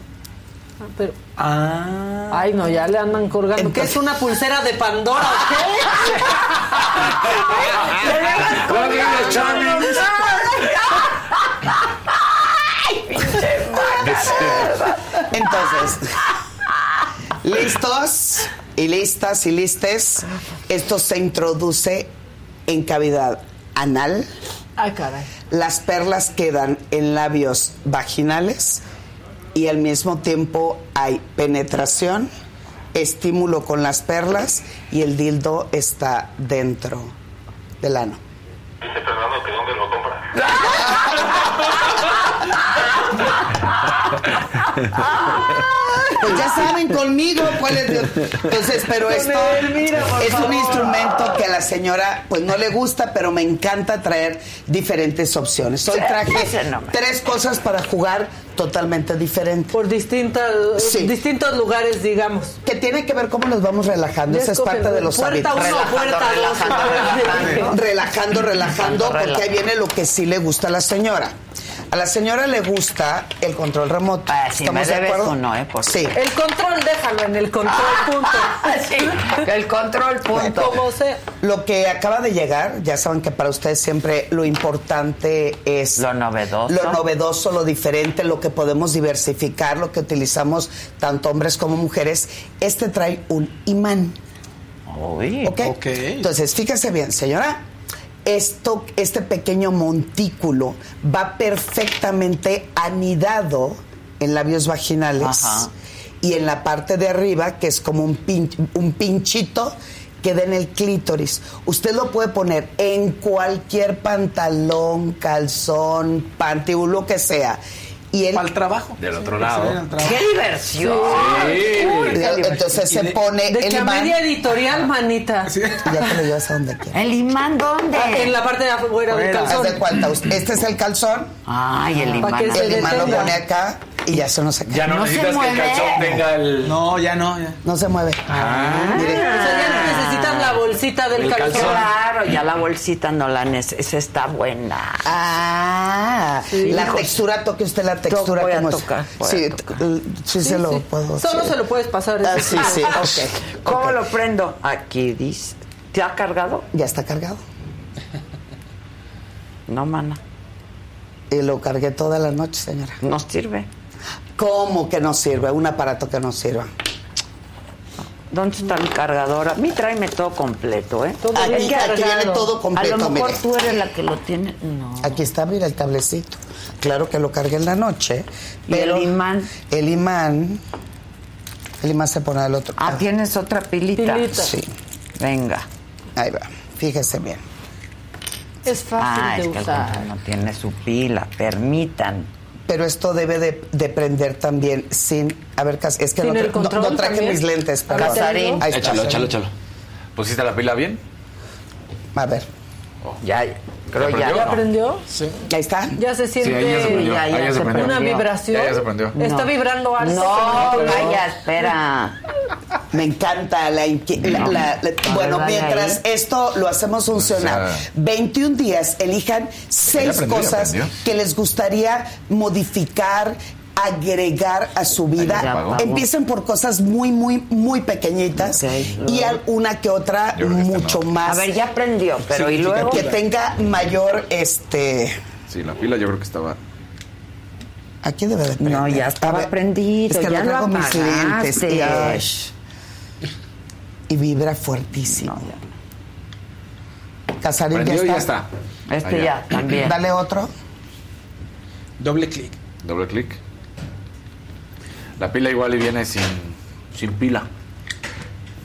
Ah, pero... ah. Ay, no, ya le andan colgando. Entonces... ¿Qué es una pulsera de Pandora? ¿Qué? Entonces, listos y listas y listes. Esto se introduce en cavidad anal. Ay, caray. Las perlas quedan en labios vaginales y al mismo tiempo hay penetración, estímulo con las perlas y el dildo está dentro del ano. Dice Fernando que dónde lo compra. Pues ya saben conmigo cuál es. Entonces, pero esto es un instrumento que a la señora pues no le gusta, pero me encanta traer diferentes opciones. Hoy traje tres cosas para jugar totalmente diferentes. Por distintos lugares, digamos. Que tiene que ver cómo nos vamos relajando. Esa es parte de los hábitos. Relajando, porque ahí viene lo que sí le gusta a la señora. A la señora le gusta el control remoto. Ah, sí, ¿estamos de acuerdo? No, sí. El control, déjalo en el control, punto. Sí, el control, punto. Bueno, lo que acaba de llegar, ya saben que para ustedes siempre lo importante es... Lo novedoso, lo diferente, lo que podemos diversificar, lo que utilizamos tanto hombres como mujeres. Este trae un imán. Uy, ok. Entonces, fíjese bien, señora... Este pequeño montículo va perfectamente anidado en labios vaginales. Ajá. Y en la parte de arriba, que es como un pinchito, queda en el clítoris. Usted lo puede poner en cualquier pantalón, calzón, panty, lo que sea. Para el trabajo. Del otro lado. ¡Qué diversión! Sí. Uy, entonces se pone el imán. De media editorial, manita. Sí. Ya te lo llevas a donde quieras. ¿El imán dónde? En la parte de afuera del calzón. ¿Haz de cuenta? Este es el calzón. Ay, el imán. El imán lo pone acá y ya se nos saca. Ya no necesitas que el calzón tenga el... No, ya no. Ya. No se mueve. O sea, ya no necesitas la bolsita del calzón. Claro, ya la bolsita no la necesitas. Esa está buena. Ah, sí, la textura, toque usted la textura. Voy como a tocar, sí, lo puedo. Solo se lo puedes pasar. Ah, sí, ok. ¿Cómo lo prendo? Aquí dice. ¿Te ha cargado? Ya está cargado. No, mana. Y lo cargué toda la noche, señora. No sirve. ¿Cómo que no sirve? Un aparato que no sirva. ¿Dónde está mi cargador? A mí tráeme todo completo, ¿eh? Todo aquí viene todo completo. A lo mejor mire, tú eres la que lo tiene. No. Aquí está, mira, el tablecito. Claro que lo cargué en la noche. Pero ¿y el imán? El imán se pone al otro. Ah, ¿tienes otra pilita? Sí. Venga. Ahí va. Fíjese bien. Es fácil de usar. Que el no tiene su pila. Permitan. Pero esto debe de prender también sin... A ver, es que no traje también mis lentes. Perdón. Casarín. Ahí está. Échalo. ¿Pusiste la pila bien? A ver. Oh. Ya, creo que ya prendió. Sí. Ahí está. Ya se siente. Sí, ya se prendió. Una vibración. Ya se prendió. No. Está vibrando algo. No, vaya, espera. Me encanta bueno, mientras esto lo hacemos funcionar, 21 días elijan 6 cosas que les gustaría modificar, agregar a su vida. Empiecen por cosas muy, muy, muy pequeñitas, okay, y una que otra mucho más. A ver, ya aprendió, pero sí, y luego que tenga mayor Sí, la pila yo creo que estaba. Aquí debe de prender. No, ya estaba prendido. Es que ya lo hago mis lentes. Y vibra fuertísimo. No, ya. Casarín ya está. Ya también. Dale otro. Doble clic. La pila igual y viene sin pila.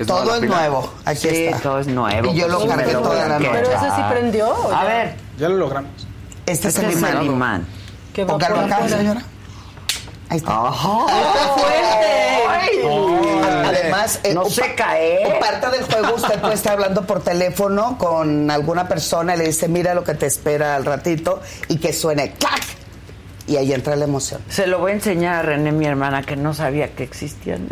Todo es nuevo. Aquí está. Todo es nuevo. Y yo lo cargué toda la noche. ¿Pero ese sí prendió? A ver. Ya lo logramos. Este es el imán. ¿Qué va a acá, señora? Ahí está. ¡Oh! ¡Fuerte! Además, no se cae. Parte del juego, usted puede estar hablando por teléfono con alguna persona y le dice, mira lo que te espera al ratito, y que suene ¡clac! Y ahí entra la emoción. Se lo voy a enseñar a René, mi hermana, que no sabía que existían.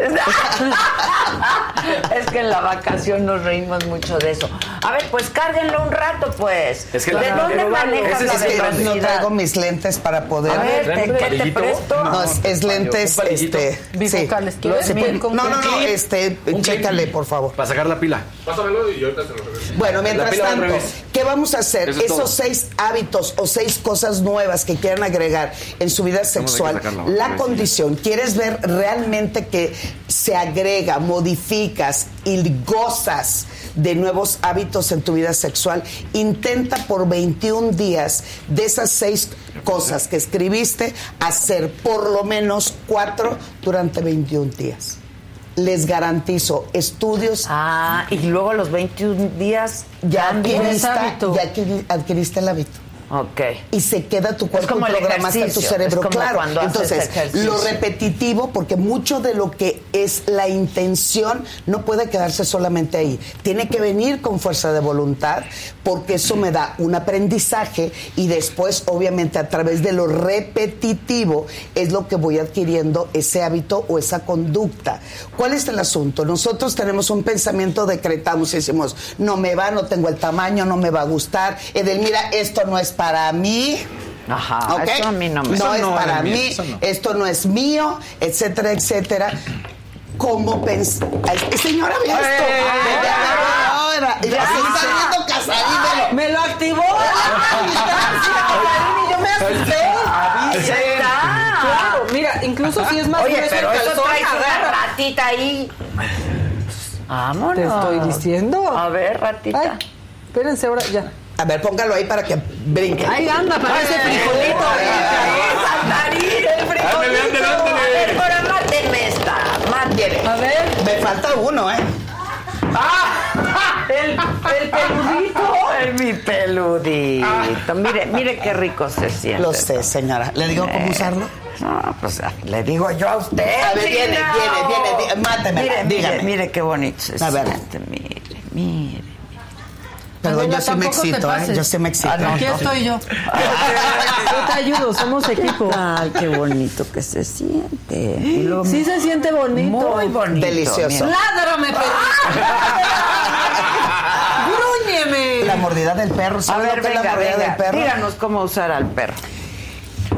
Es que en la vacación nos reímos mucho de eso. A ver, pues cárguenlo un rato, pues. Es que ¿de dónde manejas la velocidad? No traigo mis lentes para poder... A ver, ¿qué te presto? No, es lentes... Bifocales. No, chécale, por favor. Para sacar la pila. Pásamelo y ahorita se lo regreso. Bueno, mientras tanto, ¿qué vamos a hacer? Esos 6 hábitos o 6 cosas nuevas que quieran agregar en su vida sexual, la condición, quieres ver realmente que se agrega, modificas y gozas de nuevos hábitos en tu vida sexual, intenta por 21 días de esas 6 cosas que escribiste hacer por lo menos 4 durante 21 días. Les garantizo, estudios. Y luego a los 21 días ya adquiriste el hábito. Okay. Y se queda tu cuerpo, como programaste tu cerebro, claro. Entonces, lo repetitivo, porque mucho de lo que es la intención no puede quedarse solamente ahí. Tiene que venir con fuerza de voluntad, porque eso me da un aprendizaje y después, obviamente, a través de lo repetitivo es lo que voy adquiriendo ese hábito o esa conducta. ¿Cuál es el asunto? Nosotros tenemos un pensamiento, decretamos y decimos, no me va, no tengo el tamaño, no me va a gustar. Edelmira, esto no es para mí. Ajá, ¿okay? Eso a mí no me... No es para mí, esto no es mío, etcétera, etcétera. ¿Cómo pensar? Señora, vea esto. Ahora, y saliendo Casarín. ¡Me lo activó! ¡Yo me asusté! Claro, mira, incluso si es más grueso el calzón. Oye, pero eso trae una ratita ahí. Vámonos. Te estoy diciendo. A ver, ratita. Ay, espérense ahora, ya. A ver, póngalo ahí para que brinque. Ahí anda, parece frijolito. ¡El frijolito! ¡Ándale! A ver, ahora mátenme esta. Mátenme. A ver. Me falta uno, ¿eh? ¡Ah! ¡El peludito! ¡Mi peludito! Ah. Mire qué rico se siente. Lo sé, señora. ¿Le digo cómo usarlo? No, pues le digo yo a usted. A ver, sí, viene. Mátemela, dígame. Mire qué bonito se siente. Mire. Perdón, Adela, yo sí me excito, yo sí me excito. Aquí estoy yo. Yo te ayudo, somos equipo. Ay, qué bonito que se siente. Sí se siente bonito. Muy bonito. Delicioso. Ládrame, perro. Grúñeme. La mordida del perro. A ver, venga. Díganos cómo usar al perro.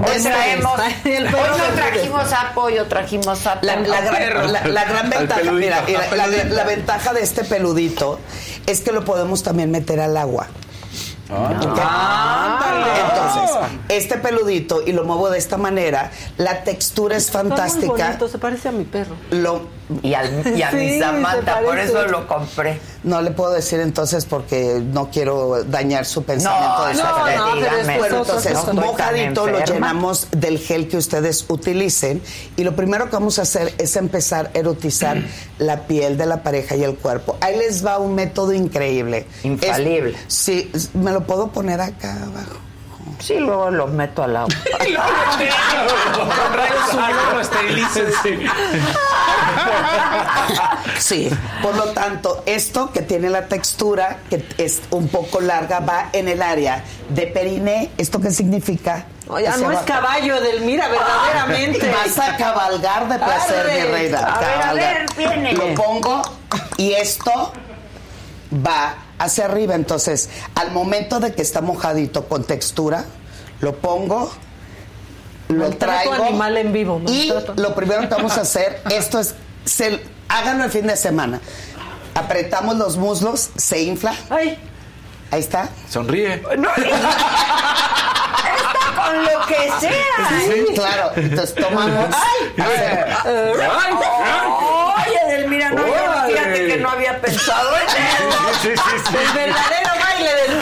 Hoy no trajimos apoyo. La ventaja de este peludito es que lo podemos también meter al agua. Entonces, este peludito, y lo muevo de esta manera, la textura es fantástica. Está muy bonito, se parece a mi perro. Y a mi Samantha, por eso lo compré. No le puedo decir entonces porque no quiero dañar su pensamiento de su pero entonces, mojadito lo llenamos del gel que ustedes utilicen, y lo primero que vamos a hacer es empezar a erotizar la piel de la pareja y el cuerpo. Ahí les va un método increíble. Infalible. Sí, me lo puedo poner acá abajo. Sí, luego los meto al agua. Sí, por lo tanto, esto que tiene la textura, que es un poco larga, va en el área de periné. ¿Esto qué significa? Ya no es caballo, Edelmira, verdaderamente. Vas a cabalgar de placer, mi reina. A ver, viene. Lo pongo y esto va hacia arriba. Entonces, al momento de que está mojadito con textura, lo pongo, lo traigo animal en vivo. Maltrato. Y lo primero que vamos a hacer, esto es, háganlo el fin de semana. Apretamos los muslos, se infla. Ay. Ahí está. Sonríe. No. Con lo que sea. Sí, claro. Entonces tomamos. Oye, Edelmira, no, fíjate que no había pensado en eso. Sí, sí, sí, sí. El verdadero baile del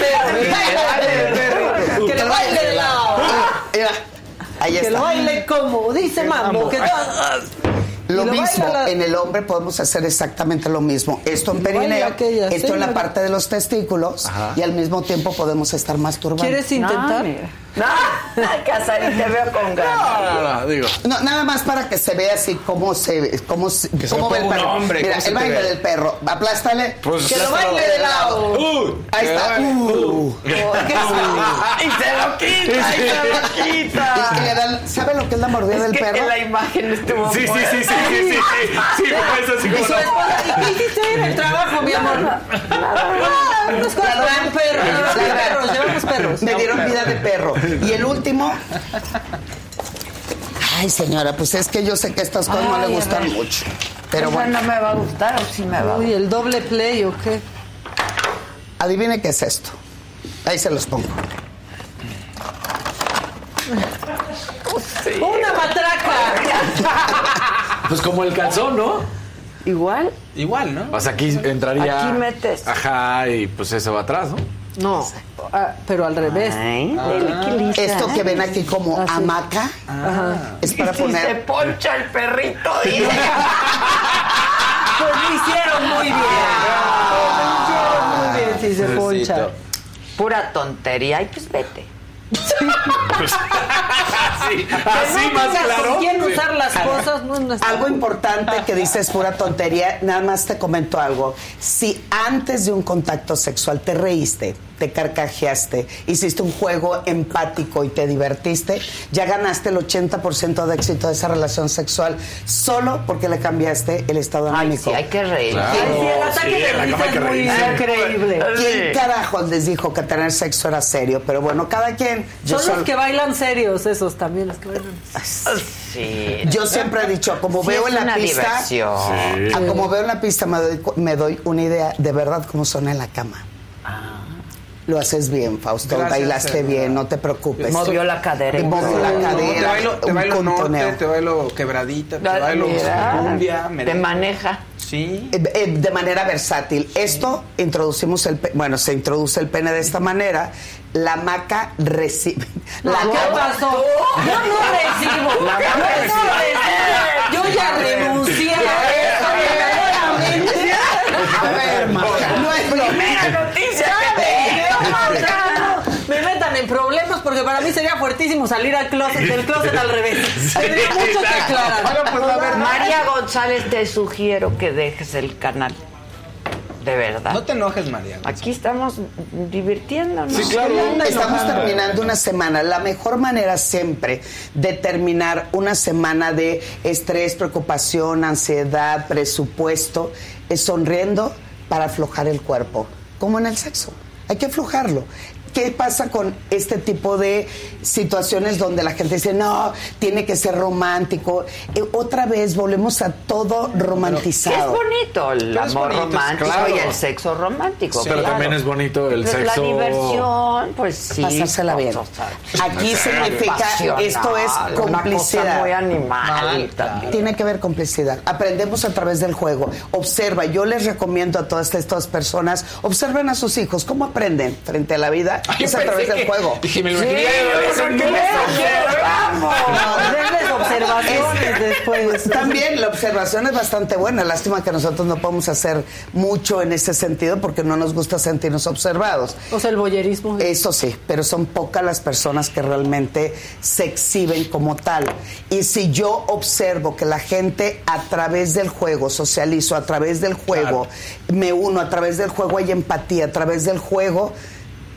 perro. Que le baile de lado. Ahí está. Que lo baile como dice Mambo. Que lo mismo, en el hombre podemos hacer exactamente lo mismo. Esto en perineo, esto en la parte de los testículos, y al mismo tiempo podemos estar masturbando. ¿Quieres intentar? No, Casarín, te veo con ganas. No, nada más para que se vea así cómo se, cómo ve el perro. Hombre, mira, el baile del perro. Aplástale. Pues, que lo baile de lado. Ahí está. Y se lo quita. Y le dan, ¿sabe lo que es la mordida del perro? Es que la imagen estuvo. Sí. Y su esposa, ¿qué hiciste en el trabajo, mi amor? No, unos perros. Llevamos perros. Me dieron vida de perro. Y el último. Ay, señora, pues es que yo sé que estas cosas no le gustan mucho. Pero bueno. ¿No me va a gustar o sí me va a gustar? Uy, el doble play o qué. Adivine qué es esto. Ahí se los pongo. ¡Una matraca! Pues como el calzón, ¿no? Igual. Igual, ¿no? Pues aquí entraría. Aquí metes. Ajá, y pues ese va atrás, ¿no? No, pero al revés. Ay, esto que ven aquí como hamaca es para poner. Se poncha el perrito, dice. Pues lo hicieron muy bien. Si se poncha. Pura tontería. Ay, pues vete. Sí. Pues, así, no más claro. ¿Quién usar las cosas? No algo importante que dices pura tontería. Nada más te comento algo. Si antes de un contacto sexual te reíste, te carcajeaste, hiciste un juego empático y te divertiste, ya ganaste el 80% de éxito de esa relación sexual solo porque le cambiaste el estado anímico. Sí, hay que reír. Claro. Sí, el ataque de risa es muy increíble. ¿Quién carajo les dijo que tener sexo era serio? Pero bueno, cada quien. Son los que bailan serios, esos también, los que bailan. Sí. Yo siempre he dicho, como veo en la pista, como veo en la pista me doy una idea de verdad cómo son en la cama. Lo haces bien, Fausto. Gracias, bailaste bien, no te preocupes. Movió la cadera. Te bailo norte, te bailo quebradita, te bailo cumbia. Te maneja. Sí. De manera versátil. Sí. Esto introducimos se introduce el pene de esta manera. La maca recibe. No, ¿qué pasó? Yo no recibo. Yo ya renuncié. A ver, maca. No es primera noticia. Me metan en problemas porque para mí sería fuertísimo salir al closet, del closet al revés. Tendría mucho que aclarar. Pues, María González, te sugiero que dejes el canal. De verdad. No te enojes, María. Aquí estamos divirtiéndonos. Sí, claro. Estamos terminando una semana. La mejor manera siempre de terminar una semana de estrés, preocupación, ansiedad, presupuesto, es sonriendo para aflojar el cuerpo. Como en el sexo. Hay que aflojarlo. ¿Qué pasa con este tipo de situaciones donde la gente dice, no, tiene que ser romántico? Otra vez volvemos a todo romantizado. Pero es bonito el amor romántico y el sexo romántico. Sí, pero también es bonito el sexo. La diversión, pues sí. Pasársela bien. Aquí significa, esto es complicidad. Una cosa muy animal. Tiene que ver complicidad. Aprendemos a través del juego. Observa. Yo les recomiendo a todas estas personas, observen a sus hijos. ¿Cómo aprenden frente a la vida? Ay, es a través del juego. Dije, me lo imaginé. Vamos. Denles observaciones después. También la observación es bastante buena. Lástima que nosotros no podemos hacer mucho en ese sentido porque no nos gusta sentirnos observados. O sea, el voyerismo. Eso sí, pero son pocas las personas que realmente se exhiben como tal. Y si yo observo que la gente a través del juego, socializo a través del juego, me uno a través del juego, hay empatía a través del juego,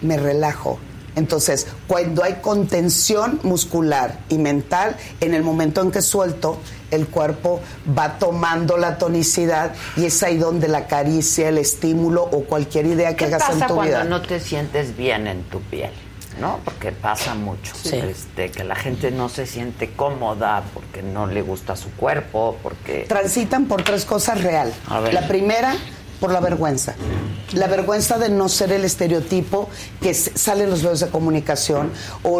me relajo. Entonces, cuando hay contención muscular y mental, en el momento en que suelto, el cuerpo va tomando la tonicidad y es ahí donde la caricia, el estímulo o cualquier idea que hagas en tu vida. ¿Qué pasa cuando no te sientes bien en tu piel? ¿no? Porque pasa mucho, sí. Que la gente no se siente cómoda porque no le gusta su cuerpo, porque... Transitan por tres cosas real. La primera, por la vergüenza. La vergüenza de no ser el estereotipo que sale en los medios de comunicación, o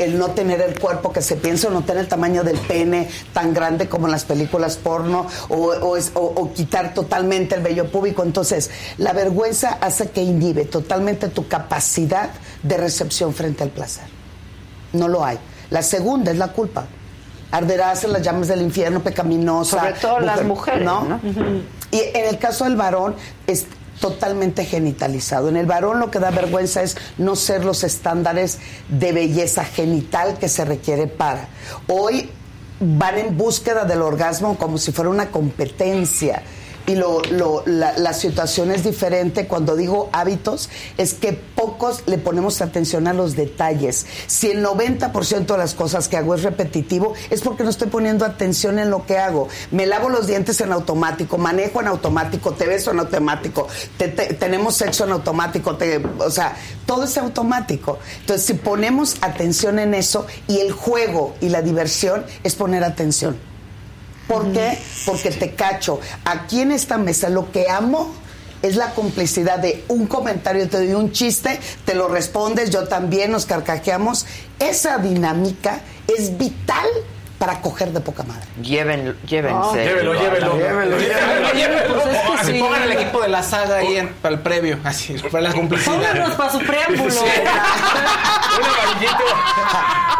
el no tener el cuerpo que se piensa, o no tener el tamaño del pene tan grande como en las películas porno, o quitar totalmente el vello púbico. Entonces, la vergüenza hace que inhibe totalmente tu capacidad de recepción frente al placer. No lo hay. La segunda es la culpa. Arderás en las llamas del infierno, pecaminosa. Sobre todo mujer, las mujeres, ¿no? Uh-huh. Y en el caso del varón es totalmente genitalizado. En el varón lo que da vergüenza es no ser los estándares de belleza genital que se requiere para. Hoy van en búsqueda del orgasmo como si fuera una competencia. Y la situación es diferente. Cuando digo hábitos, es que pocos le ponemos atención a los detalles. Si el 90% de las cosas que hago es repetitivo, es porque no estoy poniendo atención en lo que hago. Me lavo los dientes en automático, manejo en automático, te beso en automático, tenemos sexo en automático, o sea, todo es automático. Entonces, si ponemos atención en eso, y el juego y la diversión es poner atención. ¿Por qué? Porque te cacho. Aquí en esta mesa lo que amo es la complicidad de un comentario, te doy un chiste, te lo respondes, yo también, nos carcajeamos. Esa dinámica es vital para coger de poca madre. Llévenlo. Pues es que sí. Pongan el equipo de la saga ahí para el previo, así, para la complicidad. Pónganos para su preámbulo. Sí.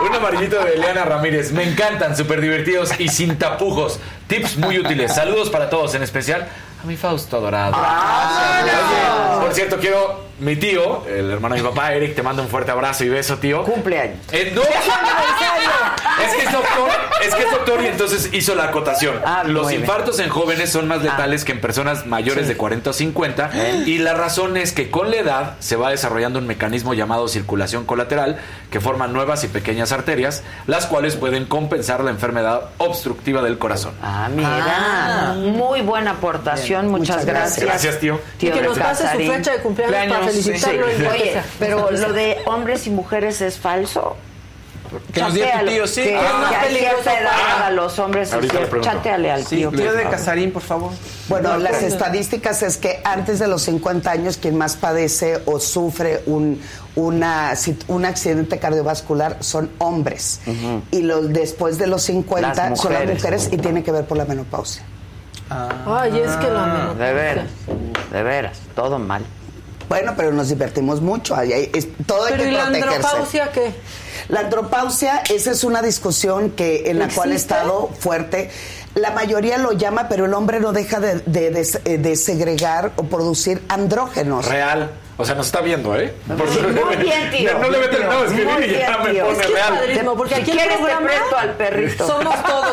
Un amarillito de Eliana Ramírez. Me encantan, súper divertidos y sin tapujos. Tips muy útiles. Saludos para todos, en especial a mi Fausto adorado. ¡Ah, no! Por cierto, quiero... Mi tío, el hermano de mi papá, Eric, te mando un fuerte abrazo y beso, tío. Cumpleaños. No, es que es doctor y entonces hizo la acotación. Los infartos en jóvenes son más letales que en personas mayores de 40 o 50. Y la razón es que con la edad se va desarrollando un mecanismo llamado circulación colateral, que forma nuevas y pequeñas arterias, las cuales pueden compensar la enfermedad obstructiva del corazón. Mira, muy buena aportación. Muchas gracias. Gracias, tío. Y que nos pase su fecha de cumpleaños. Felicitarlo. Sí. Oye, pero lo de hombres y mujeres es falso. Que nos diga tu tío, sí. Que a los hombres, chateale al tío. Tío de Casarín, por favor. Bueno, las estadísticas es que antes de los 50 años quien más padece o sufre un accidente cardiovascular son hombres. Uh-huh. Y después de los 50 son las mujeres, y tiene que ver por la menopausia. Ay, es que la menopausia. De veras, todo mal. Bueno, pero nos divertimos mucho. Todo hay que protegerse. ¿Pero y la andropausia qué? La andropausia, esa es una discusión en la cual he estado fuerte. La mayoría lo llama, pero el hombre no deja de segregar o producir andrógenos. Real. O sea, nos está viendo, ¿eh? Muy bien, tío. No le meten nada a escribir y ya me pone real. Padrísimo, porque aquí el programa al perrito.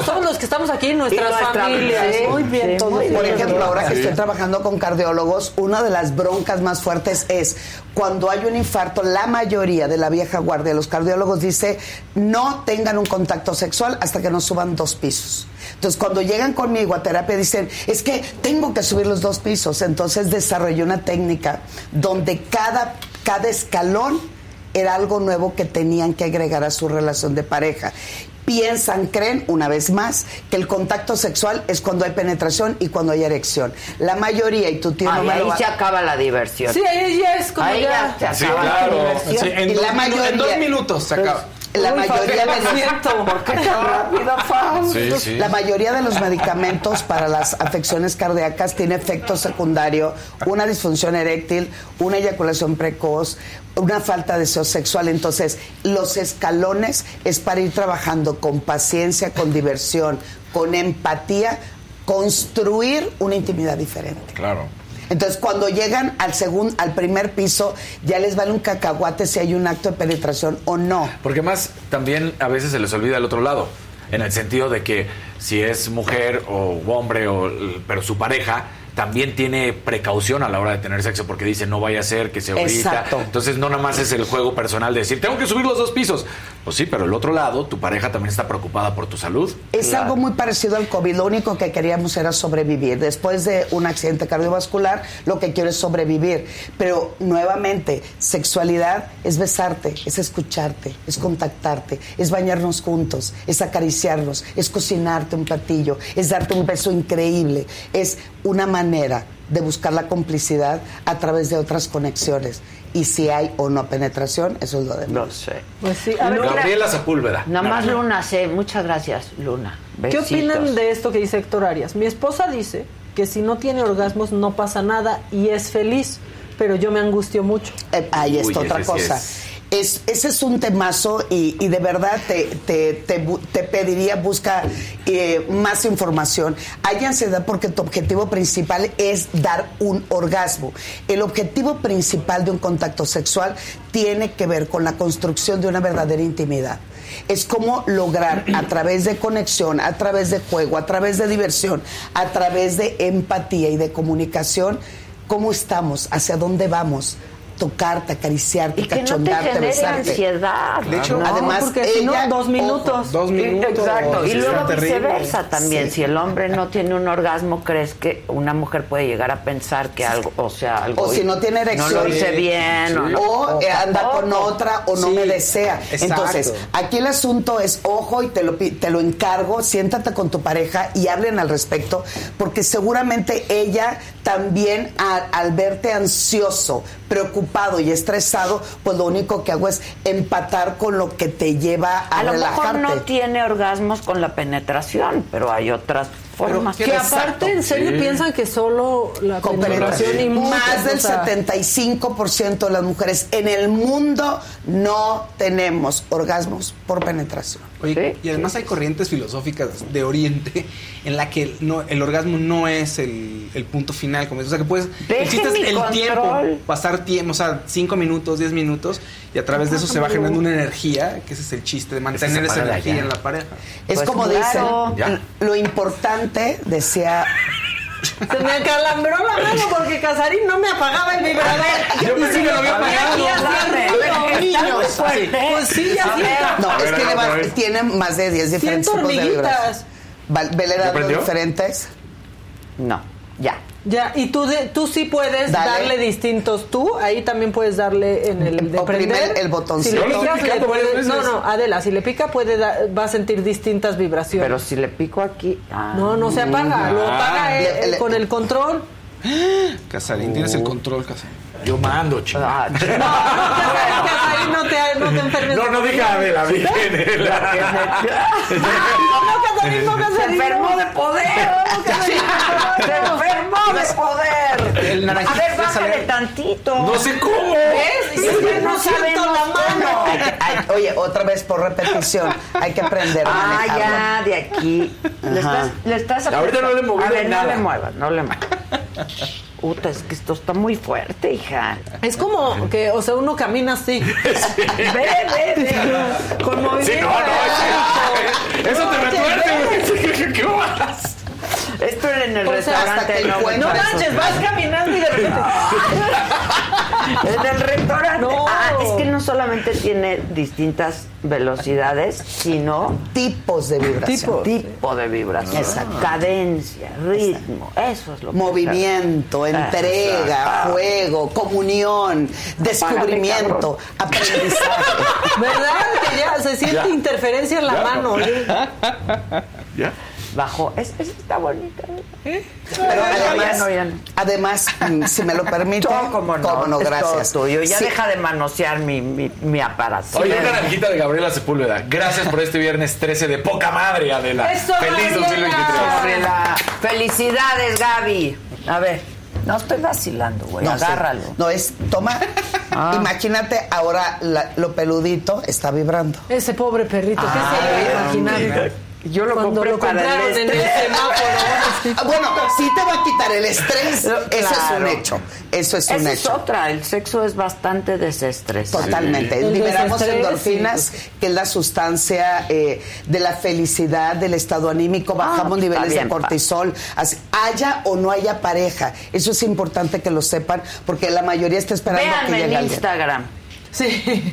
Somos los que estamos aquí en nuestras familias. Sí, muy bien. Sí, muy bien. Por ejemplo, ahora que estoy trabajando con cardiólogos, una de las broncas más fuertes es cuando hay un infarto, la mayoría de la vieja guardia, los cardiólogos dice, no tengan un contacto sexual hasta que no suban 2 pisos. Entonces, cuando llegan conmigo a terapia dicen, es que tengo que subir los 2 pisos. Entonces, desarrollé una técnica donde cada escalón era algo nuevo que tenían que agregar a su relación de pareja. Creen, una vez más, que el contacto sexual es cuando hay penetración y cuando hay erección. La mayoría, y tu tío no me lo... Ahí se acaba la diversión. Sí, ahí ya es como ahí ya se acaba la diversión. Sí, en 2 minutos se acaba. La mayoría de los medicamentos para las afecciones cardíacas tiene efecto secundario, una disfunción eréctil, una eyaculación precoz, una falta de deseo sexual. Entonces, los escalones es para ir trabajando con paciencia, con diversión, con empatía, construir una intimidad diferente. Claro. Entonces, cuando llegan al primer piso, ya les vale un cacahuate si hay un acto de penetración o no. Porque más, también a veces se les olvida el otro lado, en el sentido de que si es mujer o hombre, pero su pareja, también tiene precaución a la hora de tener sexo, porque dice, no vaya a ser que se brita. Entonces, no nada más es el juego personal de decir, tengo que subir los 2 pisos. Pues sí, pero el otro lado, tu pareja también está preocupada por tu salud. Es claro. Algo muy parecido al COVID. Lo único que queríamos era sobrevivir. Después de un accidente cardiovascular, lo que quiero es sobrevivir. Pero, nuevamente, sexualidad es besarte, es escucharte, es contactarte, es bañarnos juntos, es acariciarnos, es cocinarte un platillo, es darte un beso increíble, es una manera de buscar la complicidad a través de otras conexiones. Y si hay o no penetración, eso es lo de menos. No sé. Pues sí, a ver, Gabriela Sepúlveda. Nada más Luna sé. Muchas gracias, Luna. Besitos. ¿Qué opinan de esto que dice Héctor Arias? Mi esposa dice que si no tiene orgasmos no pasa nada y es feliz, pero yo me angustio mucho. Ahí está otra cosa. Ese es un temazo y de verdad te pediría, busca más información. Hay ansiedad porque tu objetivo principal es dar un orgasmo. El objetivo principal de un contacto sexual tiene que ver con la construcción de una verdadera intimidad. Es cómo lograr a través de conexión, a través de juego, a través de diversión, a través de empatía y de comunicación, cómo estamos, hacia dónde vamos. Tocarte, acariciarte, cachondarte, besarte. Y que no te genere ansiedad. De hecho, no, además, porque si no, 2 minutos. Ojo, 2 minutos. Exacto. Y luego viceversa también. Sí. Si el hombre no tiene un orgasmo, ¿crees que una mujer puede llegar a pensar que algo, o sea, algo... O si no tiene erección. No lo hice bien. Sí. O anda con otra o no me desea. Exacto. Entonces, aquí el asunto es, ojo, y te lo encargo, siéntate con tu pareja y hablen al respecto, porque seguramente ella también, al verte ansioso, preocupado, y estresado, pues lo único que hago es empatar con lo que te lleva a relajarte. A lo mejor no tiene orgasmos con la penetración, pero hay otras formas. Que aparte, en serio, piensan que solo la penetración y más del 75% de las mujeres en el mundo no tenemos orgasmos por penetración. Oye, y además hay corrientes filosóficas de Oriente en la que el orgasmo no es el punto final, como es, o sea que puedes, el chiste es el tiempo, pasar tiempo, o sea, 5 minutos, 10 minutos, y a través de eso se va generando una energía, que ese es el chiste de mantener esa energía en la pareja. Es pues como claro. Dicen, lo importante, decía. Se me acalambró la mano porque Casarín no me apagaba el vibrador. Yo pensé que lo había apagado. Pues sí, ya siento. No, es que además tienen más de 10 diferentes tipos de vibradores. ¿Velera de diferentes? No, ya. Ya, y tú sí puedes darle distintos. Tú ahí también puedes darle en el de prender el botoncito. Si le picas, no, Adela, si le pica va a sentir distintas vibraciones. Pero si le pico aquí, no se apaga, lo apaga con el control. Casarín, tienes el control, Casarín. Yo mando, chico. No, Casarín, no te enfermes. No diga Adela, viene. Se enfermó de poder. Se enfermó de poder. A ver, bájale tantito. No sé cómo. ¿Ves? No siento la mano. Oye, otra vez por repetición. Hay que aprender a manejarlo. Ah, ya, de aquí. Le estás ahorita no le muevas. A ver, no le muevas. Puta, es que esto está muy fuerte, hija. Es como que, o sea, uno camina así. Sí. Ve. Con movimiento. Sí, eso te retuerce, ¿qué vas? Esto era en el restaurante. No manches, vas caminando y de repente. En el restaurante. No. Es que no solamente tiene distintas velocidades, sino tipos de vibración. Tipo de vibración. Exacto. Cadencia, ritmo. Exacto. Eso es lo que movimiento, entrega, juego, comunión, descubrimiento, aprendizaje. ¿Verdad? Que ya se siente interferencia en la mano. ¿Ya? Bajo, esa está bonita. Pero además, si me lo permite, como no, gracias. Todo tuyo. Ya deja de manosear mi aparato. Oye, una naranjita de Gabriela Sepúlveda. Gracias por este viernes 13 de poca madre, Adela. Eso, feliz 2023. Gabriela. Felicidades, Gaby. A ver, no estoy vacilando, güey. No, agárralo. Sí. No, es, toma. Imagínate ahora lo peludito está vibrando. Ese pobre perrito, ¿qué se iba a imaginar? Yo lo compré para el estrés. Bueno, sí te va a quitar el estrés. Claro. Eso es un hecho. Eso es un hecho. Es otra. El sexo es bastante desestresante. Totalmente. Sí. Liberamos endorfinas, sí, que es la sustancia de la felicidad, del estado anímico. Bajamos niveles de cortisol. Así, haya o no haya pareja. Eso es importante que lo sepan, porque la mayoría está esperando que llegue alguien. Instagram. Sí.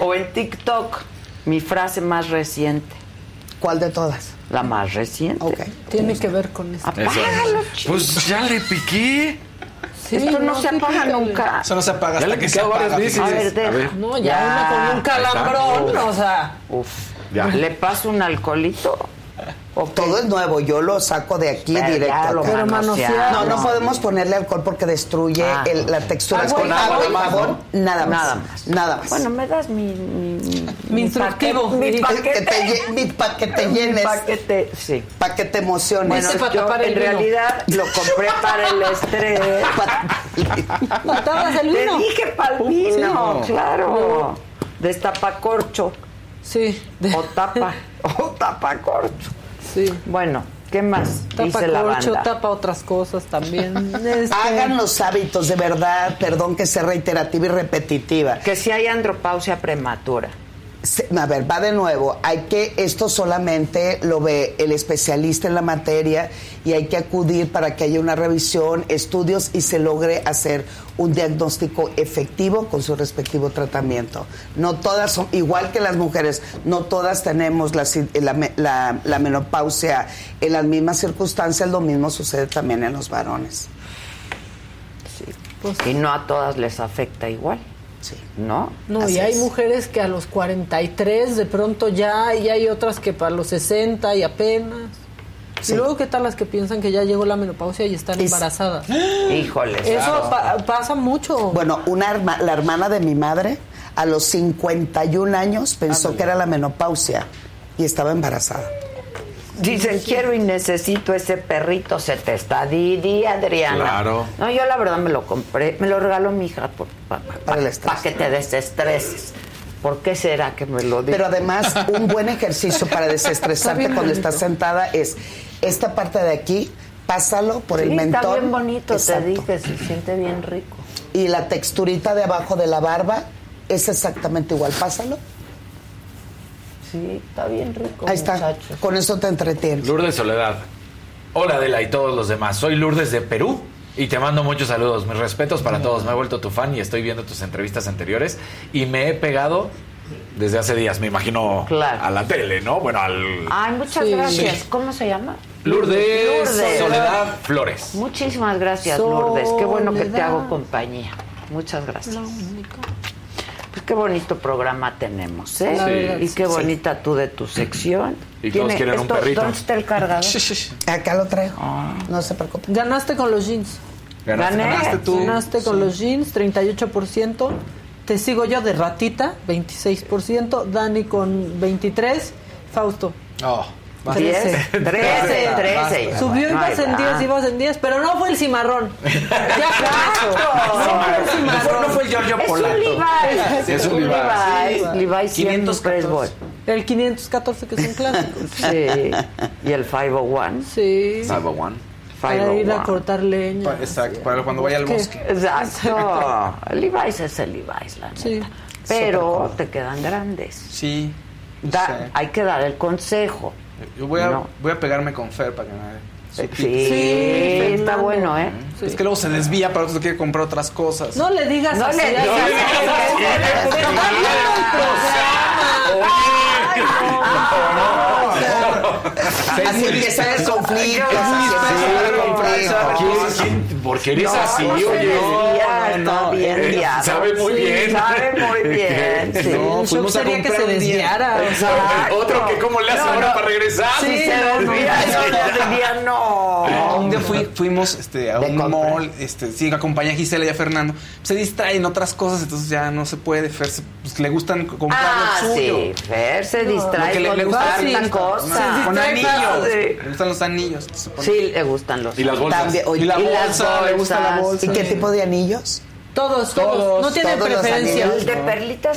O en TikTok. Mi frase más reciente. ¿Cuál de todas? La más reciente. Okay. Tiene que ver con esto. Apágalo, chico. Pues ya le piqué. Sí, esto no se apaga nunca. Eso no se apaga hasta que se apaga. A ver. No, ya uno con un calambrón, o sea. Uf. Ya. ¿Le paso un alcoholito? Okay. Todo es nuevo, yo lo saco de aquí directo. Pero manoseado. No podemos ponerle alcohol porque destruye la textura. Con agua y jabón, nada más. Bueno, me das mi instructivo. Mi paquete. Sí. Para que te emociones. Bueno, yo en realidad lo compré para el estrés. ¿Matabas el vino? Te dije para el vino, claro. Destapacorcho. Sí. O tapacorcho. Sí. Bueno, ¿qué más? Tapa corcho, tapa otras cosas también. Hagan los hábitos, de verdad, perdón que sea reiterativa y repetitiva. Que si hay andropausia prematura. A ver, va de nuevo. Esto solamente lo ve el especialista en la materia y hay que acudir para que haya una revisión, estudios y se logre hacer un diagnóstico efectivo con su respectivo tratamiento. No todas son, igual que las mujeres, no todas tenemos la menopausia en las mismas circunstancias, lo mismo sucede también en los varones. Sí, pues, y no a todas les afecta igual. Sí. No, y hay mujeres que a los 43 de pronto ya, y hay otras que para los 60 y apenas. Sí. Y luego, ¿qué tal las que piensan que ya llegó la menopausia y están embarazadas? Híjole. Eso pasa mucho. Bueno, la hermana de mi madre a los 51 años pensó que era la menopausia y estaba embarazada. Dicen, quiero y necesito ese perrito, se te está Didi, Adriana. Claro. No, yo la verdad me lo compré, me lo regaló mi hija para que te desestreses. ¿Por qué será que me lo digo? Pero además, un buen ejercicio para desestresarte cuando estás sentada es esta parte de aquí, pásalo por el mentón. Está bien bonito, exacto. Te dije, se siente bien rico. Y la texturita de abajo de la barba es exactamente igual, pásalo. Sí, está bien rico. Ahí está, muchachos. Con eso te entretienes. Lourdes Soledad. Hola, Adela y todos los demás. Soy Lourdes de Perú y te mando muchos saludos. Mis respetos para todos. Me he vuelto tu fan y estoy viendo tus entrevistas anteriores y me he pegado desde hace días, me imagino, a la tele, ¿no? Bueno, Ay, muchas gracias. Sí. ¿Cómo se llama? Lourdes Soledad Flores. Muchísimas gracias, Lourdes. Qué bueno que te hago compañía. Muchas gracias. Pues qué bonito programa tenemos, ¿eh? Sí. Y qué bonita tú de tu sección. Y todos quieren un perrito. ¿Dónde está el cargador? Acá lo traigo. No se preocupen. Ganaste con los jeans. Ganaste tú. Ganaste con los jeans, 38%. Te sigo yo de ratita, 26%. Dani con 23%. Fausto. 13. Subió, ibas en 10, pero no fue el cimarrón. Ya fue eso. No fue el Giorgio Polato. Es un Levi's. 503. El 514, que es un clásico. Sí. Y el 501. Sí. 501. Para ir a cortar leña. Exacto, para cuando vaya al bosque. Exacto. El Levi's es el Levi's, la neta. Sí. Pero te quedan grandes. Sí. Hay que dar el consejo. Yo voy a pegarme con Fer para que me... Sí, está bueno, ¿eh? Sí. Es que luego se desvía para otros que quiere comprar otras cosas. No le digas así. Así empieza el conflicto. Porque eres así, oye. Está bien guiado. Sabe muy bien. No, fuimos a comprar que se desviara. Otro que cómo le hace ahora para regresar. Sí, se desvía. No. Un día fuimos a un mall, acompañé a Gisela y a Fernando. Se distraen otras cosas, entonces ya no se puede. Fer le gustan comprar lo suyo. Sí, Fer se distrae le gustan las cosas. Con anillos. Le gustan los anillos. Sí, le gustan los. Y las bolsas. Y la bolsa, le gusta la bolsa. ¿Y qué tipo de anillos? Todos. No tienen preferencia. El de perlitas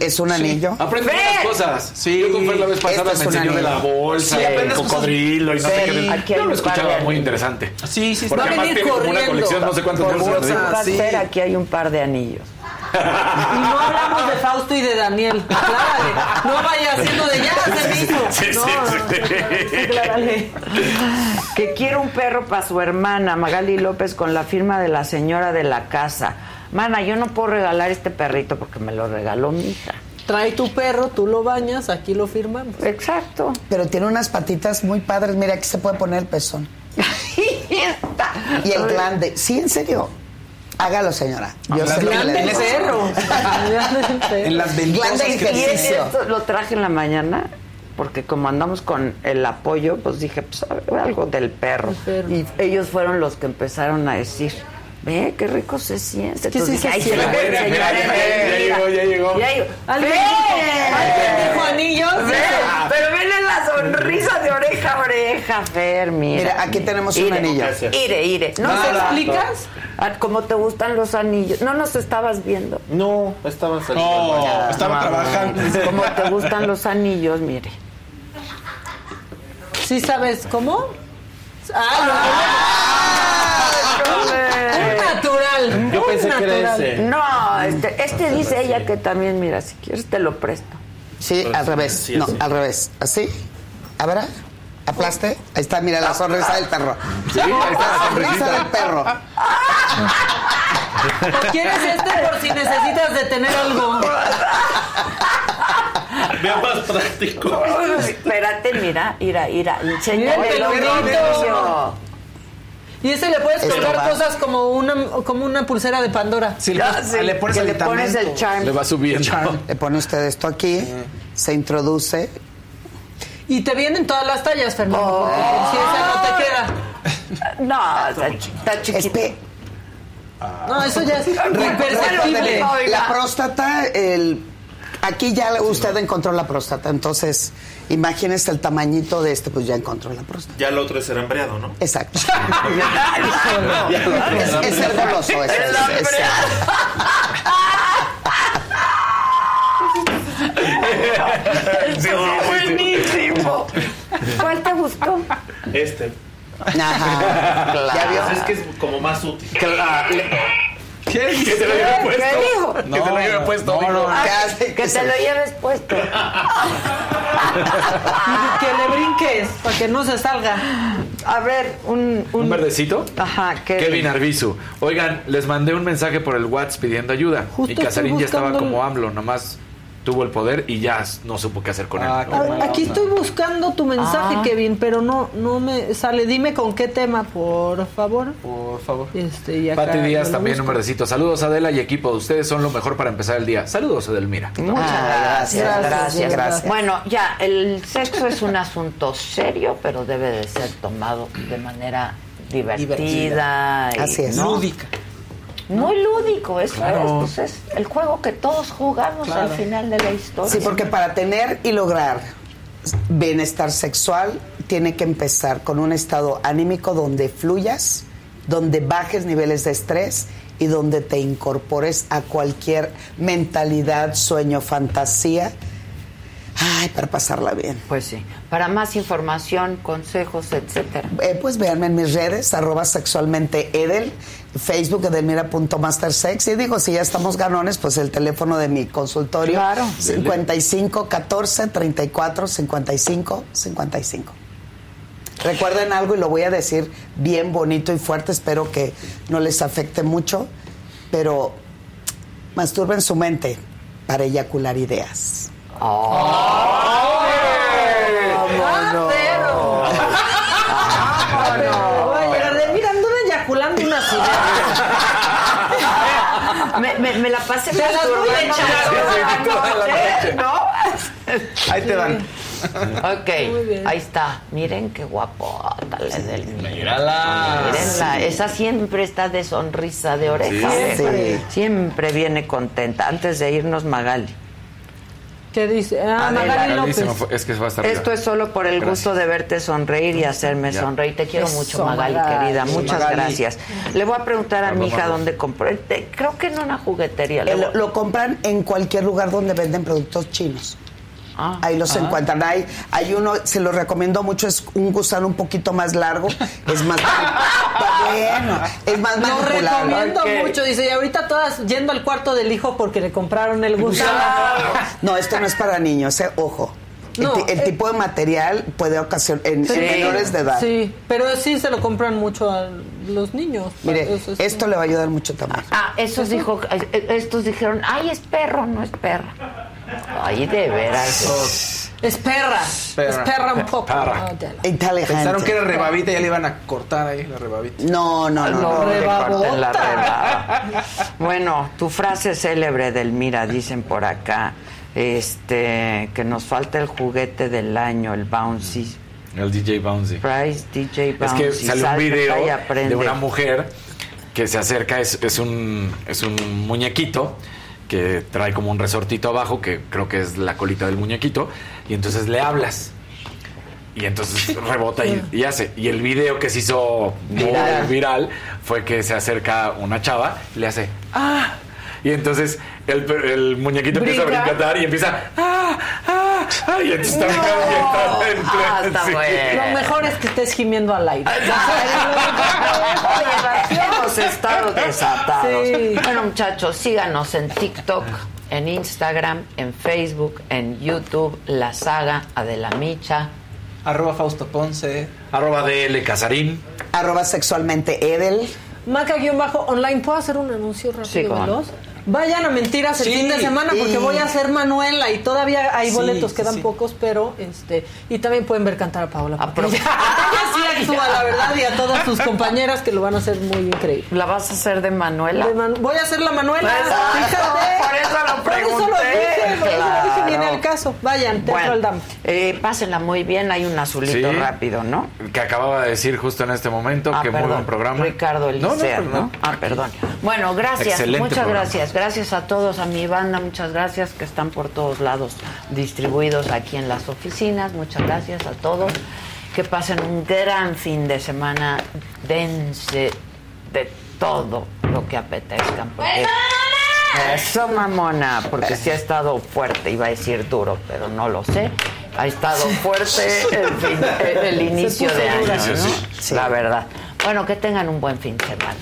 es un anillo. Sí. Aprende muchas cosas. Sí, yo compré la vez pasada, me enseñó de la bolsa, el cocodrilo y no sé qué. Yo lo escuchaba muy interesante. Sí. Porque además tiene como una colección, no sé cuántos bolsas. Aquí hay un par de anillos. Y no hablamos de Fausto y de Daniel. Aclárale. No vaya haciendo de ya, se dijo. Aclárale. Que quiere un perro para su hermana, Magali López, con la firma de la señora de la casa. Mana, yo no puedo regalar este perrito porque me lo regaló mi hija. Trae tu perro, tú lo bañas, aquí lo firmamos. Exacto. Pero tiene unas patitas muy padres. Mira, aquí se puede poner el pezón. Y el glande. Sí, en serio. Hágalo, señora. Yo sé el perro. En las velitas que dice. Lo traje en la mañana porque como andamos con el apoyo, pues dije, pues algo del perro. Y ellos fueron los que empezaron a decir, ve, qué rico se siente. ¿Qué se siente? Ya llegó. ¿Alguien dijo anillos? Pero ven la sonrisa de oreja a oreja, Fer, mira. Aquí tenemos un anillo. Ire. ¿No te explicas? ¿Cómo te gustan los anillos? No nos estabas viendo. No, estaba saliendo. No, estaba trabajando. ¿Cómo te gustan los anillos? Mire. ¿Sí sabes cómo? ¡Ah! Natural. Yo pensé que era ese. No, este dice ella que también, mira, si quieres te lo presto. Sí, al revés. No, al revés. ¿Así? A ver, aplaste. Ahí está, mira la sonrisa del perro. Sí, ahí está la sonrisa del perro. ¿Quieres este por si necesitas de tener algo? Vea más práctico. Espérate, mira. Enséñale el peludito. Y ese le puedes colgar cosas como una pulsera de Pandora. Si le pones el charm. Le va subiendo. Le pone usted esto aquí, se introduce. Y te vienen todas las tallas, Fernando. Si esa no te queda. No, está chiquita. No, eso ya es imperceptible. La próstata, aquí ya usted encontró la próstata, entonces... Imagínese el tamañito de este, pues ya encontró la próstata. Ya el otro es hambreado, ¿no? Exacto. Es ser goloso. ¡El hambreado! ¡Buenísimo! ¿Cuál te gustó? Este. Ajá, claro. Ya vio. Es que es como más útil. Claro. ¿Qué te lo lleve puesto? ¿Qué dijo? Que te lo lleve puesto. Que te lo lleves puesto. Que le brinques para que no se salga. A ver, un verdecito. Ajá, Kevin Arbizu. Oigan, les mandé un mensaje por el WhatsApp pidiendo ayuda. Justo y Casarín ya estaba como AMLO, nomás tuvo el poder y ya no supo qué hacer con él. Aquí estoy buscando tu mensaje, Kevin, pero no me sale. Dime con qué tema, por favor. Pati Díaz también, un verdecito. Saludos, Adela y equipo. Ustedes son lo mejor para empezar el día. Saludos, Edelmira. Muchas gracias. Bueno, ya, el sexo es un asunto serio, pero debe de ser tomado de manera divertida. Así es. ¿No? Lúdica. Muy lúdico, eso claro. Es, pues es el juego que todos jugamos claro. Al final de la historia. Sí, porque para tener y lograr bienestar sexual tiene que empezar con un estado anímico donde fluyas, donde bajes niveles de estrés y donde te incorpores a cualquier mentalidad, sueño, fantasía. Ay, para pasarla bien. Pues sí. Para más información, consejos, etcétera. Pues véanme en mis redes, @sexualmenteedel, Facebook edelmira.mastersex. Y digo, si ya estamos ganones, pues el teléfono de mi consultorio. Claro. 55 14 34 55 55. Recuerden algo y lo voy a decir bien bonito y fuerte. Espero que no les afecte mucho. Pero masturben su mente para eyacular ideas. Pero mira, anduve eyaculando unas ideas. Me la pasé muy echando. ¿No? Ahí te dan. Ok, ahí está. Miren qué guapota la Edelmira. Mírenla. Esa siempre está de sonrisa de oreja. Siempre viene contenta. Antes de irnos, Magali. ¿Qué dice? Ah, Magali López. Es que va a estar esto es solo por el gusto de verte sonreír y hacerme sonreír. Te quiero mucho, Magali, querida. Muchas gracias. Le voy a preguntar a mi hija dónde compró. Creo que en una juguetería. Lo compran en cualquier lugar donde venden productos chinos. Ah, ahí los encuentran. Hay uno, se lo recomiendo mucho, es un gusano un poquito más largo, es más bueno, es más manipulado. Lo recomiendo mucho, dice, y ahorita todas yendo al cuarto del hijo porque le compraron el gusano. No, esto no es para niños, ojo. No, el tipo de material puede ocasionar en menores de edad. Sí, pero sí se lo compran mucho a los niños. Mire, esto le va a ayudar mucho también. Ah, estos dijeron, ay, es perro, no es perra. Ay, de veras. Es perra. Es perra un poco. Inteligente. Pensaron que era rebabita y ya le iban a cortar ahí la rebabita. No. Rebabota. La rebaba. Bueno, tu frase célebre del Mira, dicen por acá. Que nos falta el juguete del año, el Bouncy. El DJ Bouncy. Price DJ Bouncy. Es que salió un video de una mujer que se acerca, es un muñequito que trae como un resortito abajo, que creo que es la colita del muñequito, y entonces le hablas. Y entonces rebota y hace. Y el video que se hizo muy viral fue que se acerca una chava y le hace ¡ah! Y entonces el muñequito empieza a brincar y empieza y entonces está Lo mejor es que estés gimiendo al aire. Hemos estado desatados. Sí. Bueno, muchachos, síganos en TikTok, en Instagram, en Facebook, en YouTube, la saga Adela Micha. @Fausto Ponce. @DL Casarín. @Sexualmente Edel. Maca_online. ¿Puedo hacer un anuncio rápido? Sí, veloz? Vayan a Mentiras el fin de semana porque voy a hacer Manuela y todavía hay boletos, quedan pocos, pero y también pueden ver cantar a Paola. Ella sí actúa, la verdad, y a todas sus compañeras que lo van a hacer muy increíble. ¿La vas a hacer de Manuela? Voy a hacer la Manuela. Por eso lo pregunté. Por eso lo dije, ni en el caso. Vayan, Teatro Aldama. Pásenla muy bien, hay un azulito rápido, ¿no? Que acababa de decir justo en este momento, muy buen programa. Ricardo Elicer, ¿no? Perdón. Bueno, gracias. Excelente muchas programa. Gracias. Gracias a todos, a mi banda, muchas gracias, que están por todos lados distribuidos aquí en las oficinas. Muchas gracias a todos. Que pasen un gran fin de semana. Dense de todo lo que apetezcan. Porque... Eso, mamona, porque sí ha estado fuerte, iba a decir duro, pero no lo sé. Ha estado fuerte el inicio de año, ¿no? Sí. La verdad. Bueno, que tengan un buen fin de semana.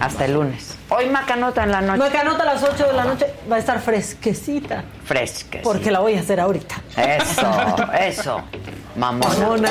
Hasta el lunes. Hoy Macanota en la noche. Macanota a las 8 de la noche va a estar fresquecita. Fresquecita. Porque la voy a hacer ahorita. Eso. Mamona.